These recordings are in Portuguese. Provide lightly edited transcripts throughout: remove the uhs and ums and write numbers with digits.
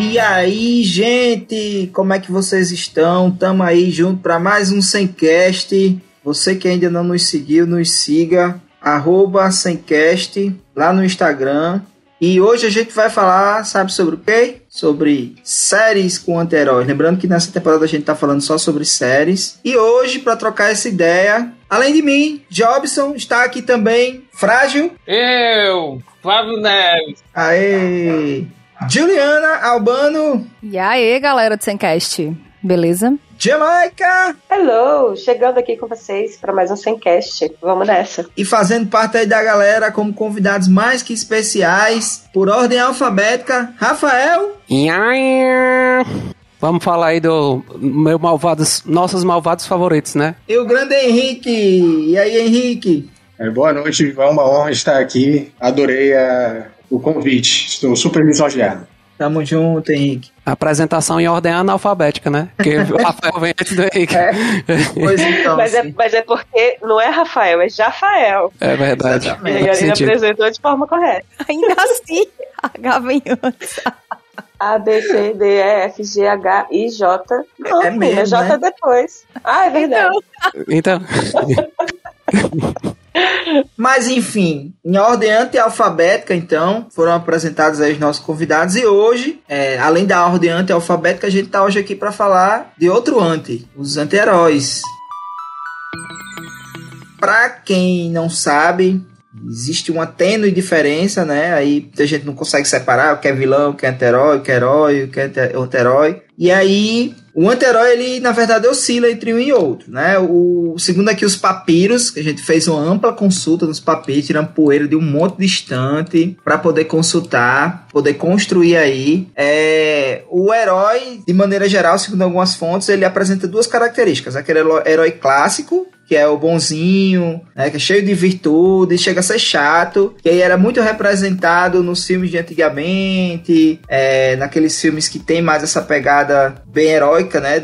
E aí, gente, como é que vocês estão? Tamo aí junto para mais um Semcast. Você que ainda não nos seguiu, nos siga, @Semcast, lá no Instagram. E hoje a gente vai falar, sabe sobre o quê? Sobre séries com anti-heróis. Lembrando que nessa temporada a gente tá falando só sobre séries. E hoje, para trocar essa ideia, além de mim, Jobson, está aqui também, Frágil. Eu, Flávio Neves. Aê! Juliana Albano. E aí, galera do Semcast, beleza? Jamaica! Hello! Chegando aqui com vocês para mais um Semcast. Vamos nessa. E fazendo parte aí da galera como convidados mais que especiais, por ordem alfabética, Rafael. Vamos falar aí do meu nossos malvados favoritos, né? E o grande Henrique. E aí, Henrique? Boa noite, é uma honra estar aqui. Adorei o convite. Estou super lisonjeado. Tamo junto, Henrique. Apresentação em ordem analfabética, né? Porque o Rafael vem antes do Henrique. É. Pois então, mas é porque não é Rafael, é Jafael. É verdade. Ele apresentou de forma correta. Ainda assim, H vem antes. A, B, C, D, E, F, G, H, I, J. Não, é mesmo, J né? Depois. Ah, é verdade. Então. Mas enfim, em ordem anti-alfabética, então, foram apresentados aí os nossos convidados. E hoje, além da ordem anti-alfabética, a gente tá hoje aqui para falar de outro os anti-heróis. Pra quem não sabe, existe uma tênue diferença, né? Aí a gente não consegue separar o que é vilão, o que é anti-herói, o que é herói, o que é anti-herói. E aí, o anti-herói, ele, na verdade, oscila entre um e outro, né? Segundo aqui, os papiros, que a gente fez uma ampla consulta nos papiros, tirando poeira de um monte de estante para poder consultar, poder construir aí. O herói, de maneira geral, segundo algumas fontes, ele apresenta duas características. Aquele herói clássico, que é o bonzinho, né, que é cheio de virtudes, chega a ser chato, que aí era muito representado nos filmes de antigamente, naqueles filmes que tem mais essa pegada bem heróica, né,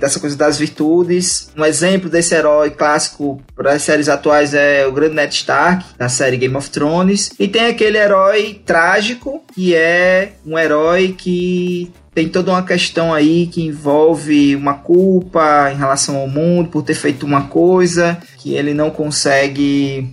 dessa coisa das virtudes. Um exemplo desse herói clássico para as séries atuais é o grande Ned Stark, da série Game of Thrones. E tem aquele herói trágico, que é um herói que tem toda uma questão aí que envolve uma culpa em relação ao mundo por ter feito uma coisa que ele não consegue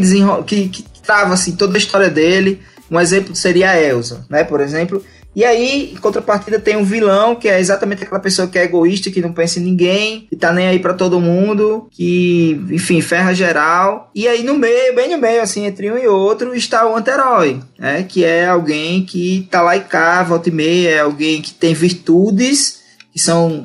desenrolar, que trava assim toda a história dele. Um exemplo seria a Elsa, né, por exemplo. E aí, em contrapartida, tem um vilão que é exatamente aquela pessoa que é egoísta, que não pensa em ninguém, que tá nem aí pra todo mundo, que, enfim, ferra geral. E aí no meio, bem no meio, assim, entre um e outro, está o anti-herói, né? Que é alguém que tá lá e cá, volta e meia, é alguém que tem virtudes, que são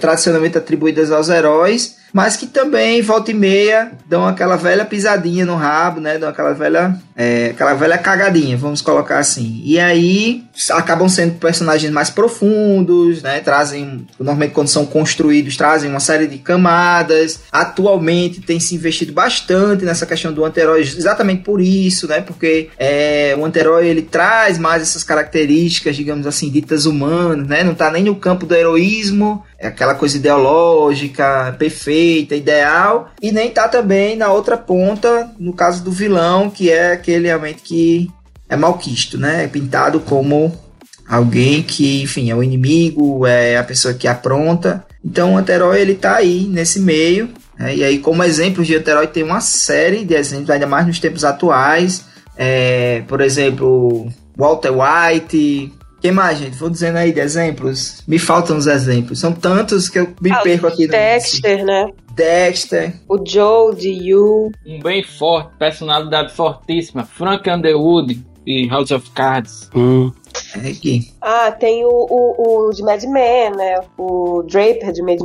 tradicionalmente atribuídas aos heróis, mas que também, volta e meia, dão aquela velha pisadinha no rabo, né? Dão aquela velha cagadinha, vamos colocar assim. E aí, acabam sendo personagens mais profundos, né? Trazem, normalmente quando são construídos, trazem uma série de camadas. Atualmente tem se investido bastante nessa questão do anti-herói, exatamente por isso, né? Porque o anti-herói, ele traz mais essas características, digamos assim, ditas humanas, né? Não tá nem no campo do heroísmo, é aquela coisa ideológica, perfeita, ideal, e nem tá também na outra ponta, no caso do vilão, que é aquele realmente que é malquisto, né? É pintado como alguém que, enfim, é o inimigo, é a pessoa que apronta. Então o anti-herói, ele tá aí, nesse meio, né? E aí, como exemplos de anti-herói, tem uma série de exemplos, ainda mais nos tempos atuais. Por exemplo, Walter White. Quem mais, gente? Vou dizendo aí de exemplos. Me faltam uns exemplos. São tantos que eu me perco aqui. Dexter, né? Dexter. O Joe, de You. Um bem forte, personalidade fortíssima. Frank Underwood, em House of Cards. É aqui. Ah, tem o de Mad Men, né? O Draper de Mad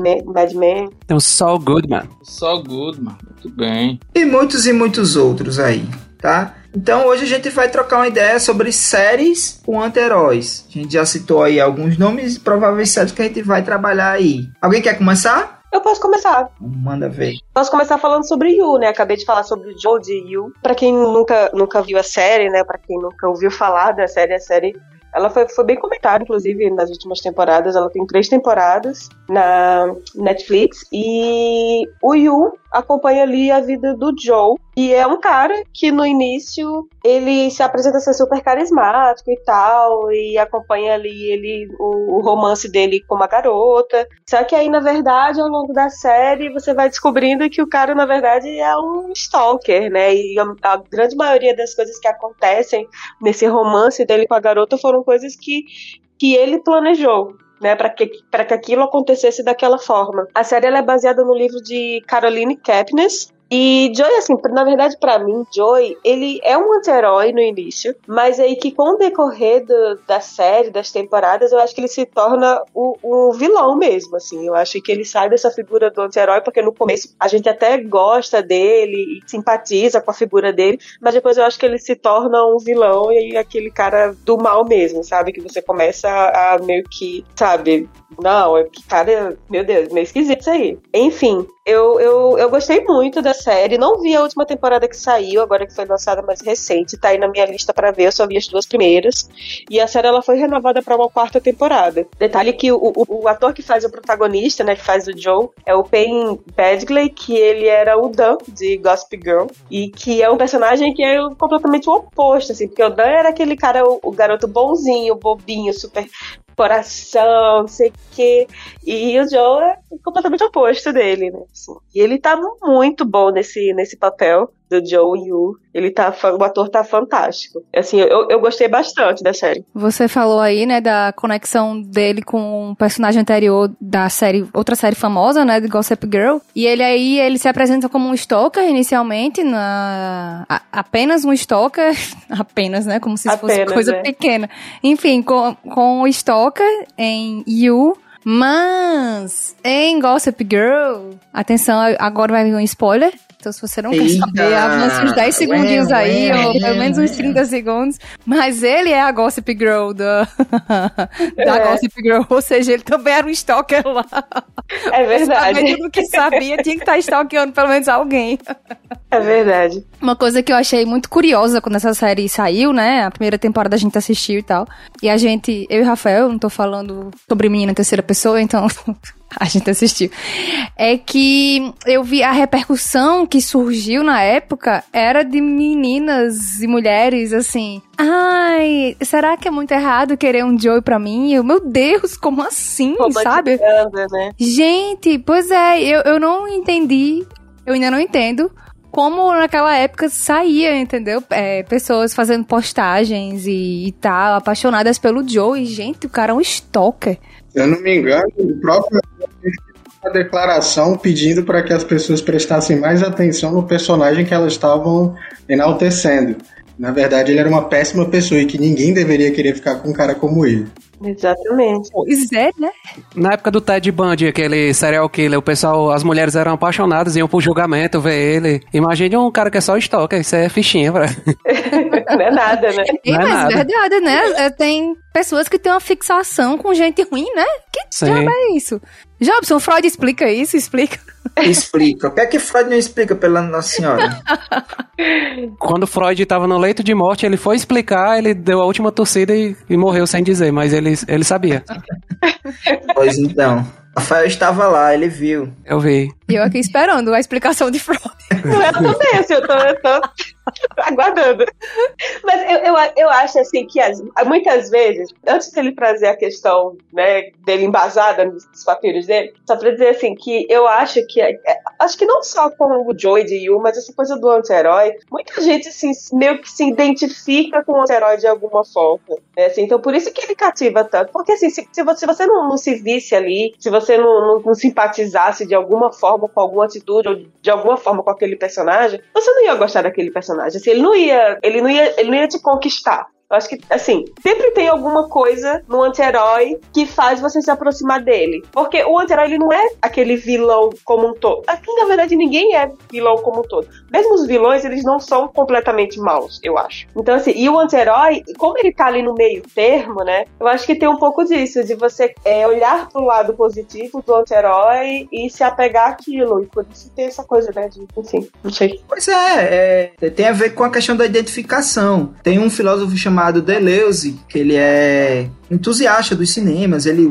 Men. Tem o Saul Goodman. Muito bem. E muitos outros aí, tá? Então hoje a gente vai trocar uma ideia sobre séries com anti-heróis. A gente já citou aí alguns nomes e prováveis séries que a gente vai trabalhar aí. Alguém quer começar? Eu posso começar. Manda ver. Posso começar falando sobre You, né? Acabei de falar sobre o Joe de You. Pra quem nunca viu a série, né? Pra quem nunca ouviu falar da série, ela foi bem comentada, inclusive, nas últimas temporadas. Ela tem 3 temporadas na Netflix. E o You acompanha ali a vida do Joe, e é um cara que no início ele se apresenta a ser super carismático e tal, e acompanha ali ele, o romance dele com uma garota, só que aí na verdade ao longo da série você vai descobrindo que o cara na verdade é um stalker, né, e a grande maioria das coisas que acontecem nesse romance dele com a garota foram coisas que ele planejou, né, para que aquilo acontecesse daquela forma. A série ela é baseada no livro de Caroline Kepnes. E Joey, assim, na verdade pra mim, Joey, ele é um anti-herói no início, mas aí que com o decorrer da série, das temporadas, eu acho que ele se torna o vilão mesmo, assim, eu acho que ele sai dessa figura do anti-herói, porque no começo a gente até gosta dele e simpatiza com a figura dele, mas depois eu acho que ele se torna um vilão e aquele cara do mal mesmo, sabe, que você começa a meio que, sabe, não, cara, meu Deus, meio esquisito isso aí. Enfim, eu gostei muito da série, não vi a última temporada que saiu, agora que foi lançada mais recente, tá aí na minha lista pra ver, eu só vi as duas primeiras, e a série ela foi renovada pra uma 4ª temporada. Detalhe que o ator que faz o protagonista, né, que faz o Joe, é o Penn Badgley, que ele era o Dan de Gossip Girl, e que é um personagem que é completamente o oposto, assim, porque o Dan era aquele cara, o garoto bonzinho, bobinho, super coração, não sei o quê. E o Joe é completamente oposto dele, né? Assim, e ele tá muito bom nesse papel do Joe e o... Ele tá... O ator tá fantástico. Assim, eu gostei bastante da série. Você falou aí, né, da conexão dele com um personagem anterior da série... Outra série famosa, né, de Gossip Girl. E ele aí, ele se apresenta como um stalker inicialmente, apenas um stalker. Apenas, né, como se apenas, fosse coisa pequena. Enfim, com o stalker em You... Mas, em Gossip Girl... Atenção, agora vai vir um spoiler. Então, se você não quer saber, avança uns 10 segundinhos ou pelo menos uns 30 segundos. Mas ele é a Gossip Girl da Gossip Girl. Ou seja, ele também era um stalker lá. É verdade. Mas tudo que sabia tinha que estar stalkeando pelo menos alguém. É verdade. Uma coisa que eu achei muito curiosa quando essa série saiu, né? A primeira temporada a gente assistiu e tal. E a gente... Eu e o Rafael, não tô falando sobre mim na terceira pessoa, então... A gente assistiu. É que eu vi a repercussão que surgiu na época era de meninas e mulheres, assim... Ai, será que é muito errado querer um Joey pra mim? Meu Deus, como assim, sabe? Né? Gente, pois é, eu não entendi, eu ainda não entendo... Como naquela época saía, entendeu? Pessoas fazendo postagens e tal, apaixonadas pelo Joey. Gente, o cara é um stalker. Se eu não me engano, o próprio a declaração pedindo para que as pessoas prestassem mais atenção no personagem que elas estavam enaltecendo. Na verdade, ele era uma péssima pessoa e que ninguém deveria querer ficar com um cara como ele. Exatamente. Pois é, né? Na época do Ted Bundy, aquele serial killer, o pessoal, as mulheres eram apaixonadas, iam pro julgamento ver ele. Imagine um cara que é só stalker, isso é fichinha, pra... Não é nada, né? Mas é verdade, né? Tem pessoas que têm uma fixação com gente ruim, né? Que diabo é isso? Jobson, Freud explica isso, explica. Explica. O que é que Freud não explica, pela Nossa Senhora? Quando Freud estava no leito de morte, ele foi explicar, ele deu a última torcida e morreu sem dizer, mas ele sabia. Pois então. Rafael estava lá, ele viu. Eu vi. E eu aqui esperando a explicação de Freud. Eu também, assim, eu tô aguardando. Mas eu acho, assim, que muitas vezes, antes de ele trazer a questão, né, dele embasada nos papiros dele, só pra dizer, assim, que eu acho que não só com o Joey de You, mas essa coisa do anti-herói, muita gente, assim, meio que se identifica com o anti-herói de alguma forma, né, assim, então por isso que ele cativa tanto, porque, assim, se você não se visse ali, se você não simpatizasse de alguma forma com alguma atitude, ou de alguma forma com aquele personagem, você não ia gostar daquele personagem, assim, ele não ia te conquistar. Eu acho que, assim, sempre tem alguma coisa no anti-herói que faz você se aproximar dele. Porque o anti-herói, ele não é aquele vilão como um todo. Aqui, na verdade, ninguém é vilão como um todo. Mesmo os vilões, eles não são completamente maus, eu acho. Então, assim, e o anti-herói, como ele tá ali no meio termo, né? Eu acho que tem um pouco disso, de você olhar pro lado positivo do anti-herói e se apegar àquilo. E por isso tem essa coisa, né? De, enfim, não sei. Pois é, tem a ver com a questão da identificação. Tem um filósofo chamado chamado Deleuze, que ele é entusiasta dos cinemas, ele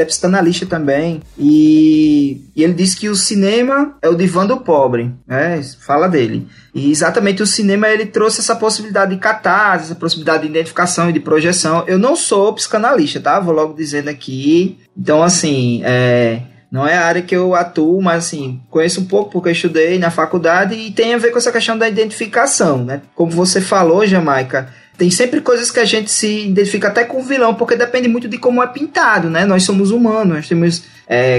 é psicanalista também, e ele diz que o cinema é o divã do pobre, né? Fala dele. E exatamente o cinema, ele trouxe essa possibilidade de catarse, essa possibilidade de identificação e de projeção. Eu não sou psicanalista, tá? Vou logo dizendo aqui. Então, assim, não é a área que eu atuo, mas assim, conheço um pouco porque eu estudei na faculdade e tem a ver com essa questão da identificação, né? Como você falou, Jamaica, tem sempre coisas que a gente se identifica até com o vilão, porque depende muito de como é pintado, né? Nós somos humanos, nós temos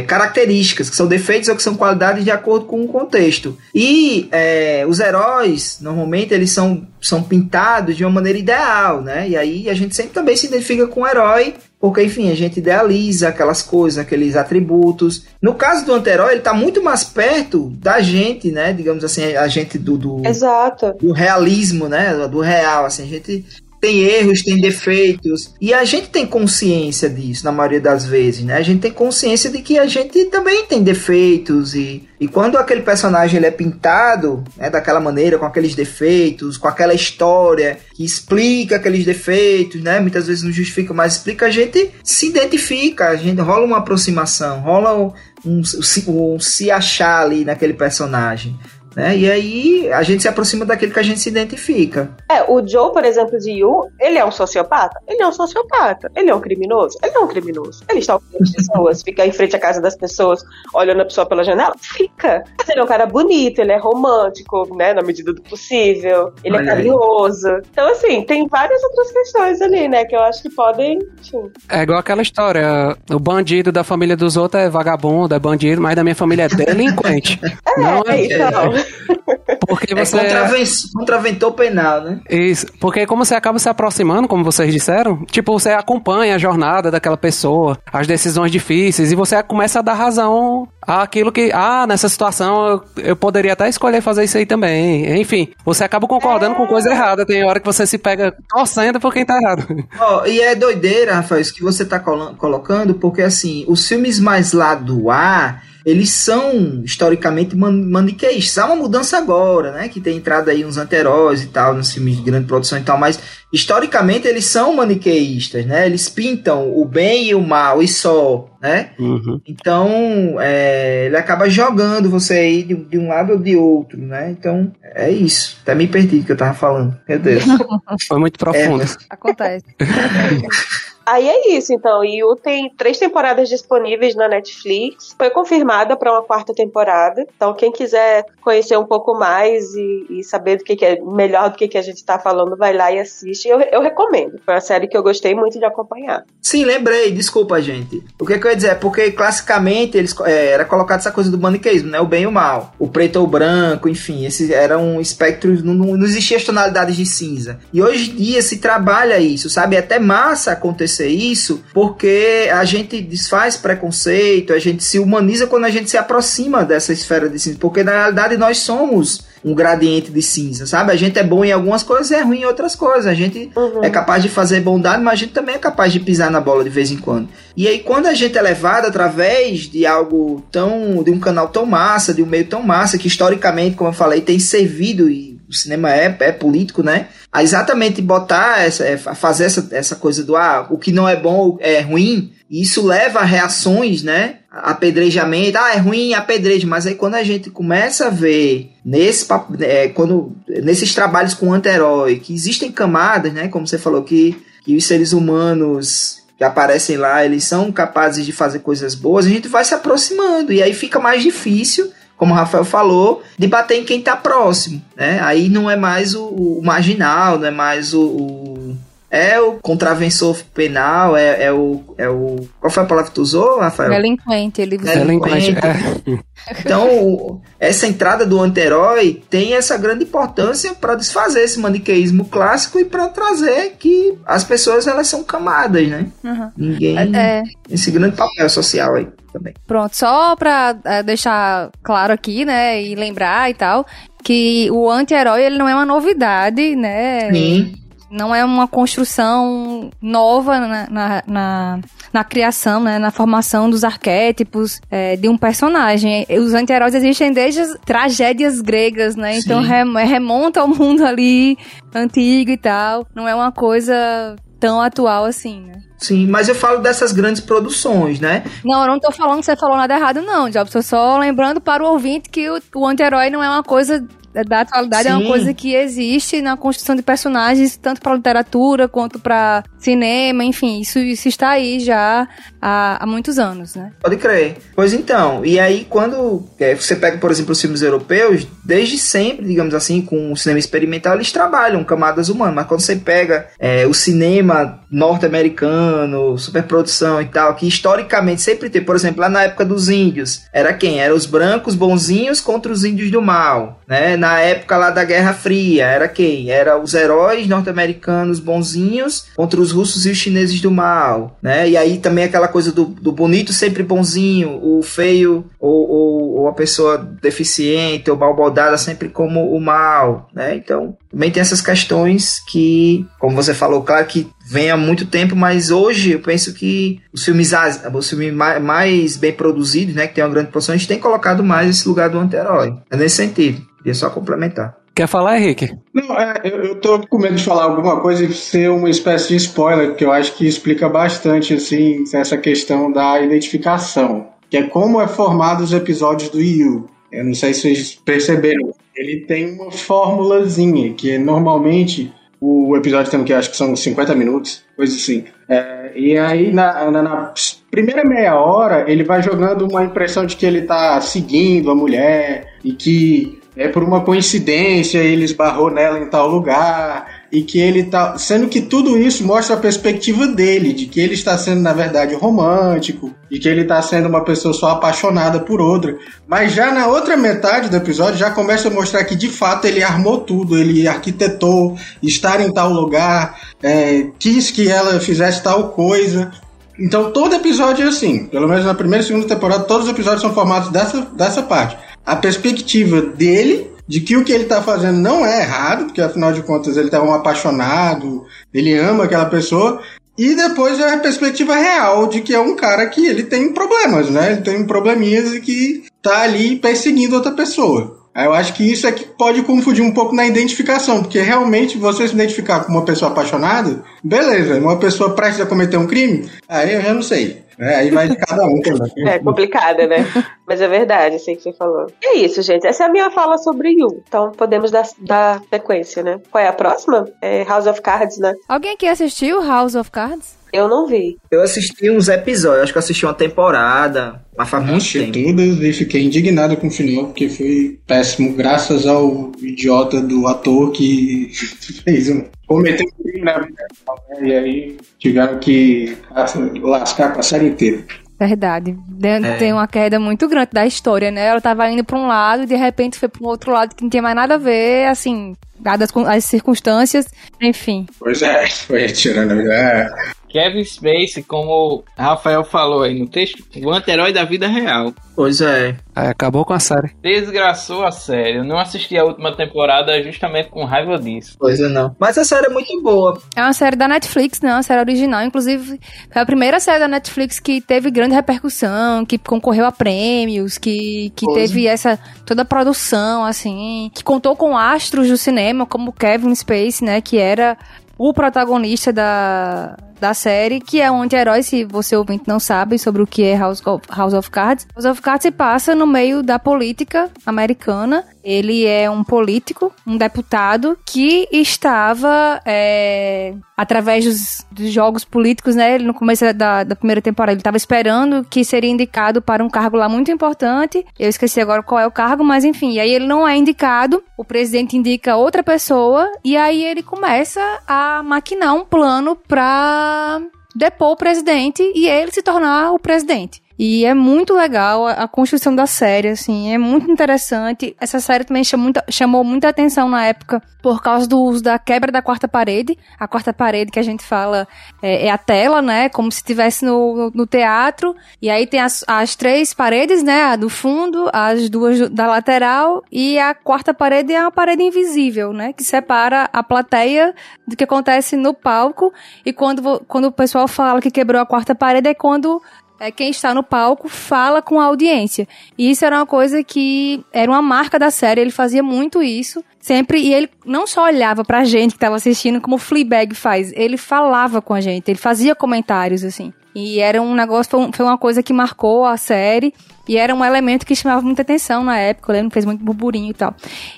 características, que são defeitos ou que são qualidades de acordo com o contexto. E os heróis, normalmente, eles são pintados de uma maneira ideal, né? E aí a gente sempre também se identifica com o herói, porque, enfim, a gente idealiza aquelas coisas, aqueles atributos. No caso do anti-herói, ele está muito mais perto da gente, né? Digamos assim, a gente Exato. Do realismo, né? Do real, assim, a gente tem erros, tem defeitos, e a gente tem consciência disso, na maioria das vezes, né? A gente tem consciência de que a gente também tem defeitos, e quando aquele personagem ele é pintado, né, daquela maneira, com aqueles defeitos, com aquela história que explica aqueles defeitos, né? Muitas vezes não justifica, mas explica, a gente se identifica, a gente rola uma aproximação, rola um se achar ali naquele personagem. Né? E aí a gente se aproxima daquilo que a gente se identifica. O Joe, por exemplo, de You, ele é um sociopata? Ele é um sociopata. Ele é um criminoso? Ele é um criminoso. Ele está as pessoas, fica em frente à casa das pessoas, olhando a pessoa pela janela? Fica. Mas ele é um cara bonito, ele é romântico, né, na medida do possível, ele é carinhoso. Então, assim, tem várias outras questões ali, né, que eu acho que podem, enfim. É igual aquela história, o bandido da família dos outros é vagabundo, é bandido, mas da minha família é delinquente. Não. Porque você contraventor penal, né? Isso, porque como você acaba se aproximando, como vocês disseram, tipo, você acompanha a jornada daquela pessoa, as decisões difíceis, e você começa a dar razão àquilo que, nessa situação eu poderia até escolher fazer isso aí também. Enfim, você acaba concordando com coisa errada, tem hora que você se pega torcendo por quem tá errado. E é doideira, Rafael, isso que você tá colocando, porque assim, os filmes mais lá do ar, eles são, historicamente, maniqueístas. Há uma mudança agora, né? Que tem entrado aí uns anti-heróis e tal, nos filmes de grande produção e tal, mas, historicamente, eles são maniqueístas, né? Eles pintam o bem e o mal, e só, né? Uhum. Então, ele acaba jogando você aí de um lado ou de outro, né? Então, é isso. Até me perdi do que eu tava falando. Meu Deus. Foi muito profundo. Acontece. Aí é isso, então. You tem 3 temporadas disponíveis na Netflix. Foi confirmada para uma 4ª temporada. Então, quem quiser conhecer um pouco mais e saber do que é melhor do que a gente está falando, vai lá e assiste. Eu recomendo. Foi uma série que eu gostei muito de acompanhar. Sim, lembrei. Desculpa, gente. O que eu ia dizer é porque, classicamente, eles, era colocado essa coisa do maniqueísmo, né? O bem e o mal. O preto ou o branco, enfim. Esse era um espectro. Não existia as tonalidades de cinza. E hoje em dia se trabalha isso, sabe? É até massa acontecer isso, porque a gente desfaz preconceito, a gente se humaniza quando a gente se aproxima dessa esfera de cinza, porque na realidade nós somos um gradiente de cinza, sabe? A gente é bom em algumas coisas e é ruim em outras coisas. A gente é capaz de fazer bondade, mas a gente também é capaz de pisar na bola de vez em quando. E aí, quando a gente é levado através de algo de um canal tão massa, de um meio tão massa, que historicamente, como eu falei, tem servido, e o cinema é político, né? A exatamente botar, fazer essa coisa do o que não é bom é ruim, e isso leva a reações, né? Apedrejamento, é ruim, apedrejo, mas aí quando a gente começa a ver nesses trabalhos com anti-herói, que existem camadas, né? Como você falou, que os seres humanos que aparecem lá, eles são capazes de fazer coisas boas, a gente vai se aproximando, e aí fica mais difícil, como o Rafael falou, de bater em quem está próximo, né? Aí não é mais o marginal, não é mais o contraventor penal, qual foi a palavra que tu usou, Rafael? Delinquente. Delinquente. Então, essa entrada do anti-herói tem essa grande importância para desfazer esse maniqueísmo clássico e para trazer que as pessoas, elas são camadas, né? Uhum. Ninguém... Esse grande papel social aí também. Pronto, só para deixar claro aqui, né, e lembrar e tal, que o anti-herói, ele não é uma novidade, né? Sim. não é uma construção nova na criação, né, na formação dos arquétipos de um personagem. Os anti-heróis existem desde as tragédias gregas, né? Sim. Então remonta ao mundo ali antigo e tal. Não é uma coisa tão atual assim, né? Sim, mas eu falo dessas grandes produções, né? Não, eu não tô falando que você falou nada errado, não, Diabo. Tô só lembrando para o ouvinte que o anti-herói não é uma coisa da atualidade. Sim. É uma coisa que existe na construção de personagens, tanto pra literatura quanto pra cinema, enfim, isso está aí já há muitos anos, né? Pode crer. Pois então, e aí quando você pega, por exemplo, os filmes europeus, desde sempre, digamos assim, com o cinema experimental, eles trabalham camadas humanas, mas quando você pega o cinema norte-americano, superprodução e tal, que historicamente sempre tem, por exemplo, lá na época dos índios, era quem? Era os brancos bonzinhos contra os índios do mal, né? Na época lá da Guerra Fria, era quem? Era os heróis norte-americanos bonzinhos contra os russos e os chineses do mal, né? E aí também aquela coisa do bonito sempre bonzinho, o feio ou a pessoa deficiente ou malbodada sempre como o mal, né? Então, também tem essas questões que, como você falou, claro que vem há muito tempo, mas hoje eu penso que os filmes mais bem produzidos, né, que tem uma grande produção, a gente tem colocado mais esse lugar do anti-herói. É nesse sentido. E é só complementar. Quer falar, Henrique? Não, eu tô com medo de falar alguma coisa e ser uma espécie de spoiler, porque eu acho que explica bastante, assim, essa questão da identificação, que é como é formado os episódios do You. Eu não sei se vocês perceberam. Ele tem uma formulazinha, que normalmente o episódio tem, que eu acho que são 50 minutos, coisa assim. E aí, na primeira meia hora, ele vai jogando uma impressão de que ele tá seguindo a mulher e que é por uma coincidência ele esbarrou nela em tal lugar e que ele tá... Sendo que tudo isso mostra a perspectiva dele, de que ele está sendo, na verdade, romântico e que ele está sendo uma pessoa só apaixonada por outra. Mas já na outra metade do episódio já começa a mostrar que, de fato, ele armou tudo, ele arquitetou estar em tal lugar, quis que ela fizesse tal coisa. Então todo episódio é assim, pelo menos na primeira e segunda temporada, todos os episódios são formados dessa parte. A perspectiva dele, de que o que ele está fazendo não é errado, porque afinal de contas ele está um apaixonado, ele ama aquela pessoa, e depois é a perspectiva real de que é um cara que ele tem problemas, né? Ele tem probleminhas e que tá ali perseguindo outra pessoa. Eu acho que isso é que pode confundir um pouco na identificação, porque realmente você se identificar com uma pessoa apaixonada, beleza, uma pessoa prestes a cometer um crime, aí eu já não sei. Aí vai de cada um também. É complicada, né? Mas é verdade, assim que você falou. E é isso, gente. Essa é a minha fala sobre You. Então podemos dar sequência, né? Qual é a próxima? É House of Cards, né? Alguém aqui assistiu House of Cards? Eu não vi. Eu assisti uns episódios, acho que eu assisti uma temporada, mas faz muito tempo. Eu fiquei indignado com o final, porque foi péssimo, graças ao idiota do ator que fez cometeu um crime na vida. E aí tiveram que lascar com a série inteira. Verdade. Tem uma queda muito grande da história, né? Ela tava indo pra um lado e de repente foi pro outro lado que não tinha mais nada a ver, assim, dadas as circunstâncias, enfim. Pois é, foi tirando a vida. Kevin Spacey, como o Rafael falou aí no texto, o anti-herói da vida real. Pois é. Acabou com a série. Desgraçou a série. Eu não assisti a última temporada justamente com raiva disso. Pois é, não. Mas a série é muito boa. É uma série da Netflix, né? É uma série original. Inclusive, foi a primeira série da Netflix que teve grande repercussão, que concorreu a prêmios, que teve essa toda a produção, assim, que contou com astros do cinema, como Kevin Spacey, né? Que era o protagonista da série, que é um anti-herói, se você ouvinte não sabe sobre o que é House of Cards. House of Cards se passa no meio da política americana. Ele é um político, um deputado, que estava, através dos jogos políticos, né? Ele, no começo da primeira temporada, ele estava esperando que seria indicado para um cargo lá muito importante. Eu esqueci agora qual é o cargo, mas enfim. E aí ele não é indicado, o presidente indica outra pessoa, e aí ele começa a maquinar um plano para depor o presidente e ele se tornar o presidente. E é muito legal a construção da série, assim, é muito interessante. Essa série também chamou muita atenção na época por causa do uso da quebra da quarta parede. A quarta parede que a gente fala é a tela, né, como se estivesse no teatro. E aí tem as três paredes, né, a do fundo, as duas da lateral e a quarta parede é uma parede invisível, né, que separa a plateia do que acontece no palco. E quando o pessoal fala que quebrou a quarta parede é quando... quem está no palco fala com a audiência. E isso era uma coisa que era uma marca da série, ele fazia muito isso sempre, e ele não só olhava pra gente que estava assistindo, como o Fleabag faz, ele falava com a gente, ele fazia comentários assim, e era um negócio, foi uma coisa que marcou a série, e era um elemento que chamava muita atenção na época, eu lembro, fez muito burburinho e tal.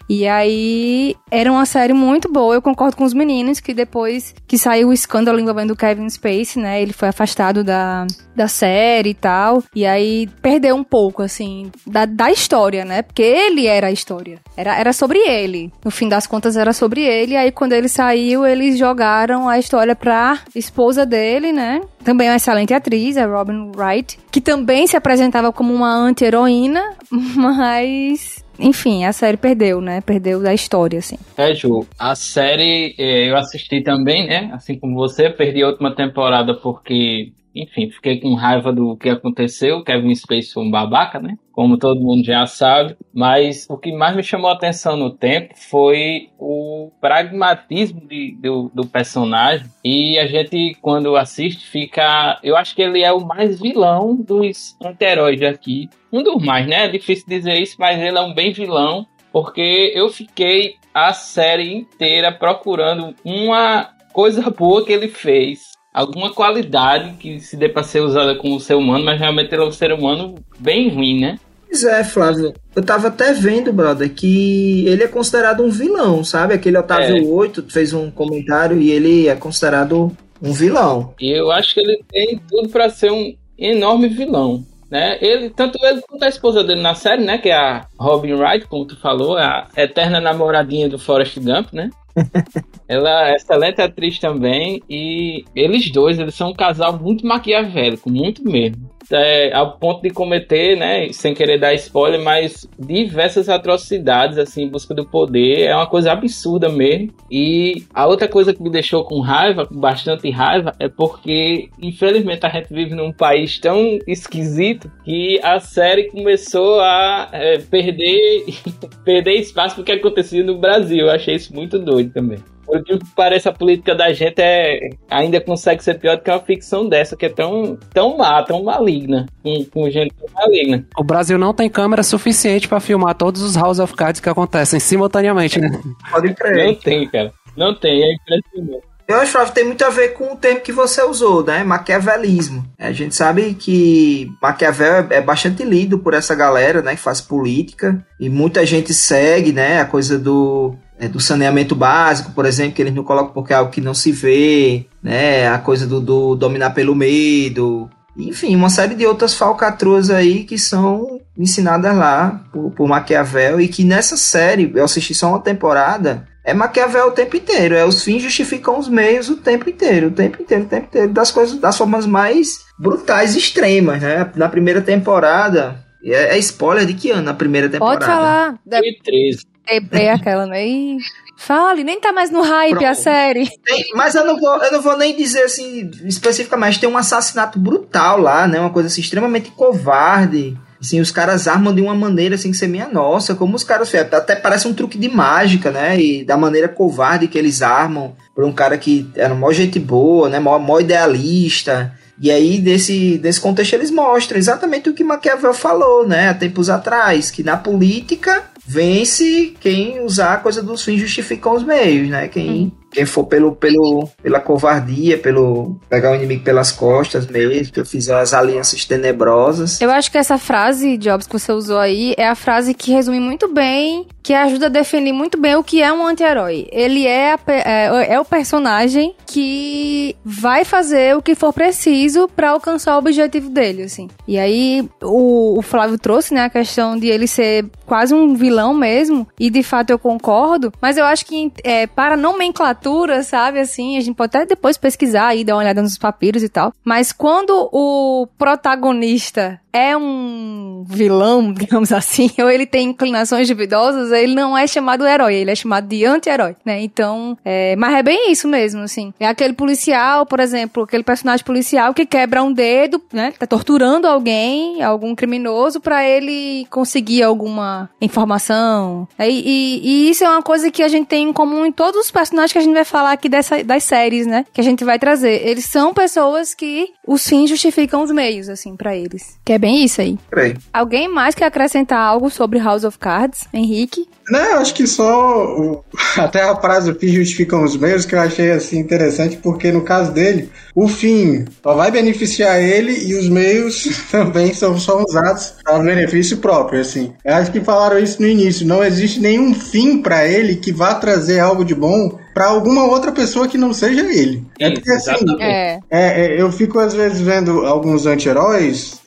E aí, era uma série muito boa, eu concordo com os meninos, que depois que saiu o escândalo envolvendo o Kevin Spacey, né, ele foi afastado da série e tal, e aí perdeu um pouco, assim, da história, né, porque ele era a história, era sobre ele, no fim das contas era sobre ele, e aí quando ele saiu, eles jogaram a história pra esposa dele, né, também uma excelente atriz, a Robin Wright, que também se apresentava como uma anti-heroína, mas... enfim, a série perdeu, né? Perdeu da história, assim. É, Ju, a série eu assisti também, né? Assim como você, perdi a última temporada porque... enfim, fiquei com raiva do que aconteceu. Kevin Spacey foi um babaca, né? Como todo mundo já sabe. Mas o que mais me chamou a atenção no tempo foi o pragmatismo do personagem. E a gente, quando assiste, fica... eu acho que ele é o mais vilão dos anti-heróis daqui. Um dos mais, né? É difícil dizer isso, mas ele é um bem vilão. Porque eu fiquei a série inteira procurando uma coisa boa que ele fez. Alguma qualidade que se dê para ser usada como ser humano, mas realmente ele é um ser humano bem ruim, né? Pois é, Flávio. Eu tava até vendo, brother, que ele é considerado um vilão, sabe? Aquele Otávio 8 fez um comentário e ele é considerado um vilão. E eu acho que ele tem tudo para ser um enorme vilão, né? Ele, tanto ele quanto a esposa dele na série, né? Que é a Robin Wright, como tu falou, a eterna namoradinha do Forrest Gump, né? Ela é excelente atriz também. E eles dois, eles são um casal muito maquiavélico, muito mesmo, ao ponto de cometer, né, sem querer dar spoiler, mas diversas atrocidades, assim, em busca do poder. É uma coisa absurda mesmo. E a outra coisa que me deixou com raiva, com bastante raiva, é porque, infelizmente, a gente vive num país tão esquisito que a série começou a perder espaço pro que acontecia no Brasil. Eu achei isso muito doido também. Por que parece, a política da gente ainda consegue ser pior do que uma ficção dessa, que é tão má, tão maligna, com gente tão maligna. O Brasil não tem câmera suficiente pra filmar todos os House of Cards que acontecem simultaneamente, né? Pode crer. Não tem, cara. Não tem, é impressionante. Eu acho que tem muito a ver com o termo que você usou, né? Maquiavelismo. A gente sabe que Maquiavel é bastante lido por essa galera, né? Que faz política. E muita gente segue, né? A coisa do saneamento básico, por exemplo, que eles não colocam porque é algo que não se vê, né? A coisa do dominar pelo medo. Enfim, uma série de outras falcatruas aí que são ensinadas lá por Maquiavel. E que nessa série, eu assisti só uma temporada... é Maquiavel o tempo inteiro, os fins justificam os meios o tempo inteiro, das coisas, das formas mais brutais e extremas, né? Na primeira temporada, é spoiler de que ano na primeira temporada? Pode falar. 2013. É aquela, né? Fale, nem tá mais no hype. Pronto. A série. Mas eu não vou nem dizer assim especificamente, tem um assassinato brutal lá, né? Uma coisa assim, extremamente covarde. Assim, os caras armam de uma maneira assim que você minha nossa, como os caras, até parece um truque de mágica, né, e da maneira covarde que eles armam, por um cara que era mó gente boa, né, mó idealista, e aí desse contexto eles mostram exatamente o que Maquiavel falou, né, há tempos atrás, que na política vence quem usar a coisa dos fins justificam os meios, né, quem for pela covardia, pelo pegar o inimigo pelas costas mesmo, que eu fiz as alianças tenebrosas. Eu acho que essa frase, Jobs, que você usou aí, é a frase que resume muito bem, que ajuda a definir muito bem o que é um anti-herói. Ele é o personagem que vai fazer o que for preciso pra alcançar o objetivo dele, assim. E aí, o Flávio trouxe, né, a questão de ele ser quase um vilão mesmo, e de fato eu concordo, mas eu acho que para nomenclatura assinatura, sabe, assim, a gente pode até depois pesquisar e dar uma olhada nos papiros e tal, mas quando o protagonista é um vilão, digamos assim, ou ele tem inclinações duvidosas, ele não é chamado herói, ele é chamado de anti-herói, né? Então, mas é bem isso mesmo, assim. É aquele policial, por exemplo, aquele personagem policial que quebra um dedo, né? Tá torturando alguém, algum criminoso, pra ele conseguir alguma informação. E isso é uma coisa que a gente tem em comum em todos os personagens que a gente vai falar aqui das séries, né? Que a gente vai trazer. Eles são pessoas que os fins justificam os meios, assim, pra eles. Que é bem isso aí. Creio. Alguém mais quer acrescentar algo sobre House of Cards? Henrique? Não, acho que até a frase do fim justificam os meios, que eu achei assim interessante, porque no caso dele, o fim só vai beneficiar ele e os meios também são só usados para benefício próprio, assim. Eu acho que falaram isso no início, não existe nenhum fim para ele que vá trazer algo de bom para alguma outra pessoa que não seja ele. É porque, assim, eu fico às vezes vendo alguns anti-heróis,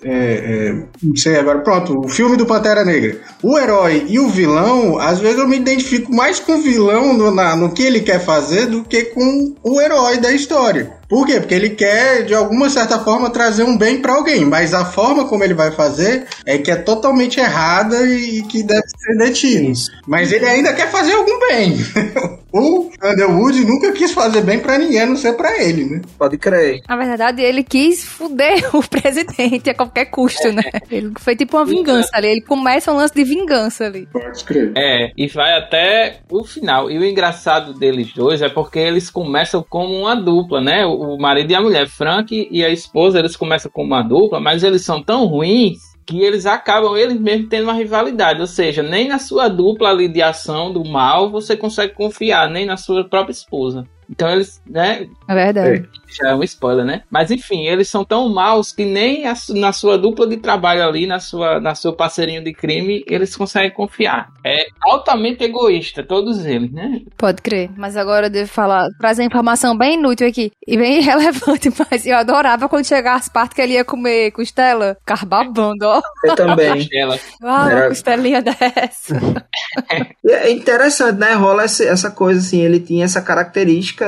não sei agora, pronto, o filme do Pantera Negra. O herói e o vilão, às vezes eu me identifico mais com o vilão no que ele quer fazer do que com o herói da história. Por quê? Porque ele quer, de alguma certa forma, trazer um bem pra alguém, mas a forma como ele vai fazer é que é totalmente errada e que deve ser detido. Mas ele ainda quer fazer algum bem. O Underwood nunca quis fazer bem pra ninguém, a não ser pra ele, né? Pode crer. Na verdade, ele quis fuder o presidente a qualquer custo, né? Ele foi tipo uma vingança ali, ele começa um lance de vingança ali. Pode crer. E vai até o final. E o engraçado deles dois é porque eles começam como uma dupla, né? O marido e a mulher, Frank e a esposa, eles começam com uma dupla, mas eles são tão ruins que eles acabam eles mesmos tendo uma rivalidade, ou seja, nem na sua dupla ali de ação do mal você consegue confiar, nem na sua própria esposa. Então eles, né? É verdade. Já é um spoiler, né? Mas enfim, eles são tão maus que nem na sua dupla de trabalho ali, na seu parceirinho de crime, eles conseguem confiar. É altamente egoísta, todos eles, né? Pode crer. Mas agora eu devo falar, trazer informação bem inútil aqui e bem irrelevante, mas eu adorava quando chegava as partes que ele ia comer costela, ficar babando, ó. Eu também. Uma costelinha dessa. É interessante, né? Rola essa coisa, assim, ele tinha essa característica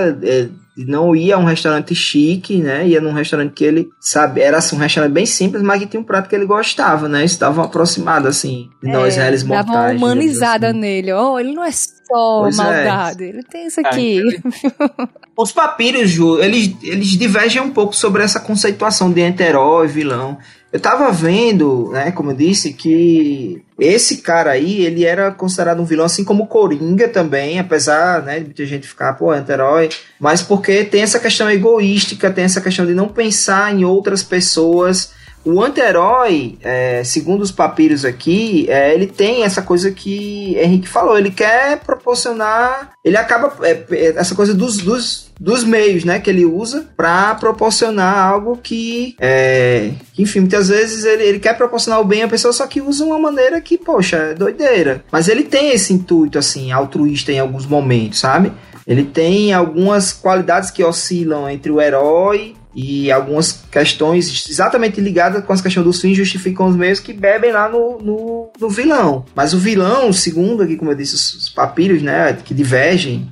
não ia a um restaurante chique, né? Ia num restaurante que ele sabe, era assim, um restaurante bem simples, mas que tinha um prato que ele gostava, né? Isso dava uma aproximada, assim, de nós reais mortais. Dava uma humanizada assim nele. Oh, ele não é só maldade, ele tem isso aqui. Os papiros, Ju, eles divergem um pouco sobre essa conceituação de anti-herói, vilão. Eu tava vendo, né, como eu disse, que esse cara aí, ele era considerado um vilão, assim como o Coringa também, apesar, né, de muita gente ficar, pô, anti-herói, mas porque tem essa questão egoística, tem essa questão de não pensar em outras pessoas. O anti-herói, segundo os papiros aqui, ele tem essa coisa que Henrique falou, ele quer proporcionar, ele acaba, essa coisa dos meios, né, que ele usa para proporcionar algo que enfim, muitas vezes ele quer proporcionar o bem à pessoa, só que usa uma maneira que, poxa, é doideira. Mas ele tem esse intuito, assim, altruísta em alguns momentos, sabe? Ele tem algumas qualidades que oscilam entre o herói e algumas questões exatamente ligadas com as questões dos fins justificam os meios, que bebem lá no vilão. Mas o vilão, segundo aqui, como eu disse, os papiros, né, que divergem,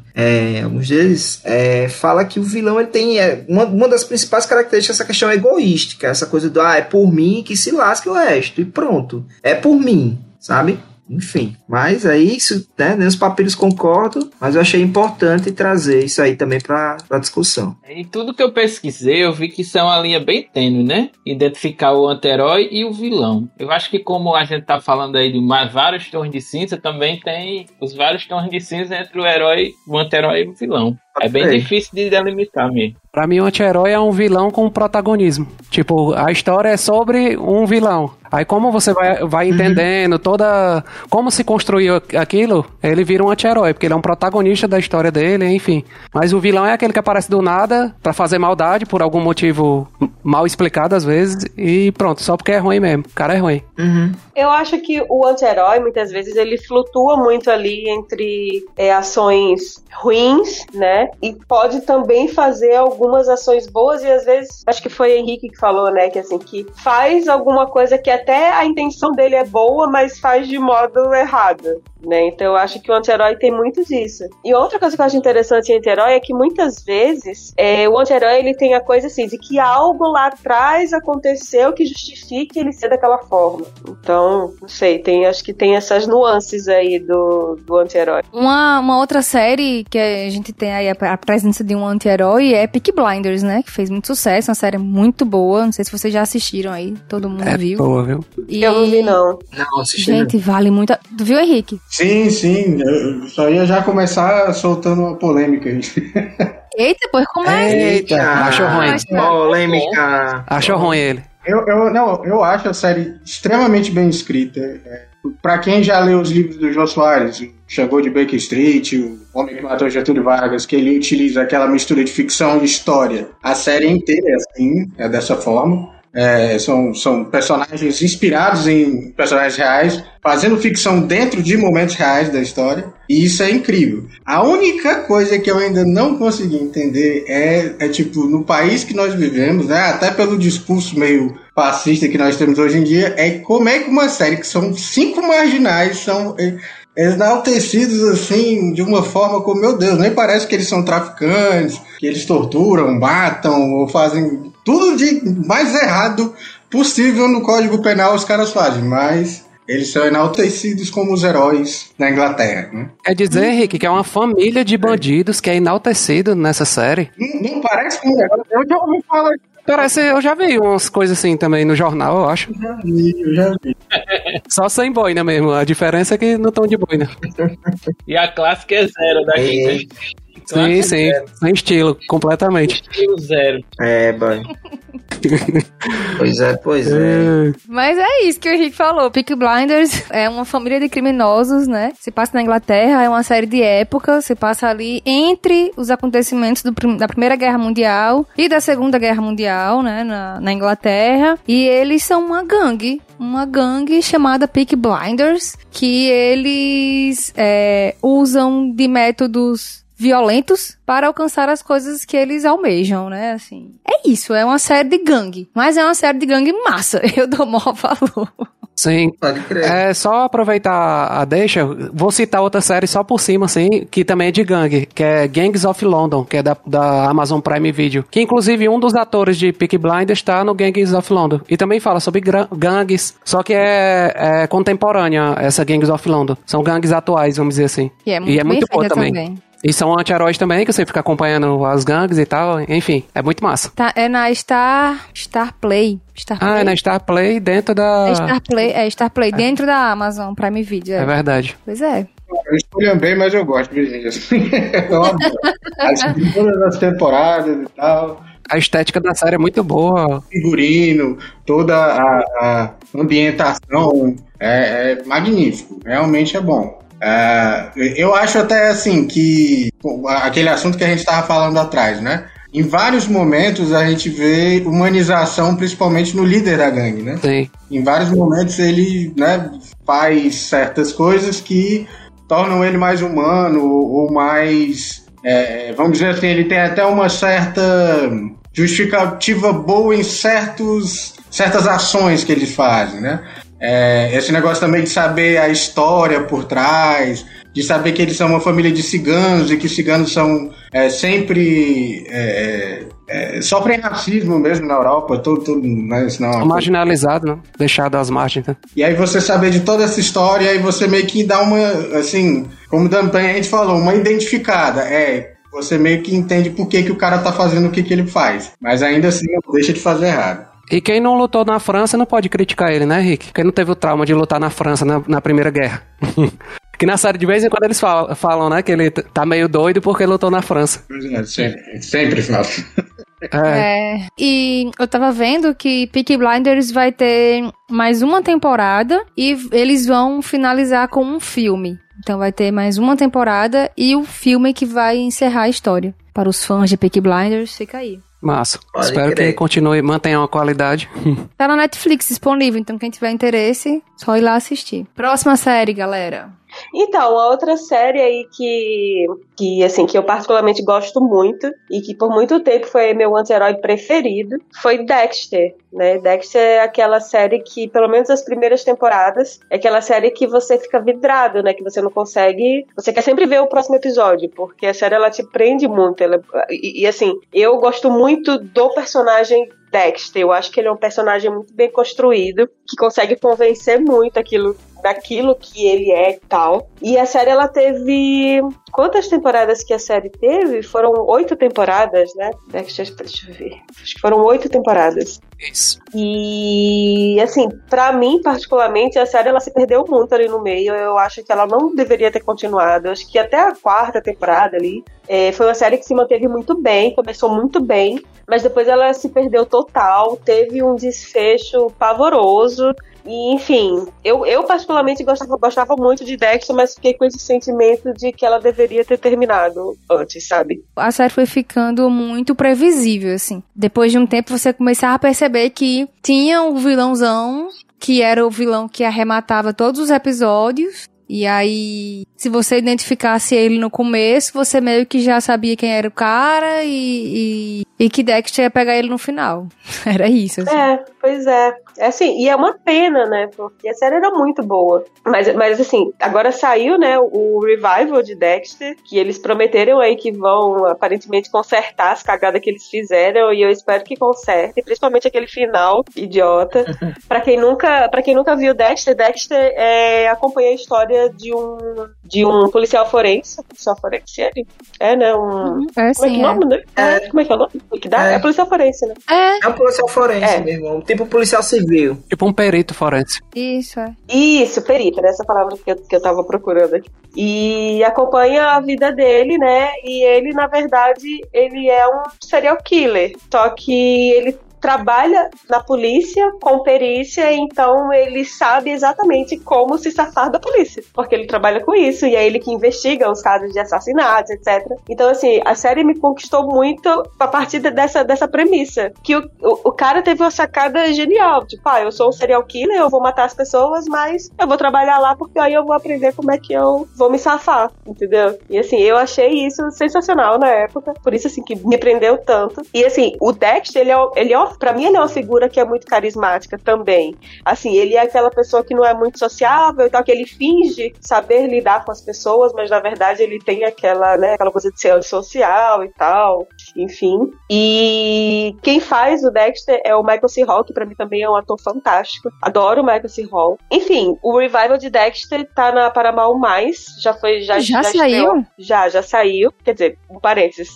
alguns deles, fala que o vilão ele tem uma das principais características essa questão egoística, essa coisa do é por mim que se lasque o resto, e pronto, é por mim, sabe? Enfim, mas é isso, né? Nem os papiros concordam, mas eu achei importante trazer isso aí também pra discussão. E tudo que eu pesquisei, eu vi que isso é uma linha bem tênue, né? Identificar o anti-herói e o vilão. Eu acho que como a gente tá falando aí de vários tons de cinza, também tem os vários tons de cinza entre o herói, o anti-herói e o vilão. É bem difícil de delimitar mesmo. Pra mim, o anti-herói é um vilão com protagonismo. Tipo, a história é sobre um vilão. Aí como você vai entendendo toda... Como se construiu aquilo, ele vira um anti-herói, porque ele é um protagonista da história dele, enfim. Mas o vilão é aquele que aparece do nada pra fazer maldade, por algum motivo mal explicado às vezes, e pronto, só porque é ruim mesmo. O cara é ruim. Uhum. Eu acho que o anti-herói, muitas vezes, ele flutua muito ali entre ações ruins, né? E pode também fazer algumas ações boas, e às vezes, acho que foi Henrique que falou, né? Que assim, que faz alguma coisa que até a intenção dele é boa, mas faz de modo errado. né? Então eu acho que o anti-herói tem muito disso. E outra coisa que eu acho interessante em anti-herói é que muitas vezes o anti-herói ele tem a coisa assim, de que algo lá atrás aconteceu que justifique ele ser daquela forma. Então, não sei, acho que tem essas nuances aí do anti-herói. Uma outra série que a gente tem aí a presença de um anti-herói é Peaky Blinders, né? Que fez muito sucesso, uma série muito boa. Não sei se vocês já assistiram aí, todo mundo viu. É boa, viu? E... Eu não vi, não. Não, assisti. Gente, vale muito. Tu viu, Henrique? Sim. Eu só ia já começar soltando uma polêmica aí. Eita, pois começa. Eita, achou ruim. Polêmica. Achou ruim ele. Eu acho a série extremamente bem escrita. Pra quem já leu os livros do Jô Soares, o Xangô de Baker Street, o Homem que Matou Getúlio Vargas, que ele utiliza aquela mistura de ficção e história. A série inteira é assim, é dessa forma. São personagens inspirados em personagens reais, fazendo ficção dentro de momentos reais da história, e isso é incrível. A única coisa que eu ainda não consegui entender tipo, no país que nós vivemos, né, até pelo discurso meio fascista que nós temos hoje em dia, é como é que uma série que são 5 marginais são... Enaltecidos assim, de uma forma como, meu Deus, nem parece que eles são traficantes, que eles torturam, matam ou fazem tudo de mais errado possível no Código Penal, os caras fazem, mas eles são enaltecidos como os heróis na Inglaterra, né? Quer dizer, Henrique, que é uma família de bandidos que é enaltecido nessa série? Não parece como herói, eu já ouvi falar. Parece, eu já vi umas coisas assim também no jornal, eu acho. Eu já vi. Só sem boina mesmo, a diferença é que não estão de boina. E a clássica é zero daqui, né? Sim, zero. Sem estilo, completamente. Estilo zero. Boy. Pois é. Mas é isso que o Henrique falou. Peaky Blinders é uma família de criminosos, né? Se passa na Inglaterra, é uma série de época. Se passa ali entre os acontecimentos da Primeira Guerra Mundial e da Segunda Guerra Mundial, né? Na Inglaterra. E eles são uma gangue. Uma gangue chamada Peaky Blinders, que eles usam de métodos violentos para alcançar as coisas que eles almejam, né, assim. É isso, é uma série de gangue, mas é uma série de gangue massa, eu dou maior valor. Sim, pode crer. Só aproveitar a deixa, vou citar outra série só por cima, assim, que também é de gangue, que é Gangs of London, que é da Amazon Prime Video, que inclusive um dos atores de Peaky Blinders está no Gangs of London, e também fala sobre gangues, só que é contemporânea essa Gangs of London, são gangues atuais, vamos dizer assim. E é muito boa também. E são anti-heróis também, que você fica acompanhando as gangues e tal. Enfim, é muito massa. Tá, é na Star Play. É na Star Play dentro da... Star Play dentro da Amazon Prime Video. É verdade. Pois é. Eu escolhi bem, mas eu gosto, gente. Acho que todas as temporadas e tal... A estética da série é muito boa. Figurino, toda a ambientação é magnífico. Realmente é bom. Eu acho até assim que aquele assunto que a gente estava falando atrás, né? Em vários momentos a gente vê humanização, principalmente no líder da gangue, né? Sim. Em vários momentos ele, né, faz certas coisas que tornam ele mais humano ou mais, vamos dizer assim, ele tem até uma certa justificativa boa em certas ações que eles fazem, né? Esse negócio também de saber a história por trás, de saber que eles são uma família de ciganos e que os ciganos são sempre... sofrem racismo mesmo na Europa, tudo, né? Senão, marginalizado, né? Deixado às margens. Né? E aí você saber de toda essa história, aí você meio que dá uma, assim, como o Dantan a gente falou, uma identificada, você meio que entende por que o cara tá fazendo o que ele faz, mas ainda assim não deixa de fazer errado. E quem não lutou na França não pode criticar ele, né, Rick? Quem não teve o trauma de lutar na França na Primeira Guerra. Que na série de vez em quando eles falam, né, que ele tá meio doido porque lutou na França. Sempre falo. E eu tava vendo que Peaky Blinders vai ter mais uma temporada e eles vão finalizar com um filme. Então vai ter mais uma temporada e o filme que vai encerrar a história. Para os fãs de Peaky Blinders, fica aí. Massa. Pode Espero querer. Que continue, mantenha uma qualidade. Tá na Netflix disponível, então quem tiver interesse, só ir lá assistir. Próxima série, galera. Então, a outra série aí que assim, que eu particularmente gosto muito e que por muito tempo foi meu anti-herói preferido, foi Dexter, né? Dexter é aquela série que, pelo menos as primeiras temporadas, é aquela série que você fica vidrado, né? Que você não consegue... Você quer sempre ver o próximo episódio, porque a série, ela te prende muito. Ela, e assim, eu gosto muito do personagem Dexter. Eu acho que ele é um personagem muito bem construído, que consegue convencer muito daquilo que ele é e tal. E a série, ela teve... Quantas temporadas que a série teve? Foram 8 temporadas, né? Deixa eu ver. Acho que foram 8 temporadas. Isso. E, assim, pra mim, particularmente, a série, ela se perdeu muito ali no meio. Eu acho que ela não deveria ter continuado. Eu acho que até a 4ª temporada ali, foi uma série que se manteve muito bem, começou muito bem, mas depois ela se perdeu total, teve um desfecho pavoroso. E, enfim, eu particularmente gostava muito de Dexter, mas fiquei com esse sentimento de que ela deveria ter terminado antes, sabe? A série foi ficando muito previsível, assim. Depois de um tempo, você começava a perceber que tinha um vilãozão, que era o vilão que arrematava todos os episódios. E aí, se você identificasse ele no começo, você meio que já sabia quem era o cara e que Dexter ia pegar ele no final. Era isso, assim. É, pois é. É assim, e é uma pena, né? Porque a série era muito boa. Mas assim, agora saiu, né, o revival de Dexter, que eles prometeram aí que vão, aparentemente, consertar as cagadas que eles fizeram, e eu espero que consertem, principalmente aquele final idiota. Pra quem nunca viu Dexter acompanha a história de um policial forense. Policial forense, ele? É, né? Como é que é o nome? É policial forense, né? É um policial forense mesmo. Tipo policial civil. Tipo um perito forense. Isso, é. Isso, perito, né? Essa palavra que eu tava procurando aqui. E acompanha a vida dele, né? E ele, na verdade, ele é um serial killer. Só que ele trabalha na polícia com perícia, então ele sabe exatamente como se safar da polícia, porque ele trabalha com isso, e é ele que investiga os casos de assassinatos, etc. Então, assim, a série me conquistou muito a partir dessa premissa, que o cara teve uma sacada genial, tipo, eu sou um serial killer, eu vou matar as pessoas, mas eu vou trabalhar lá, porque aí eu vou aprender como é que eu vou me safar, entendeu? E, assim, eu achei isso sensacional na época, por isso, assim, que me prendeu tanto. E, assim, o Dexter, ele é pra mim, ele é uma figura que é muito carismática também. Assim, ele é aquela pessoa que não é muito sociável e tal, que ele finge saber lidar com as pessoas, mas na verdade ele tem aquela, né, aquela coisa de ser antissocial e tal, enfim. E quem faz o Dexter é o Michael C. Hall, que pra mim também é um ator fantástico. Adoro o Michael C. Hall. Enfim, o revival de Dexter tá na Paramount+, já saiu? Já saiu. Quer dizer, um parênteses,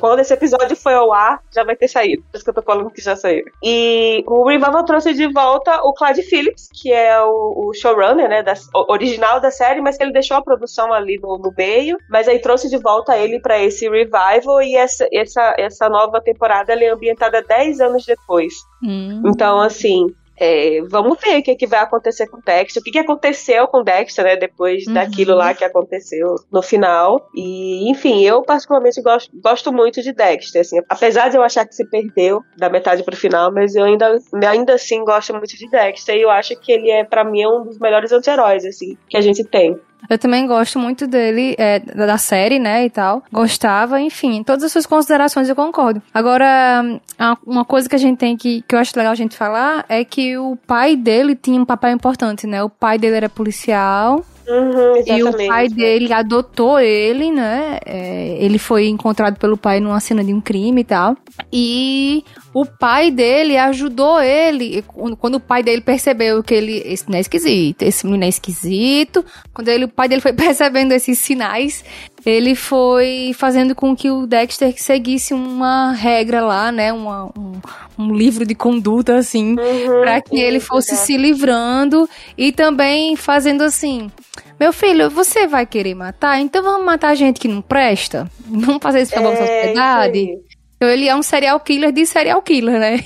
quando esse episódio foi ao ar, já vai ter saído. Por isso que eu tô falando que já saiu. E o revival trouxe de volta o Clyde Phillips, que é o showrunner, né, original da série, mas que ele deixou a produção ali no meio, mas aí trouxe de volta ele pra esse revival, e essa nova temporada, ela é ambientada 10 anos depois. Então, assim, vamos ver o que vai acontecer com o Dexter, o que aconteceu com o Dexter, né, depois daquilo lá que aconteceu no final. E, enfim, eu particularmente gosto muito de Dexter, assim, apesar de eu achar que se perdeu da metade pro final, mas eu ainda assim gosto muito de Dexter, e eu acho que ele é, pra mim, um dos melhores anti-heróis, assim, que a gente tem. Eu também gosto muito dele, da série, né, e tal. Gostava, enfim, todas as suas considerações eu concordo. Agora, uma coisa que a gente tem que eu acho legal a gente falar é que o pai dele tinha um papel importante, né? O pai dele era policial. E o pai dele adotou ele, né? Ele foi encontrado pelo pai numa cena de um crime e tal. E o pai dele ajudou ele. Quando o pai dele percebeu que ele... Esse menino é esquisito. Quando o pai dele foi percebendo esses sinais, ele foi fazendo com que o Dexter seguisse uma regra lá, né? Um livro de conduta, assim, pra que ele fosse se livrando, e também fazendo assim: meu filho, você vai querer matar? Então vamos matar gente que não presta? Vamos fazer isso com a nossa sociedade? Então ele é um serial killer de serial killer, né?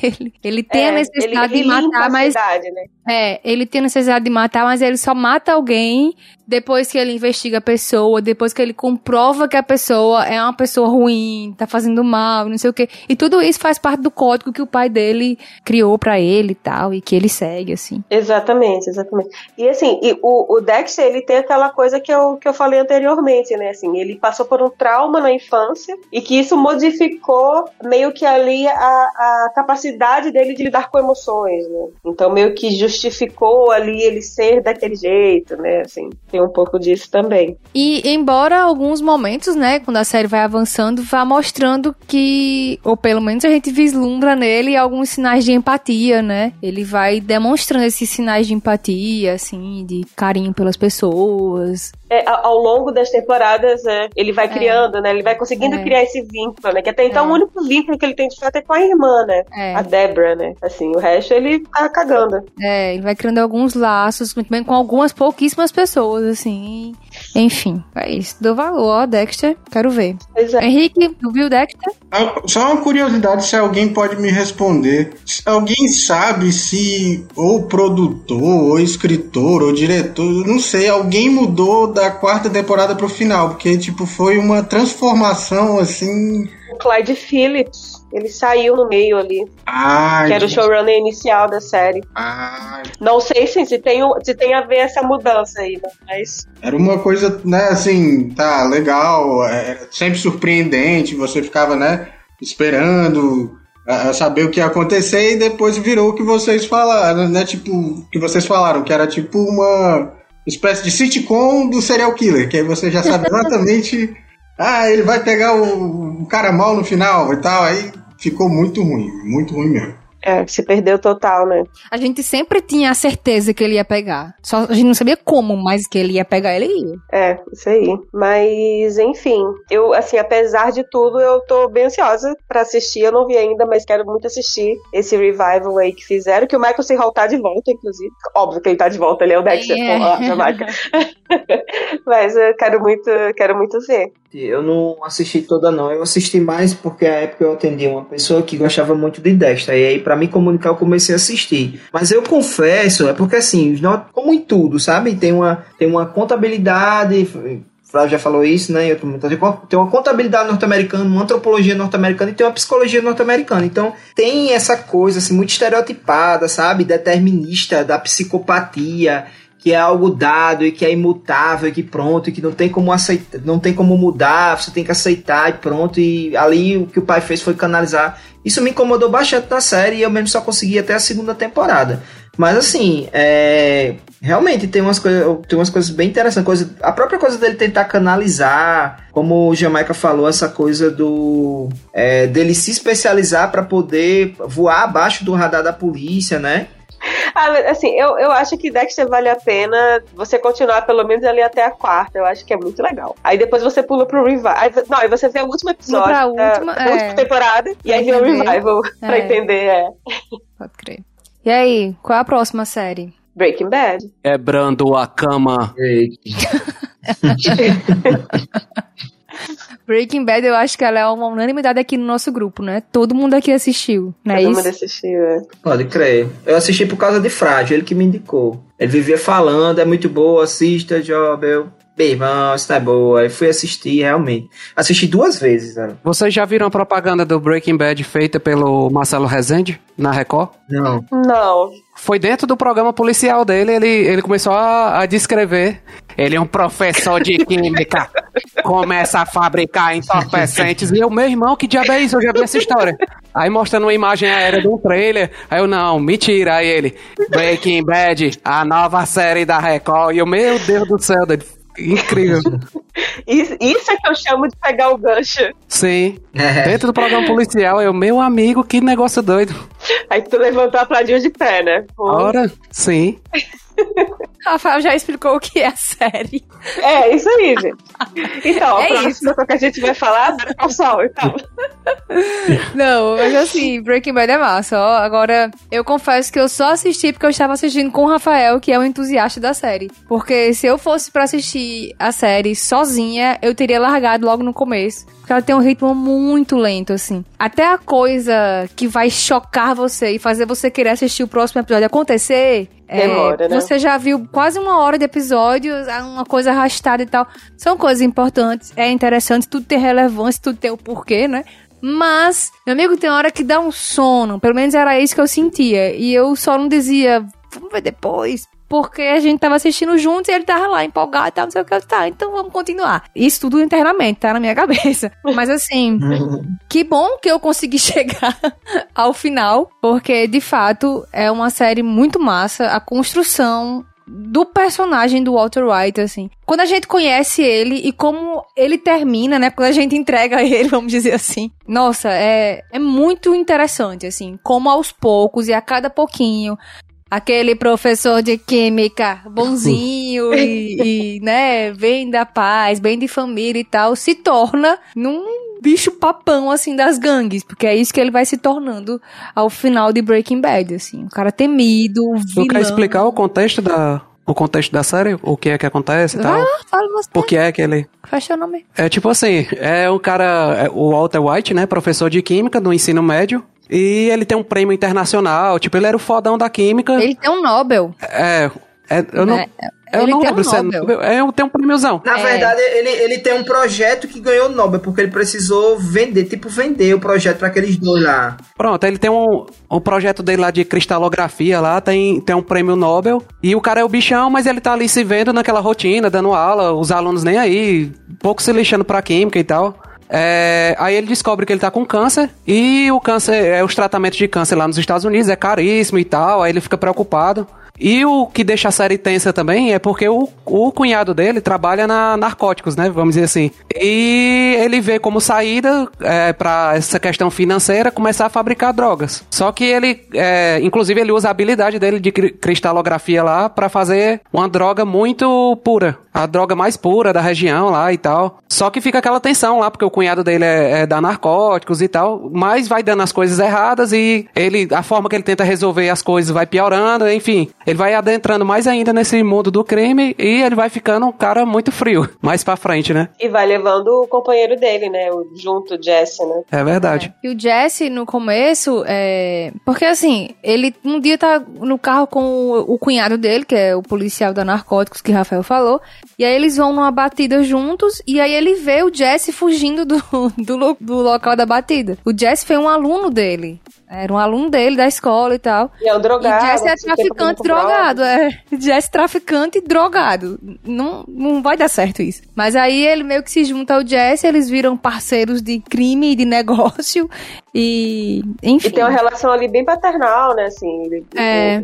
Ele tem a necessidade de matar, mas... Né? É, ele tem necessidade de matar, mas ele só mata alguém depois que ele investiga a pessoa, depois que ele comprova que a pessoa é uma pessoa ruim, tá fazendo mal, não sei o quê. E tudo isso faz parte do código que o pai dele criou pra ele e tal, e que ele segue, assim. Exatamente, exatamente. E assim, e o Dexter, ele tem aquela coisa que eu falei anteriormente, né, assim, ele passou por um trauma na infância, e que isso modificou meio que ali a capacidade dele de lidar com emoções, né. Então meio que justificou ali ele ser daquele jeito, né, assim. Tem um pouco disso também. E embora alguns momentos, né, quando a série vai avançando, vá mostrando que, ou pelo menos a gente vislumbra nele alguns sinais de empatia, né? Ele vai demonstrando esses sinais de empatia, assim, de carinho pelas pessoas. É, ao longo das temporadas, né, ele vai criando, né? Ele vai conseguindo criar esse vínculo, né? Que até então o único vínculo que ele tem de fato é com a irmã, né? É. A Deborah, né? Assim, o resto ele tá cagando. É, ele vai criando alguns laços, muito bem, com algumas pouquíssimas pessoas, assim. Enfim, é isso. Dou valor, ó, Dexter. Quero ver. Exato. Henrique, tu viu Dexter? Só uma curiosidade, se alguém pode me responder. Se alguém sabe se ou produtor, ou escritor, ou diretor, não sei, alguém mudou da quarta temporada pro final, porque, tipo, foi uma transformação, assim... O Clyde Phillips, ele saiu no meio ali. Ai, que era o showrunner inicial da série. Ai. Não sei se tem a ver essa mudança aí, mas... Era uma coisa, né, assim, tá, legal, sempre surpreendente, você ficava, né, esperando... A saber o que ia acontecer, e depois virou o que vocês falaram, né? Tipo, que vocês falaram, que era tipo uma espécie de sitcom do serial killer, que aí você já sabe exatamente, ah, ele vai pegar o cara mal no final e tal, aí ficou muito ruim mesmo. É, se perdeu total, né? A gente sempre tinha a certeza que ele ia pegar. Só a gente não sabia como, mas que ele ia pegar, ele ia. É, isso aí. Mas, enfim, eu, assim, apesar de tudo, eu tô bem ansiosa pra assistir. Eu não vi ainda, mas quero muito assistir esse revival aí que fizeram, que o Michael C. Hall tá de volta, inclusive. Óbvio que ele tá de volta, ele é o Dexter, da marca. Mas eu quero muito ver. Eu não assisti toda, não. Eu assisti mais porque à época eu atendi uma pessoa que gostava muito de Dexter. E aí, pra me comunicar, eu comecei a assistir. Mas eu confesso, é porque assim, como em tudo, sabe? Tem uma contabilidade... Flávio já falou isso, né? Tem uma contabilidade norte-americana, uma antropologia norte-americana e tem uma psicologia norte-americana. Então, tem essa coisa, assim, muito estereotipada, sabe? Determinista, da psicopatia... que é algo dado e que é imutável e que pronto, e que não tem como mudar, você tem que aceitar e pronto, e ali o que o pai fez foi canalizar. Isso me incomodou bastante na série e eu mesmo só consegui até a segunda temporada. Mas assim, realmente tem umas coisas bem interessantes. A própria coisa dele tentar canalizar, como o Jamaica falou, essa coisa dele se especializar para poder voar abaixo do radar da polícia, né? Ah, assim, eu acho que Dexter vale a pena você continuar pelo menos ali até a quarta. Eu acho que é muito legal. Aí depois você pula pro revival. Não, aí você vê o último episódio da última temporada e aí vem o revival pra entender. Pode crer. E aí, qual é a próxima série? Breaking Bad. Quebrando a cama. Breaking Bad, eu acho que ela é uma unanimidade aqui no nosso grupo, né? Todo mundo aqui assistiu, não é isso? Todo mundo assistiu, é. Pode crer. Eu assisti por causa de Frágil, ele que me indicou. Ele vivia falando, é muito boa, assista, Job, meu irmão, isso tá boa. Eu fui assistir, realmente. Assisti 2 vezes, né? Vocês já viram a propaganda do Breaking Bad feita pelo Marcelo Rezende, na Record? Não. Não. Foi dentro do programa policial dele, ele começou a descrever. Ele é um professor de química, começa a fabricar entorpecentes. E eu, meu irmão, que diabo é isso? Eu já vi essa história. Aí mostrando uma imagem aérea de um trailer, aí eu, não, mentira. Aí ele, Breaking Bad, a nova série da Record. E eu, meu Deus do céu, incrível. Isso é que eu chamo de pegar o gancho. Sim. Dentro do programa policial, eu, meu amigo, que negócio doido. Aí tu levantou a pladinha de pé, né? Ora, sim. Rafael já explicou o que é a série. É, isso aí, gente. Então, a próxima que a gente vai falar Better Call Saul e tal. Não, mas assim, Breaking Bad é massa. Ó, agora, eu confesso que eu só assisti porque eu estava assistindo com o Rafael, que é um entusiasta da série. Porque se eu fosse pra assistir a série sozinha, eu teria largado logo no começo. Porque ela tem um ritmo muito lento, assim. Até a coisa que vai chocar você e fazer você querer assistir o próximo episódio acontecer... Demora, né? Você já viu quase uma hora de episódio, uma coisa arrastada e tal. São coisas importantes, é interessante, tudo tem relevância, tudo tem o porquê, né? Mas, meu amigo, tem hora que dá um sono. Pelo menos era isso que eu sentia. E eu só não dizia, vamos ver depois... Porque a gente tava assistindo juntos e ele tava lá empolgado e tal, não sei o que. Tá, então vamos continuar. Isso tudo internamente, tá na minha cabeça. Mas assim, que bom que eu consegui chegar ao final. Porque, de fato, é uma série muito massa. A construção do personagem do Walter White, assim. Quando a gente conhece ele e como ele termina, né? Quando a gente entrega ele, vamos dizer assim. Nossa, é muito interessante, assim. Como aos poucos e a cada pouquinho... Aquele professor de química bonzinho e, né, bem da paz, bem de família e tal, se torna num bicho papão, assim, das gangues. Porque é isso que ele vai se tornando ao final de Breaking Bad, assim. Um cara temido, um vilão. Tu quer explicar o contexto da série? O que é que acontece e tal? Ah, fala você. Porque é aquele... Fecha o nome. É tipo assim, é o cara, o Walter White, né, professor de química do ensino médio. E ele tem um prêmio internacional, tipo, ele era o fodão da química. Ele tem um Nobel. Eu não lembro se é Nobel. Tem um prêmiozão. Na verdade, ele tem um projeto que ganhou o Nobel, porque ele precisou vender o projeto pra aqueles dois lá. Pronto, ele tem um projeto dele lá de cristalografia lá, tem um prêmio Nobel, e o cara é o bichão, mas ele tá ali se vendo naquela rotina, dando aula, os alunos nem aí, pouco se lixando pra química e tal. Aí ele descobre que ele tá com câncer, e o câncer, os tratamentos de câncer lá nos Estados Unidos é caríssimo e tal, aí ele fica preocupado. E o que deixa a série tensa também é porque o cunhado dele trabalha na narcóticos, né, vamos dizer assim. E ele vê como saída pra essa questão financeira começar a fabricar drogas. Só que ele, inclusive ele usa a habilidade dele de cristalografia lá pra fazer uma droga muito pura. A droga mais pura da região lá e tal. Só que fica aquela tensão lá, porque o cunhado dele é da narcóticos e tal, mas vai dando as coisas erradas e a forma que ele tenta resolver as coisas vai piorando, enfim... Ele vai adentrando mais ainda nesse mundo do crime e ele vai ficando um cara muito frio mais pra frente, né? E vai levando o companheiro dele, né? O Jesse, né? É verdade. É. E o Jesse, no começo, porque assim, ele um dia tá no carro com o cunhado dele, que é o policial da Narcóticos, que Rafael falou, e aí eles vão numa batida juntos e aí ele vê o Jesse fugindo do local da batida. O Jesse foi um aluno dele. Era um aluno dele da escola e tal. E é um drogado. E Jesse é traficante drogado. Jesse traficante e drogado. Não vai dar certo isso. Mas aí ele meio que se junta ao Jesse, eles viram parceiros de crime e de negócio. E, enfim. E tem uma relação ali bem paternal, né? Assim, é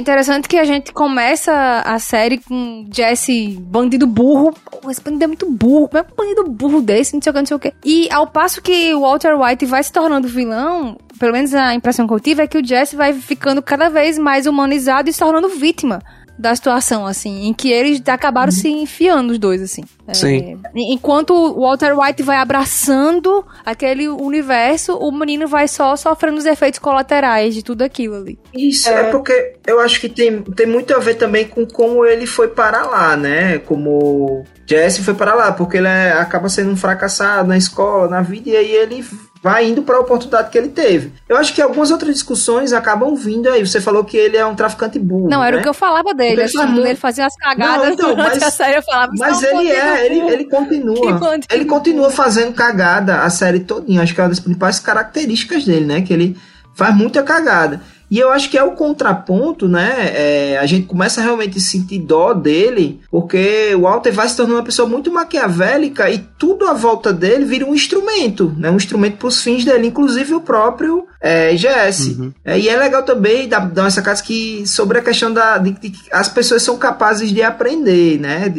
interessante que a gente começa a série com Jesse bandido burro. Esse bandido é muito burro. Como é que um bandido burro desse? Não sei o que. E ao passo que o Walter White vai se tornando vilão, pelo menos a impressão que eu tive é que o Jesse vai ficando cada vez mais humanizado e se tornando vítima da situação, assim, em que eles acabaram se enfiando os dois, assim. Sim. Enquanto o Walter White vai abraçando aquele universo, o menino vai só sofrendo os efeitos colaterais de tudo aquilo ali. Isso, porque eu acho que tem muito a ver também com como ele foi parar lá, né? Como Jesse foi parar lá, porque ele acaba sendo um fracassado na escola, na vida, e aí ele... vai indo para a oportunidade que ele teve. Eu acho que algumas outras discussões acabam vindo aí. Você falou que ele é um traficante burro, não, era, né? O que eu falava dele. Ele fazia as cagadas durante a série. Eu falava, mas ele continua fazendo cagada a série todinha. Acho que é uma das principais características dele, né? Que ele faz muita cagada. E eu acho que é o contraponto, né? A gente começa realmente a sentir dó dele, porque o Walter vai se tornando uma pessoa muito maquiavélica e tudo à volta dele vira um instrumento, né? Um instrumento para os fins dele, inclusive o próprio Jesse. Uhum. E é legal também dar essa casa que sobre a questão de que as pessoas são capazes de aprender, né?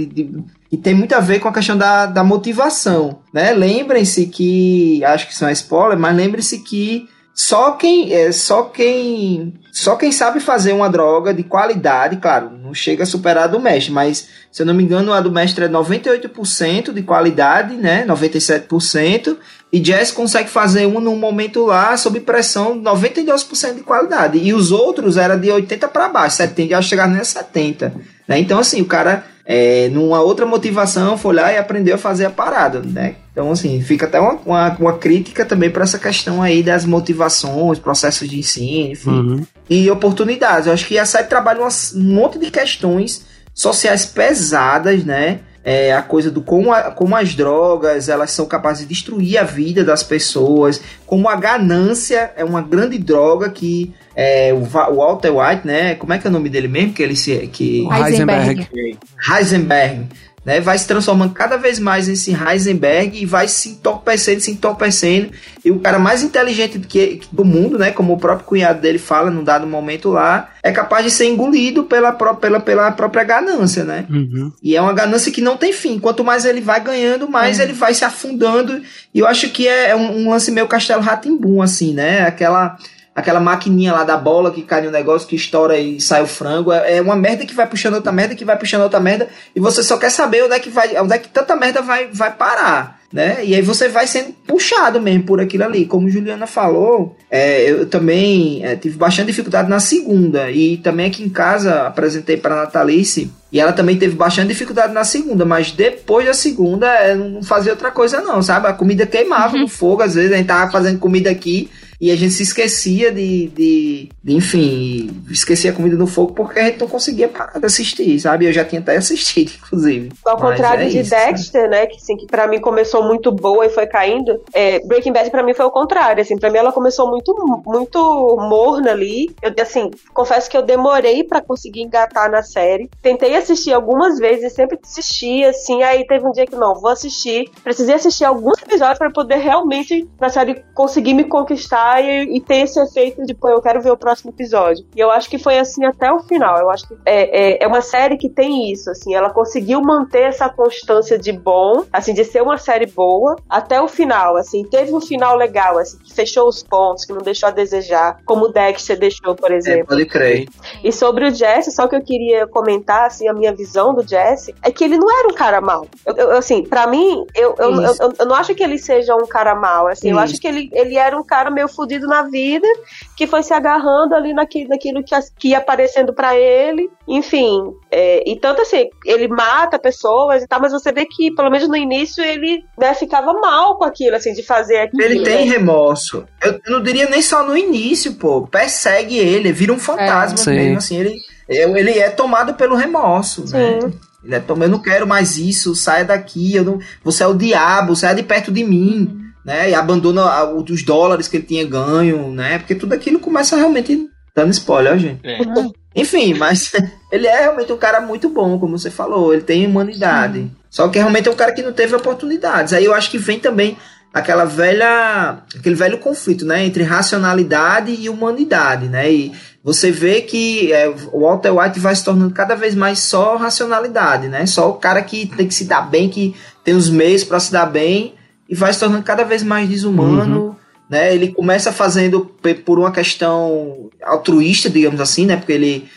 E tem muito a ver com a questão da motivação, né? Lembrem-se que... Acho que isso não é spoiler, mas lembrem-se que só quem sabe fazer uma droga de qualidade, claro, não chega a superar a do mestre, mas, se eu não me engano, a do mestre é 98% de qualidade, né, 97%, e Jess consegue fazer uma num momento lá, sob pressão, 92% de qualidade, e os outros era de 80 para baixo, 70, já chegaram nem a 70, né, então assim, o cara... numa outra motivação, foi lá e aprendeu a fazer a parada, né? Então, assim, fica até uma crítica também para essa questão aí das motivações, processos de ensino, enfim, e oportunidades. Eu acho que a série trabalha um monte de questões sociais pesadas, né? A coisa do como as drogas, elas são capazes de destruir a vida das pessoas, como a ganância é uma grande droga que o Walter White, né? Como é que é o nome dele mesmo? Heisenberg. Né, vai se transformando cada vez mais nesse Heisenberg e vai se entorpecendo. E o cara mais inteligente do mundo, né, como o próprio cunhado dele fala num dado momento lá, é capaz de ser engolido pela própria ganância, né? E é uma ganância que não tem fim. Quanto mais ele vai ganhando, mais ele vai se afundando. E eu acho que é um lance meio Castelo Rá-Tim-Bum, assim, né? Aquela maquininha lá da bola que cai no negócio, que estoura e sai o frango. É uma merda que vai puxando outra merda, e você só quer saber onde é que tanta merda vai parar, né? E aí você vai sendo puxado mesmo por aquilo ali. Como Juliana falou, eu também tive bastante dificuldade na segunda, e também aqui em casa apresentei para a Natalice, e ela também teve bastante dificuldade na segunda, mas depois da segunda não fazia outra coisa não, sabe? A comida queimava no fogo, às vezes a gente tava fazendo comida aqui e a gente se esquecia enfim, esquecia a comida no fogo porque a gente não conseguia parar de assistir, sabe? Eu já tinha até assistido, inclusive. Ao contrário de Dexter, né? Que, assim, que pra mim começou muito boa e foi caindo. Breaking Bad pra mim foi o contrário, assim. Pra mim ela começou muito, muito morna ali. Eu, assim, confesso que eu demorei pra conseguir engatar na série. Tentei assistir algumas vezes, sempre assisti, assim. Aí teve um dia que não, vou assistir. Precisei assistir alguns episódios pra poder realmente, na série, conseguir me conquistar e ter esse efeito de, pô, eu quero ver o próximo episódio. E eu acho que foi assim até o final. Eu acho que é uma série que tem isso, assim, ela conseguiu manter essa constância de bom, assim, de ser uma série boa até o final, assim. Teve um final legal, assim, que fechou os pontos, que não deixou a desejar, como o Dexter deixou, por exemplo. Pode crer. E sobre o Jesse, só que eu queria comentar, assim, a minha visão do Jesse, é que ele não era um cara mau. Assim, pra mim, eu não acho que ele seja um cara mau, assim, eu acho que ele era um cara meio fudido na vida, que foi se agarrando ali naquilo que ia aparecendo pra ele, enfim, e tanto assim, ele mata pessoas e tal, mas você vê que, pelo menos no início, ele, né, ficava mal com aquilo, assim, de fazer aquilo. Ele tem remorso. Eu não diria nem só no início, pô, persegue ele, vira um fantasma mesmo, assim, ele é tomado pelo remorso, né? Ele é tomado, eu não quero mais isso, saia daqui, você é o diabo, saia de perto de mim. Né, e abandona os dólares que ele tinha ganho, né? Porque tudo aquilo começa realmente dando spoiler, gente. Enfim, mas ele é realmente um cara muito bom, como você falou, ele tem humanidade. Só que realmente é um cara que não teve oportunidades. Aí eu acho que vem também aquele velho conflito, né, entre racionalidade e humanidade, né? E você vê que o Walter White vai se tornando cada vez mais só racionalidade, né? Só o cara que tem que se dar bem, que tem os meios para se dar bem. E vai se tornando cada vez mais desumano, né? Ele começa fazendo por uma questão altruísta, digamos assim, né? Porque ele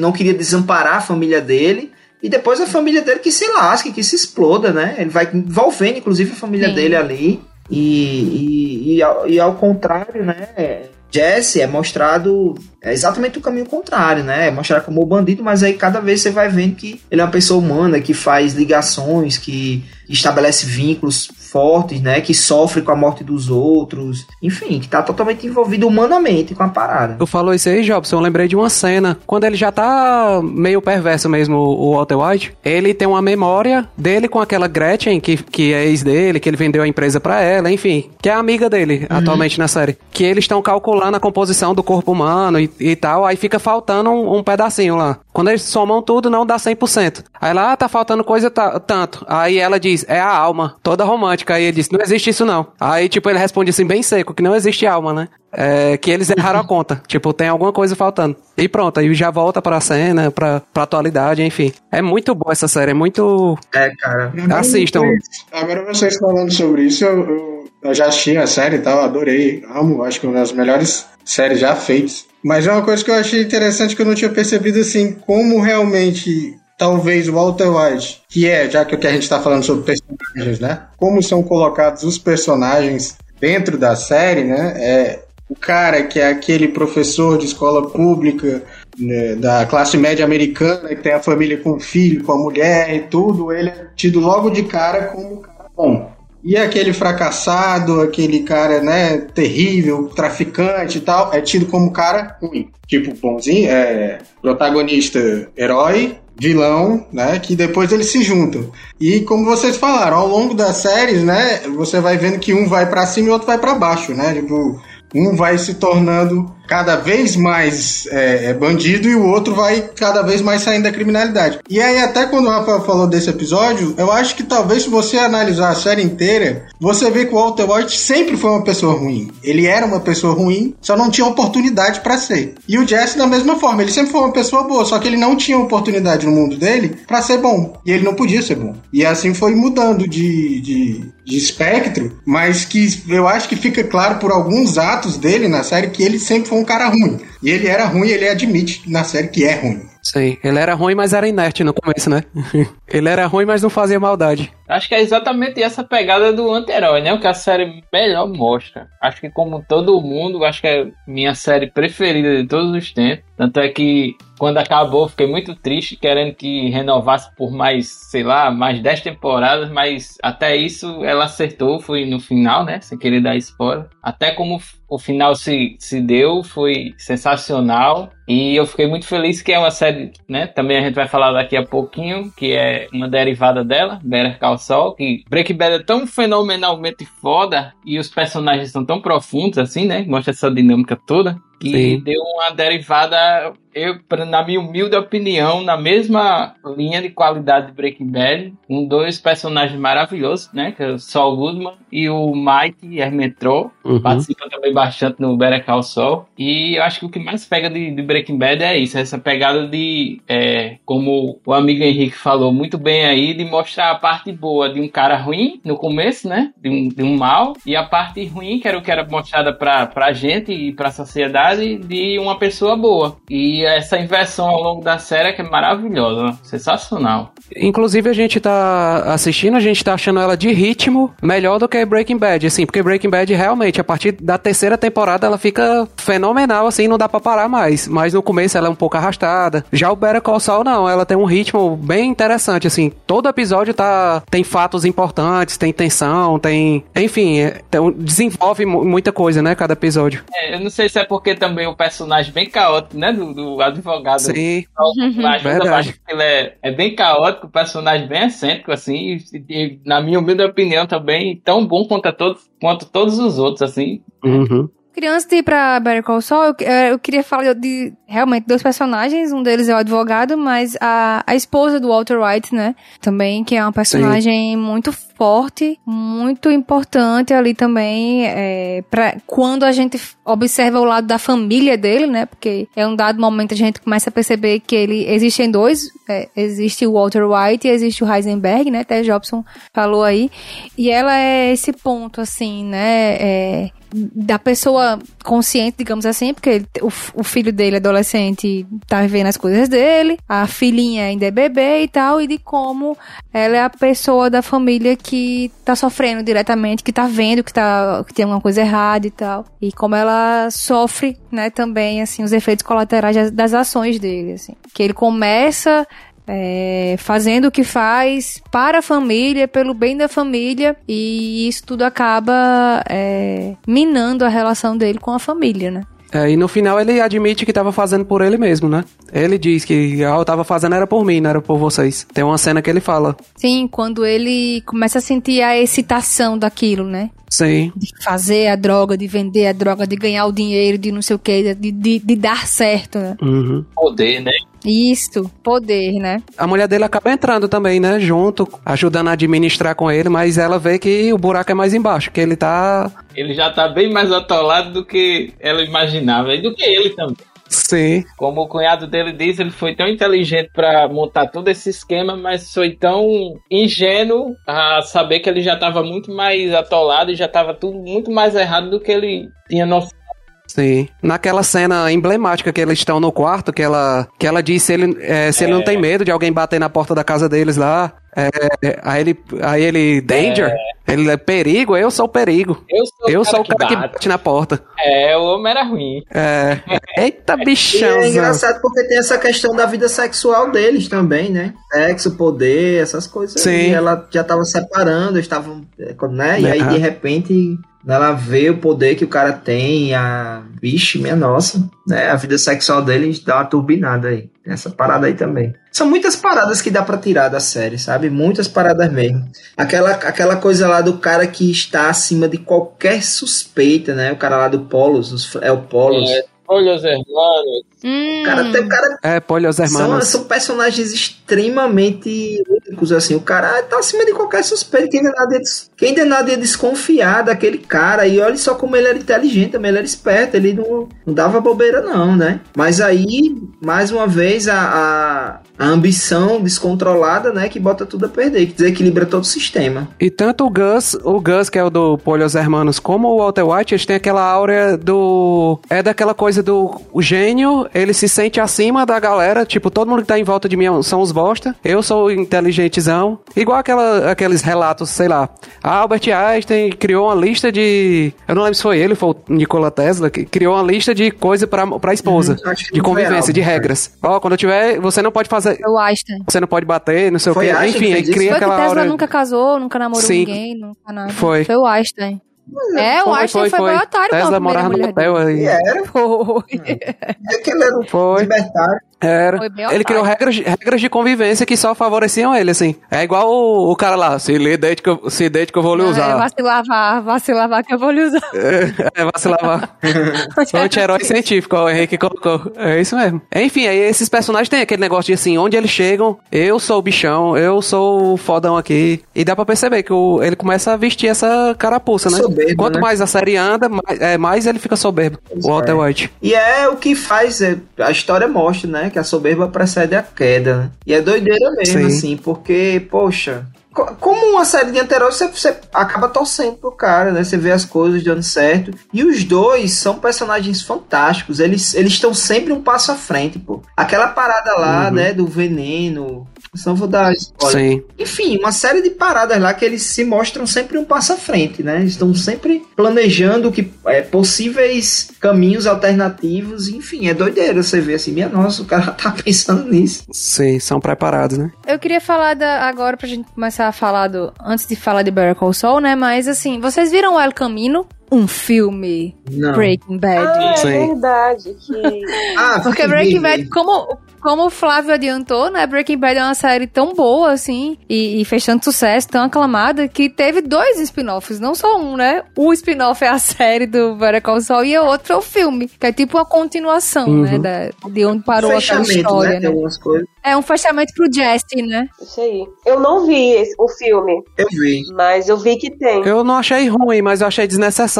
não queria desamparar a família dele. E depois a família dele que se lasque, que se exploda, né? Ele vai envolvendo, inclusive, a família dele ali. E ao contrário, né? Jesse é mostrado exatamente o caminho contrário, né? É mostrado como o bandido, mas aí cada vez você vai vendo que ele é uma pessoa humana, que faz ligações, que estabelece vínculos fortes, né? Que sofre com a morte dos outros, enfim, que tá totalmente envolvido humanamente com a parada. Tu falou isso aí, Jobson, eu lembrei de uma cena, quando ele já tá meio perverso mesmo, o Walter White, ele tem uma memória dele com aquela Gretchen, que é ex dele, que ele vendeu a empresa pra ela, enfim, que é amiga dele atualmente na série, que eles estão calculando a composição do corpo humano e tal, aí fica faltando um pedacinho lá. Quando eles somam tudo, não dá 100%. Aí lá, tá faltando coisa tanto. Aí ela diz, é a alma, toda romântica. Aí ele diz, não existe isso não. Aí, tipo, ele responde assim, bem seco, que não existe alma, né? Que eles erraram a conta. Tipo, tem alguma coisa faltando. E pronto, aí já volta pra cena, pra atualidade, enfim. É muito boa essa série, é muito... cara. Assistam. Agora vocês falando sobre isso, eu já assisti a série e tal, adorei, amo, acho que é uma das melhores séries já feitas. Mas é uma coisa que eu achei interessante, que eu não tinha percebido, assim, como realmente... Talvez o Walter White, que já que a gente está falando sobre personagens, né? Como são colocados os personagens dentro da série, né? O cara que é aquele professor de escola pública né, da classe média americana, que tem a família com o filho, com a mulher e tudo, ele é tido logo de cara como um cara bom. E aquele fracassado, aquele cara, né, terrível, traficante e tal, é tido como cara ruim. Tipo, bonzinho, é protagonista, herói, vilão, né, que depois eles se juntam. E como vocês falaram, ao longo das séries, né, você vai vendo que um vai pra cima e o outro vai pra baixo, né, tipo, um vai se tornando cada vez mais bandido e o outro vai cada vez mais saindo da criminalidade. E aí, até quando o Rafael falou desse episódio, eu acho que talvez se você analisar a série inteira, você vê que o Walter White sempre foi uma pessoa ruim. Ele era uma pessoa ruim, só não tinha oportunidade pra ser. E o Jesse da mesma forma, ele sempre foi uma pessoa boa, só que ele não tinha oportunidade no mundo dele pra ser bom. E ele não podia ser bom. E assim foi mudando de espectro, mas que eu acho que fica claro por alguns atos dele na série que ele sempre foi um cara ruim. E ele era ruim, ele admite na série que é ruim. Sei, ele era ruim, mas era inerte no começo, né? Ele era ruim, mas não fazia maldade. Acho que é exatamente essa pegada do anti-herói, né? O que a série melhor mostra. Acho que como todo mundo, acho que é minha série preferida de todos os tempos. Tanto é que quando acabou, fiquei muito triste, querendo que renovasse por mais, sei lá, mais 10 temporadas, mas até isso ela acertou, foi no final, né? Sem querer dar spoiler. Até como o final se deu, foi sensacional. E eu fiquei muito feliz que é uma série, né? Também a gente vai falar daqui a pouquinho, que é uma derivada dela, Better Call Saul, que Breaking Bad é tão fenomenalmente foda e os personagens são tão profundos assim, né? Mostra essa dinâmica toda. Que sim, deu uma derivada, eu, na minha humilde opinião, na mesma linha de qualidade de Breaking Bad, com dois personagens maravilhosos, né? Que é o Saul Goodman e o Mike Ehrmantraut, participa também bastante no Better Call Saul. E eu acho que o que mais pega de Breaking Bad é isso, essa pegada de, como o amigo Henrique falou muito bem aí, de mostrar a parte boa de um cara ruim no começo, né? De um mal, e a parte ruim, que era o que era mostrada pra gente e pra sociedade, de uma pessoa boa. E essa inversão ao longo da série que é maravilhosa, né? Sensacional. Inclusive a gente tá assistindo, a gente tá achando ela de ritmo melhor do que Breaking Bad, assim, porque Breaking Bad realmente, a partir da terceira temporada ela fica fenomenal, assim, não dá pra parar mais, mas no começo ela é um pouco arrastada. Já o Better Call Saul não, ela tem um ritmo bem interessante, assim, todo episódio tem fatos importantes, tem tensão, tem, enfim, desenvolve muita coisa, né, cada episódio. Eu não sei se é porque também o personagem bem caótico, né, do advogado. Sim, verdade. Ele é bem caótico, o personagem bem excêntrico, assim, e na minha humilde opinião também, tão bom quanto todos os outros, assim. Antes de ir pra Better Call Saul, eu queria falar de, realmente, dois personagens. Um deles é o advogado, mas a esposa do Walter White, né? Também, que é uma personagem muito forte, muito importante ali também, quando a gente observa o lado da família dele, né? Porque é um dado momento a gente começa a perceber que ele existe em dois. Existe o Walter White e existe o Heisenberg, né? Até Jobson falou aí. E ela é esse ponto, assim, né? Da pessoa consciente, digamos assim, porque o filho dele, adolescente, tá vivendo as coisas dele, a filhinha ainda é bebê e tal, e de como ela é a pessoa da família que tá sofrendo diretamente, que tá vendo que tem alguma coisa errada e tal, e como ela sofre, né, também, assim, os efeitos colaterais das ações dele, assim, que ele começa... fazendo o que faz para a família, pelo bem da família, e isso tudo acaba minando a relação dele com a família, né? E no final ele admite que estava fazendo por ele mesmo, né? Ele diz que eu estava fazendo era por mim, não era por vocês. Tem uma cena que ele fala. Sim, quando ele começa a sentir a excitação daquilo, né? Sim. De fazer a droga, de vender a droga, de ganhar o dinheiro, de não sei o que, de dar certo, né? Poder, né? Isso, poder, né? A mulher dele acaba entrando também, né? Junto, ajudando a administrar com ele, mas ela vê que o buraco é mais embaixo, que ele já tá bem mais atolado do que ela imaginava, e do que ele também. Sim. Como o cunhado dele diz, ele foi tão inteligente pra montar todo esse esquema, mas foi tão ingênuo a saber que ele já tava muito mais atolado e já tava tudo muito mais errado do que ele tinha noção. Sim. Naquela cena emblemática que eles estão no quarto, que ela diz se ele não tem medo de alguém bater na porta da casa deles lá. Aí ele danger, ele é perigo, eu sou o perigo. Eu sou o cara que bate na porta. O homem era ruim. Eita bichão. E é engraçado porque tem essa questão da vida sexual deles também, né? Sexo, poder, essas coisas. Sim. Aí. Ela já tava separando, estavam, né? E aí de repente ela vê o poder que o cara tem, a vixe, minha nossa, né? A vida sexual deles dá uma turbinada aí. Essa parada aí também. São muitas paradas que dá pra tirar da série, sabe? Muitas paradas mesmo. Aquela coisa lá do cara que está acima de qualquer suspeita, né? O cara lá do Polos, é o Polos. Polios Hermanos. O cara... Polios Hermanos. São personagens extremamente únicos, assim. O cara tá acima de qualquer suspeita. Quem de nada ia desconfiar daquele cara. E olha só como ele era inteligente, também ele era esperto. Ele não dava bobeira, não, né? Mas aí, mais uma vez, a ambição descontrolada, né? Que bota tudo a perder, que desequilibra todo o sistema. E tanto o Gus, que é o do Polios Hermanos, como o Walter White, eles têm aquela áurea do... É daquela coisa do o gênio, ele se sente acima da galera, tipo, todo mundo que tá em volta de mim são os bosta, eu sou inteligentezão. Igual aqueles relatos, sei lá, Albert Einstein criou uma lista de... Eu não lembro se foi ele, foi o Nikola Tesla, que criou uma lista de coisa pra esposa, de convivência, de regras. Ó, quando eu tiver, você não pode fazer... O Einstein. Você não pode bater, não sei foi o quê. Enfim, aí cria aquela hora... Foi Tesla nunca casou, nunca namorou ninguém, nunca nada. Foi o Einstein. O Einstein foi maior otário. Tesla morava no hotel aí. Era? Foi. É que ele era libertário. Era. Ele criou regras de convivência que só favoreciam ele, assim. É igual o cara lá, se deite que eu vou lhe usar. Vai se lavar que eu vou lhe usar. Vai se lavar. Anti-herói científico, o Henrique colocou. É isso mesmo. Enfim, aí esses personagens têm aquele negócio de assim, onde eles chegam, eu sou o bichão, eu sou o fodão aqui. E dá pra perceber que ele começa a vestir essa carapuça, né? Soberbo, quanto mais a série anda, mais ele fica soberbo, o Walter White. E é o que faz, a história mostra, né? Que a soberba precede a queda, né? E é doideira mesmo, assim, porque, poxa, como uma série de anterior, você acaba torcendo pro cara, né? Você vê as coisas dando certo. E os dois são personagens fantásticos. Eles estão sempre um passo à frente, pô. Aquela parada lá, né? Do veneno... Senão vou dar spoiler. Sim. Enfim, uma série de paradas lá que eles se mostram sempre um passo à frente, né? Eles estão sempre planejando que, possíveis caminhos alternativos. Enfim, é doideira você ver assim, minha nossa, o cara tá pensando nisso. Sim, são preparados, né? Eu queria falar agora pra gente começar a falar antes de falar de Better Call Saul, né? Mas assim, vocês viram o El Camino? Um filme, não. Breaking Bad. É verdade. Porque Breaking Bad, como o Flávio adiantou, né? Breaking Bad é uma série tão boa, assim, e fez tanto sucesso, tão aclamada, que teve 2 spin-offs, não só um, né? O spin-off é a série do Better Call Saul e o outro é o filme, que é tipo uma continuação, né? De onde parou aquela história, né? É um fechamento pro Jesse, né? Isso aí. Eu não vi o filme. Eu vi. Mas eu vi que tem. Eu não achei ruim, mas eu achei desnecessário.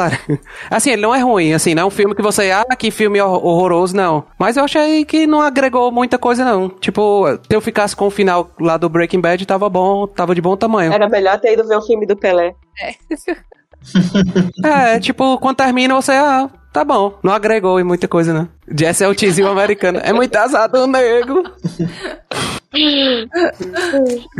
Assim, ele não é ruim, assim, não é um filme que você... Ah, que filme horroroso, não. Mas eu achei que não agregou muita coisa, não. Tipo, se eu ficasse com o final lá do Breaking Bad, tava bom, tava de bom tamanho. Era melhor ter ido ver o filme do Pelé. Tipo, quando termina, você... Ah, tá bom, não agregou em muita coisa, não. Jesse é o tizinho americano. É muito azado, nego.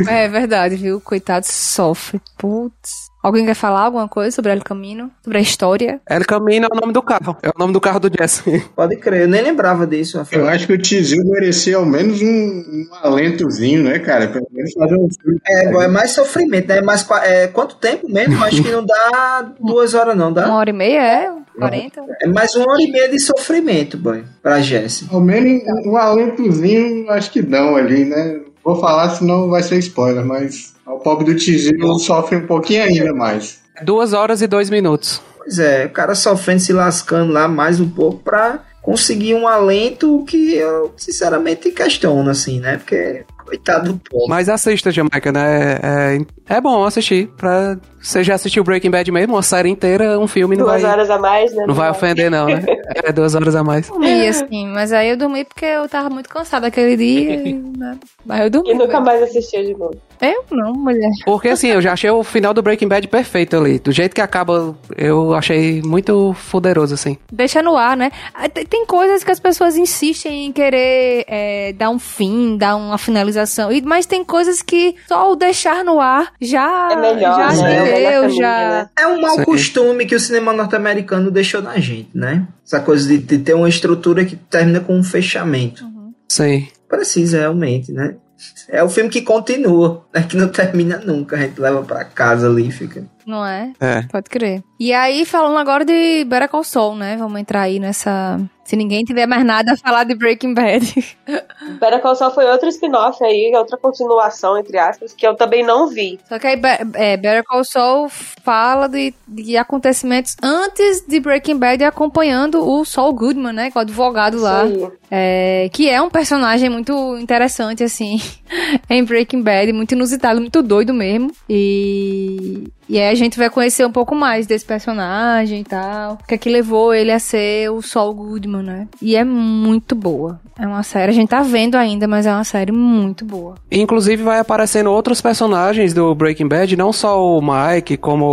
É verdade, viu? Coitado, sofre. Putz. Alguém quer falar alguma coisa sobre El Camino? Sobre a história? El Camino é o nome do carro. É o nome do carro do Jesse. Pode crer, eu nem lembrava disso. Eu acho que o Tizil merecia ao menos um alentozinho, né, cara? Pelo menos fazer um filme. É mais sofrimento, né? Mas, quanto tempo mesmo? Acho que não dá 2 horas, não. Dá? 1h30, 40. É mais 1h30 de sofrimento, boy, pra Jesse. Ao menos um alentozinho, acho que não ali, né? Vou falar, senão vai ser spoiler, mas... O pobre do Tizil sofre um pouquinho ainda mais. 2 horas e 2 minutos. Pois é, o cara sofrendo, se lascando lá mais um pouco pra conseguir um alento que eu, sinceramente, questiono, assim, né? Porque, coitado do povo. Mas assista, Jamaica, né? É bom assistir pra Você já assistiu Breaking Bad mesmo? Uma série inteira, um filme não vai... 2 horas a mais, né? Não vai ofender, não, né? É 2 horas a mais. Dormi, assim, mas aí eu dormi porque eu tava muito cansada aquele dia, né? Mas eu dormi. E nunca mais assistiu de novo. Eu não, mulher. Porque assim, eu já achei o final do Breaking Bad perfeito ali. Do jeito que acaba, eu achei muito fuderoso, assim. Deixa no ar, né? Tem coisas que as pessoas insistem em querer dar um fim, dar uma finalização. Mas tem coisas que só o deixar no ar já... É melhor, já, né? É um mau costume que o cinema norte-americano deixou na gente, né? Essa coisa de ter uma estrutura que termina com um fechamento. Uhum. Sim. Precisa, realmente, né? É o filme que continua, né? Que não termina nunca. A gente leva pra casa ali e fica... Não é? É. Pode crer. E aí, falando agora de Better Call Saul, né? Vamos entrar aí nessa... Se ninguém tiver mais nada a falar de Breaking Bad. Better Call Saul foi outro spin-off aí, outra continuação, entre aspas, que eu também não vi. Só que aí Better Call Saul fala de acontecimentos antes de Breaking Bad, acompanhando o Saul Goodman, né? Com o advogado lá. Sim. Que é um personagem muito interessante, assim, em Breaking Bad. Muito inusitado, muito doido mesmo. E aí a gente vai conhecer um pouco mais desse personagem e tal. O que é que levou ele a ser o Saul Goodman, né? E é muito boa. É uma série, a gente tá vendo ainda, mas é uma série muito boa. Inclusive vai aparecendo outros personagens do Breaking Bad, não só o Mike, como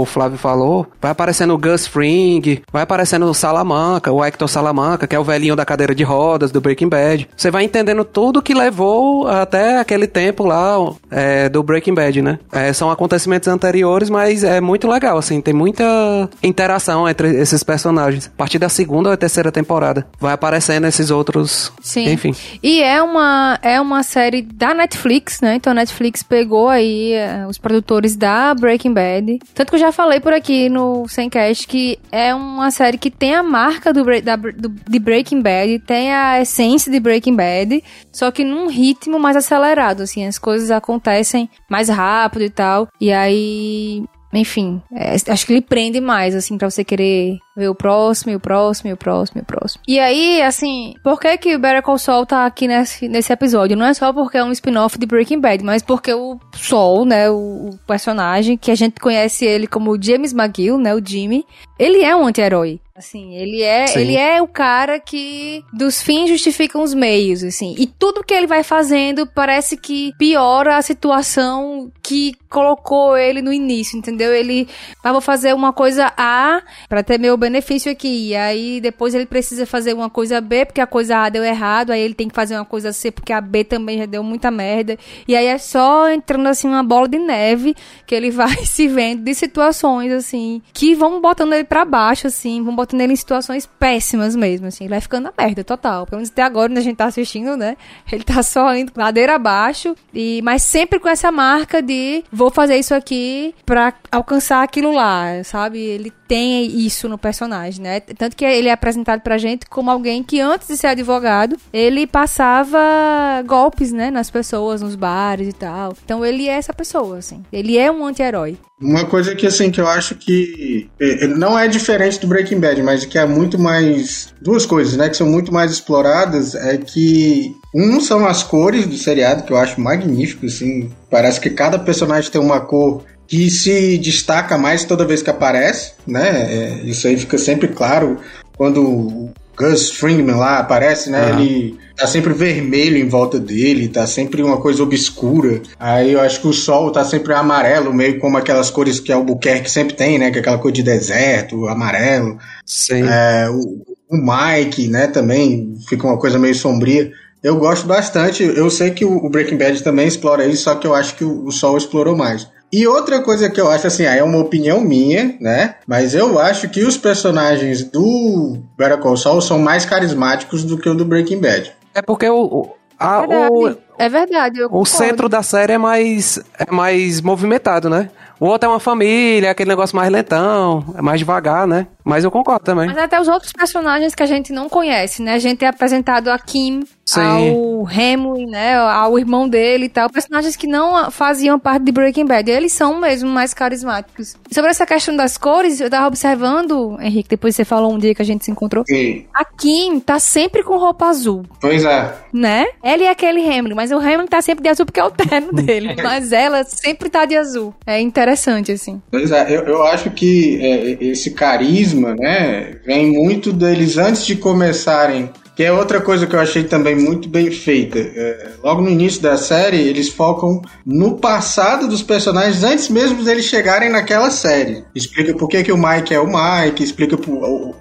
o Flávio falou. Vai aparecendo o Gus Fring, vai aparecendo o Salamanca, o Hector Salamanca, que é o velhinho da cadeira de rodas do Breaking Bad. Você vai entendendo tudo que levou até aquele tempo lá do Breaking Bad, né? São acontecimentos anteriores, mas é muito legal, assim, tem muita interação entre esses personagens. A partir da segunda ou terceira temporada vai aparecendo esses outros. Sim. Enfim. E é uma série da Netflix, né? Então a Netflix pegou aí os produtores da Breaking Bad. Tanto que eu já falei por aqui no Semcast que é uma série que tem a marca de Breaking Bad, tem a essência de Breaking Bad, só que num ritmo mais acelerado, assim, as coisas acontecem mais rápido e tal, e aí enfim, acho que ele prende mais, assim, pra você querer ver o próximo, e o próximo, e o próximo, e o próximo. E aí, assim, por que que Better Call Saul tá aqui nesse episódio? Não é só porque é um spin-off de Breaking Bad, mas porque o Saul, né, o personagem, que a gente conhece ele como James McGill, né, o Jimmy, ele é um anti-herói. Assim, ele é o cara que dos fins justificam os meios, assim. E tudo que ele vai fazendo parece que piora a situação que colocou ele no início, entendeu? Ele, vou fazer uma coisa A pra ter meu benefício aqui. E aí depois ele precisa fazer uma coisa B porque a coisa A deu errado. Aí ele tem que fazer uma coisa C porque a B também já deu muita merda. E aí é só entrando assim uma bola de neve que ele vai se vendo de situações, assim, que vão botando ele pra baixo, assim, vão botando nele em situações péssimas mesmo, assim. Ele vai ficando na merda total. Pelo menos até agora, quando a gente tá assistindo, né? Ele tá só indo ladeira abaixo, mas sempre com essa marca de vou fazer isso aqui pra alcançar aquilo lá, sabe? Ele tem isso no personagem, né? Tanto que ele é apresentado pra gente como alguém que antes de ser advogado, ele passava golpes, né? Nas pessoas, nos bares e tal. Então ele é essa pessoa, assim. Ele é um anti-herói. Uma coisa que, assim, que eu acho que não é diferente do Breaking Bad, mas que é muito mais... Duas coisas, né, que são muito mais exploradas é que... Um são as cores do seriado, que eu acho magnífico, assim. Parece que cada personagem tem uma cor que se destaca mais toda vez que aparece, né? Isso aí fica sempre claro quando o Gus Fringman lá aparece, né? Uhum. Ele tá sempre vermelho em volta dele, tá sempre uma coisa obscura. Aí eu acho que o sol tá sempre amarelo, meio como aquelas cores que Albuquerque sempre tem, né? Que é aquela cor de deserto, amarelo. Sim. O Mike, né? Também fica uma coisa meio sombria. Eu gosto bastante. Eu sei que o Breaking Bad também explora isso, só que eu acho que o Saul explorou mais. E outra coisa que eu acho, assim, é uma opinião minha, né? Mas eu acho que os personagens do Better Call Saul são mais carismáticos do que o do Breaking Bad. É porque é verdade, eu concordo. O centro da série é mais movimentado, né? O outro é uma família, é aquele negócio mais lentão, é mais devagar, né? Mas eu concordo também. Mas até os outros personagens que a gente não conhece, né? A gente é apresentado a Kim, Sim. Ao Hamlin, né, ao irmão dele e tal, personagens que não faziam parte de Breaking Bad, eles são mesmo mais carismáticos. Sobre essa questão das cores, eu tava observando, Henrique, depois você falou um dia que a gente se encontrou, sim, a Kim tá sempre com roupa azul. Pois é. Né? Ela e aquele Hamlin, mas o Hamlin tá sempre de azul porque é o terno dele, mas ela sempre tá de azul. É interessante, assim. Pois é, eu acho que esse carisma, né, vem muito deles antes de começarem. Que é outra coisa que eu achei também muito bem feita. Logo no início da série, eles focam no passado dos personagens antes mesmo deles chegarem naquela série. Explica por que o Mike é o Mike, explica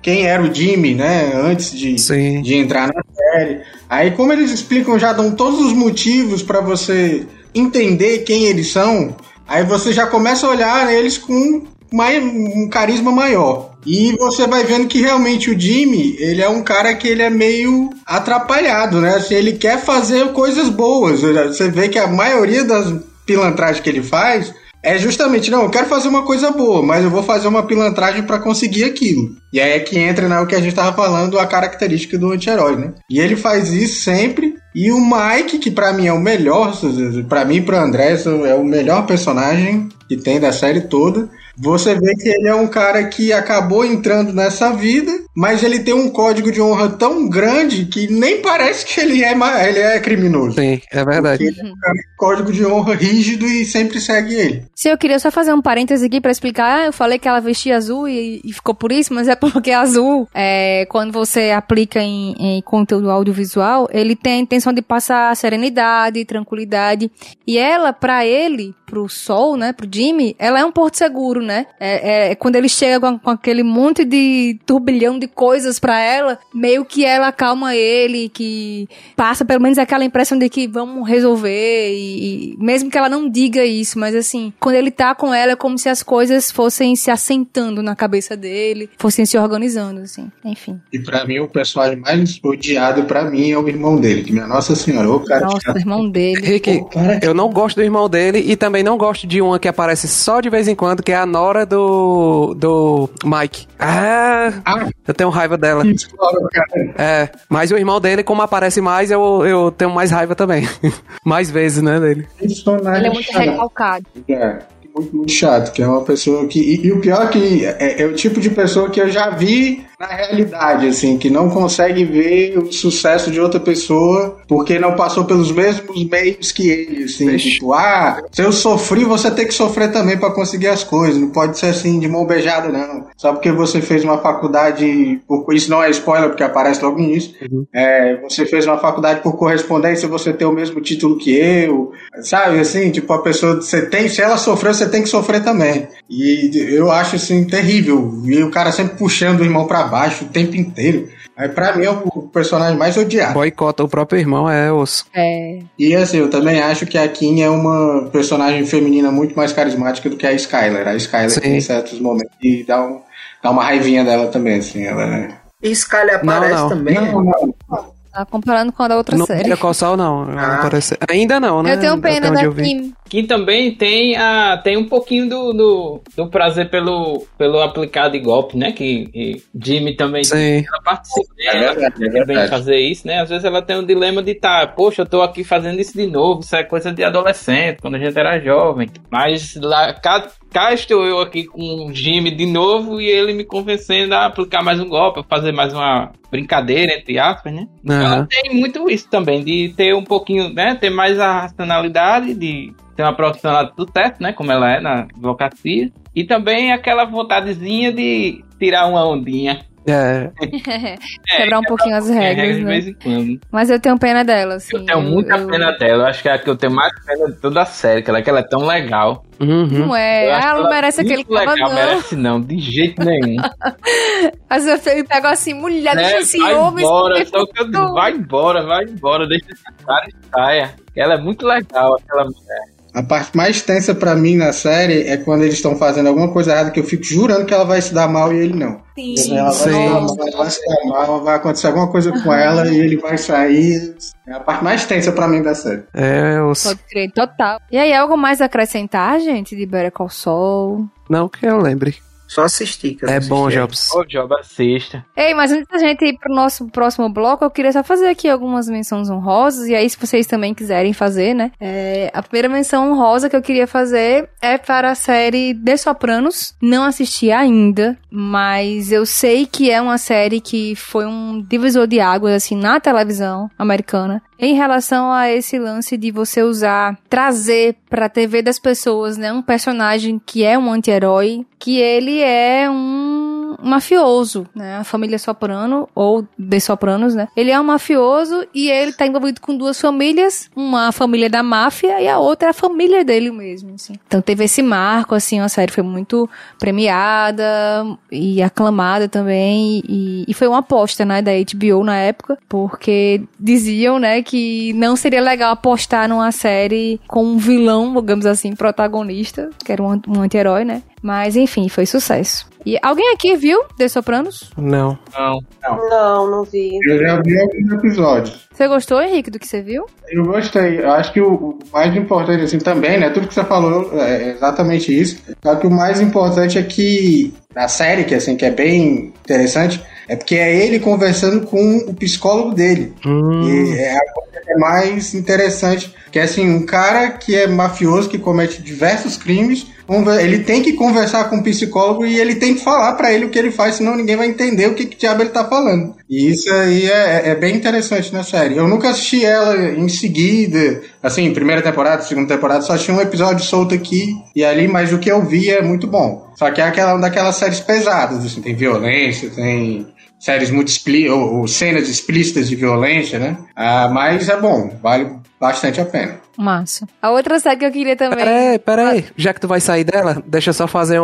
quem era o Jimmy, né? Antes de entrar na série. Aí, como eles explicam, já dão todos os motivos para você entender quem eles são, aí você já começa a olhar eles com um carisma maior. E você vai vendo que realmente o Jimmy, ele é um cara que ele é meio atrapalhado, né? Assim, ele quer fazer coisas boas. Você vê que a maioria das pilantragens que ele faz é justamente, não, eu quero fazer uma coisa boa, mas eu vou fazer uma pilantragem para conseguir aquilo. E aí é que entra, né, o que a gente tava falando, a característica do anti-herói, né? E ele faz isso sempre. E o Mike, que pra mim é o melhor, pra mim e pro André, é o melhor personagem que tem da série toda. Você vê que ele é um cara que acabou entrando nessa vida, mas ele tem um código de honra tão grande que nem parece que ele é criminoso. Sim, é verdade. Ele é um código de honra rígido e sempre segue ele. Sim, eu queria só fazer um parêntese aqui pra explicar. Eu falei que ela vestia azul e ficou por isso, mas é porque azul, quando você aplica em conteúdo audiovisual, ele tem a intenção de passar serenidade, tranquilidade. E ela, pra ele, pro Sol, né, pro Jimmy, ela é um porto seguro, né? Quando ele chega com aquele monte de turbilhão de coisas pra ela, meio que ela acalma ele, que passa pelo menos aquela impressão de que vamos resolver, e mesmo que ela não diga isso, mas assim, quando ele tá com ela é como se as coisas fossem se assentando na cabeça dele, fossem se organizando, assim, enfim. E pra mim, o personagem mais odiado pra mim é o irmão dele, que minha Nossa Senhora, o cara... Nossa, o irmão dele. Rick, eu não gosto do irmão dele e também não gosto de uma que aparece só de vez em quando, que é a nora do Mike. Eu tenho raiva dela. Mas o irmão dele, como aparece mais, eu tenho mais raiva também. Mais vezes, né, dele. Ele é muito recalcado. É. Muito chato, que é uma pessoa que... E o pior que é o tipo de pessoa que eu já vi na realidade, assim, que não consegue ver o sucesso de outra pessoa porque não passou pelos mesmos meios que ele, assim, tipo, se eu sofri, você tem que sofrer também pra conseguir as coisas, não pode ser assim de mão beijada, não. Só porque você fez uma faculdade, isso não é spoiler porque aparece logo nisso, você fez uma faculdade por correspondência, você tem o mesmo título que eu, sabe, assim, tipo, a pessoa, se ela sofreu, você tem que sofrer também. E eu acho, assim, terrível. E o cara sempre puxando o irmão pra baixo o tempo inteiro. Aí, pra mim, é o personagem mais odiado. Boicota o próprio irmão, é osso. É. E, assim, eu também acho que a Kim é uma personagem feminina muito mais carismática do que a Skyler. A Skyler, sim, tem certos momentos e dá uma raivinha dela também, assim, ela, né? E Skyler aparece também? Não. Tá comparando com a da outra série. Better Call Saul, não aparece. Ainda não, né? Eu tenho pena da Kim. Kim também tem um pouquinho do prazer pelo aplicado de golpe, né? Que Jimmy também, sim, ela participa, né? Ela vem fazer isso, né? Às vezes ela tem um dilema de poxa, eu tô aqui fazendo isso de novo, isso é coisa de adolescente, quando a gente era jovem. Mas lá, cá estou eu aqui com o Jimmy de novo e ele me convencendo a aplicar mais um golpe, a fazer mais uma brincadeira, entre aspas, né? Então ela tem muito isso também, de ter um pouquinho, né? Ter mais a racionalidade, de ter uma profissionalidade do certo, né? Como ela é na advocacia. E também aquela vontadezinha de tirar uma ondinha. Quebrar um pouquinho as regras, né? De vez em quando. Mas eu tenho pena dela, assim. Eu tenho muita pena dela. Eu acho que é a que eu tenho mais pena de toda a série, que ela é tão legal. Não é? Ela não merece aquele legal, não merece não, de jeito nenhum. Mas ele pegou assim, mulher, deixa esse homem... Vai embora, deixa esse cara e saia. Ela é muito legal, aquela mulher. A parte mais tensa pra mim na série é quando eles estão fazendo alguma coisa errada que eu fico jurando que ela vai se dar mal e ele não. Sim. Ela vai se dar mal, vai acontecer alguma coisa com ela e ele vai sair. É a parte mais tensa pra mim da série. Pode crer, total. E aí, algo mais a acrescentar, gente, de Better Call Saul? Não que eu lembre. Só assistir. Que eu é bom, Jobs. Ô, Job, assista. Ei, mas antes da gente ir pro nosso próximo bloco, eu queria só fazer aqui algumas menções honrosas, e aí se vocês também quiserem fazer, né? É, a primeira menção honrosa que eu queria fazer é para a série The Sopranos. Não assisti ainda, mas eu sei que é uma série que foi um divisor de águas, assim, na televisão americana, em relação a esse lance de você usar, trazer pra TV das pessoas, né, um personagem que é um anti-herói, que ele é um mafioso, né? A família Soprano, ou The Sopranos, né? Ele é um mafioso e ele tá envolvido com duas famílias, uma família da máfia e a outra é a família dele mesmo, assim. Então teve esse marco, assim, a série foi muito premiada e aclamada também, e foi uma aposta, né, da HBO na época, porque diziam, né, que não seria legal apostar numa série com um vilão, digamos assim, protagonista, que era um anti-herói, né? Mas, enfim, foi sucesso. E alguém aqui viu The Sopranos? Não. Não vi. Eu já vi alguns episódios. Você gostou, Henrique, do que você viu? Eu gostei. Eu acho que o mais importante, assim, também, né? Tudo que você falou é exatamente isso. Só que o mais importante é que, na série, que, assim, que é bem interessante, é porque é ele conversando com o psicólogo dele. E é a coisa que é mais interessante. Que, assim, um cara que é mafioso, que comete diversos crimes, ele tem que conversar com o psicólogo e ele tem que falar pra ele o que ele faz, senão ninguém vai entender o que diabo ele tá falando. E isso aí é bem interessante na série. Eu nunca assisti ela em seguida, assim, primeira temporada, segunda temporada, só tinha um episódio solto aqui e ali, mas o que eu vi é muito bom. Só que é uma daquelas séries pesadas, assim, tem violência, tem séries muito ou cenas explícitas de violência, né? Ah, mas é bom, vale bastante a pena. Massa. A outra série que eu queria também... Peraí. Já que tu vai sair dela, deixa eu só fazer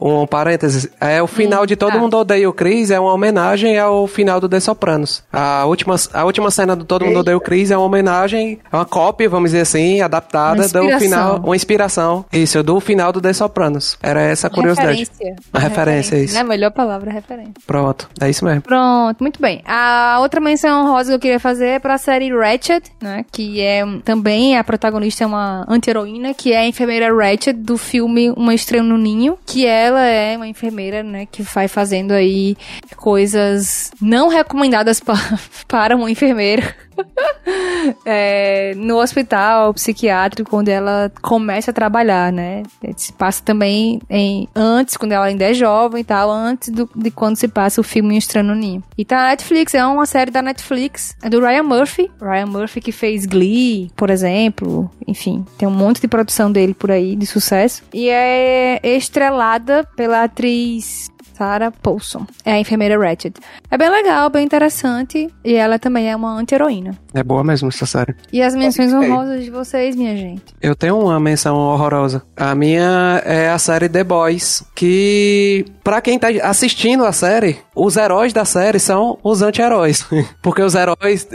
um parênteses. É o final de Todo Mundo Odeia o Chris, é uma homenagem ao final do The Sopranos. A última cena do Todo Mundo Odeia o Chris é uma homenagem, é uma cópia, vamos dizer assim, adaptada do final, uma inspiração. Isso, do final do The Sopranos. Era essa a curiosidade. Uma referência, isso. É a melhor palavra, referência. Pronto, é isso mesmo. Pronto, muito bem. A outra menção honrosa que eu queria fazer é pra série Ratched, né, que é também... A protagonista é uma anti-heroína, que é a enfermeira Ratched do filme Uma Estrela no Ninho, que ela é uma enfermeira, né, que vai fazendo aí coisas não recomendadas para uma enfermeira no hospital psiquiátrico, onde ela começa a trabalhar, né? Se passa também antes, quando ela ainda é jovem e tal, antes de quando se passa o filme Uma Estrela no Ninho. E tá na Netflix, é uma série da Netflix, é do Ryan Murphy. Ryan Murphy que fez Glee, por exemplo. Enfim, tem um monte de produção dele por aí, de sucesso. E é estrelada pela atriz Sarah Paulson. É a enfermeira Ratched. É bem legal, bem interessante. E ela também é uma anti-heroína. É boa mesmo essa série. E as menções honrosas de vocês, minha gente? Eu tenho uma menção horrorosa. A minha é a série The Boys, que pra quem tá assistindo a série, os heróis da série são os anti-heróis. Porque os heróis,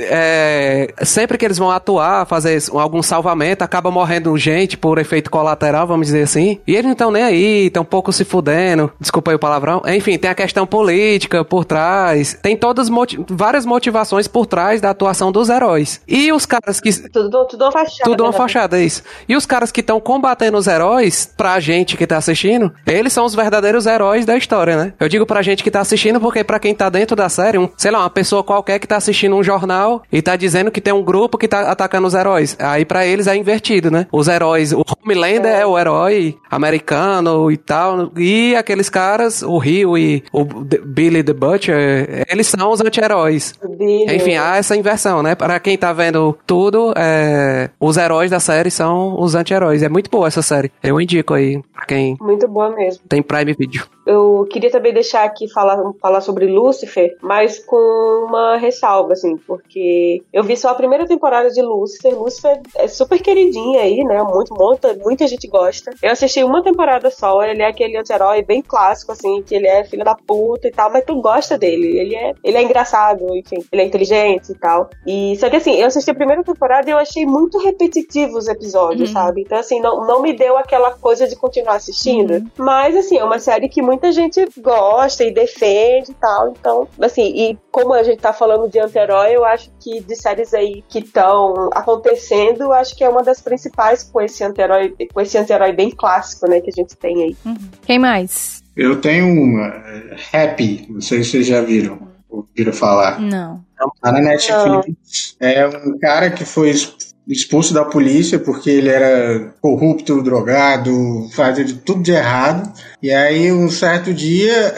sempre que eles vão atuar, fazer algum salvamento, acaba morrendo gente por efeito colateral, vamos dizer assim. E eles não estão nem aí, estão um pouco se fudendo. Desculpa aí o palavrão. Enfim, tem a questão política por trás. Tem todas várias motivações por trás da atuação dos heróis. E os caras que... Tudo uma fachada. Tudo uma fachada, isso. E os caras que estão combatendo os heróis, pra gente que tá assistindo, eles são os verdadeiros heróis da história, né? Eu digo pra gente que tá assistindo porque pra quem tá dentro da série, sei lá, uma pessoa qualquer que tá assistindo um jornal e tá dizendo que tem um grupo que tá atacando os heróis. Aí pra eles é invertido, né? Os heróis... O Homelander é o herói americano e tal. E aqueles caras, o Rio e o Billy the Butcher, eles são os anti-heróis. Enfim, há essa inversão, né? Pra quem tá vendo tudo, os heróis da série são os anti-heróis. É muito boa essa série. Eu indico aí pra quem... Muito boa mesmo. Tem Prime Video. Eu queria também deixar aqui falar sobre Lucifer, mas com uma ressalva, assim, porque eu vi só a primeira temporada de Lucifer. Lucifer é super queridinha aí, né? Muita gente gosta. Eu assisti uma temporada só, ele é aquele anti-herói bem clássico, assim, que ele é filho da puta e tal, mas tu gosta dele. Ele é engraçado, enfim, ele é inteligente e tal. E só que, assim, eu assisti a primeira temporada e eu achei muito repetitivos os episódios, sabe? Então, assim, não me deu aquela coisa de continuar assistindo. Mas, assim, é uma série que muita gente gosta e defende e tal. Então, assim, e como a gente tá falando de anti-herói, eu acho que de séries aí que estão acontecendo, eu acho que é uma das principais com esse anti-herói bem clássico, né, que a gente tem aí. Quem mais? Eu tenho uma, Happy, não sei se vocês já viram, ouviram falar. Não. Tá na Netflix. Não. É um cara que foi expulso da polícia porque ele era corrupto, drogado, fazia de tudo de errado. E aí, um certo dia,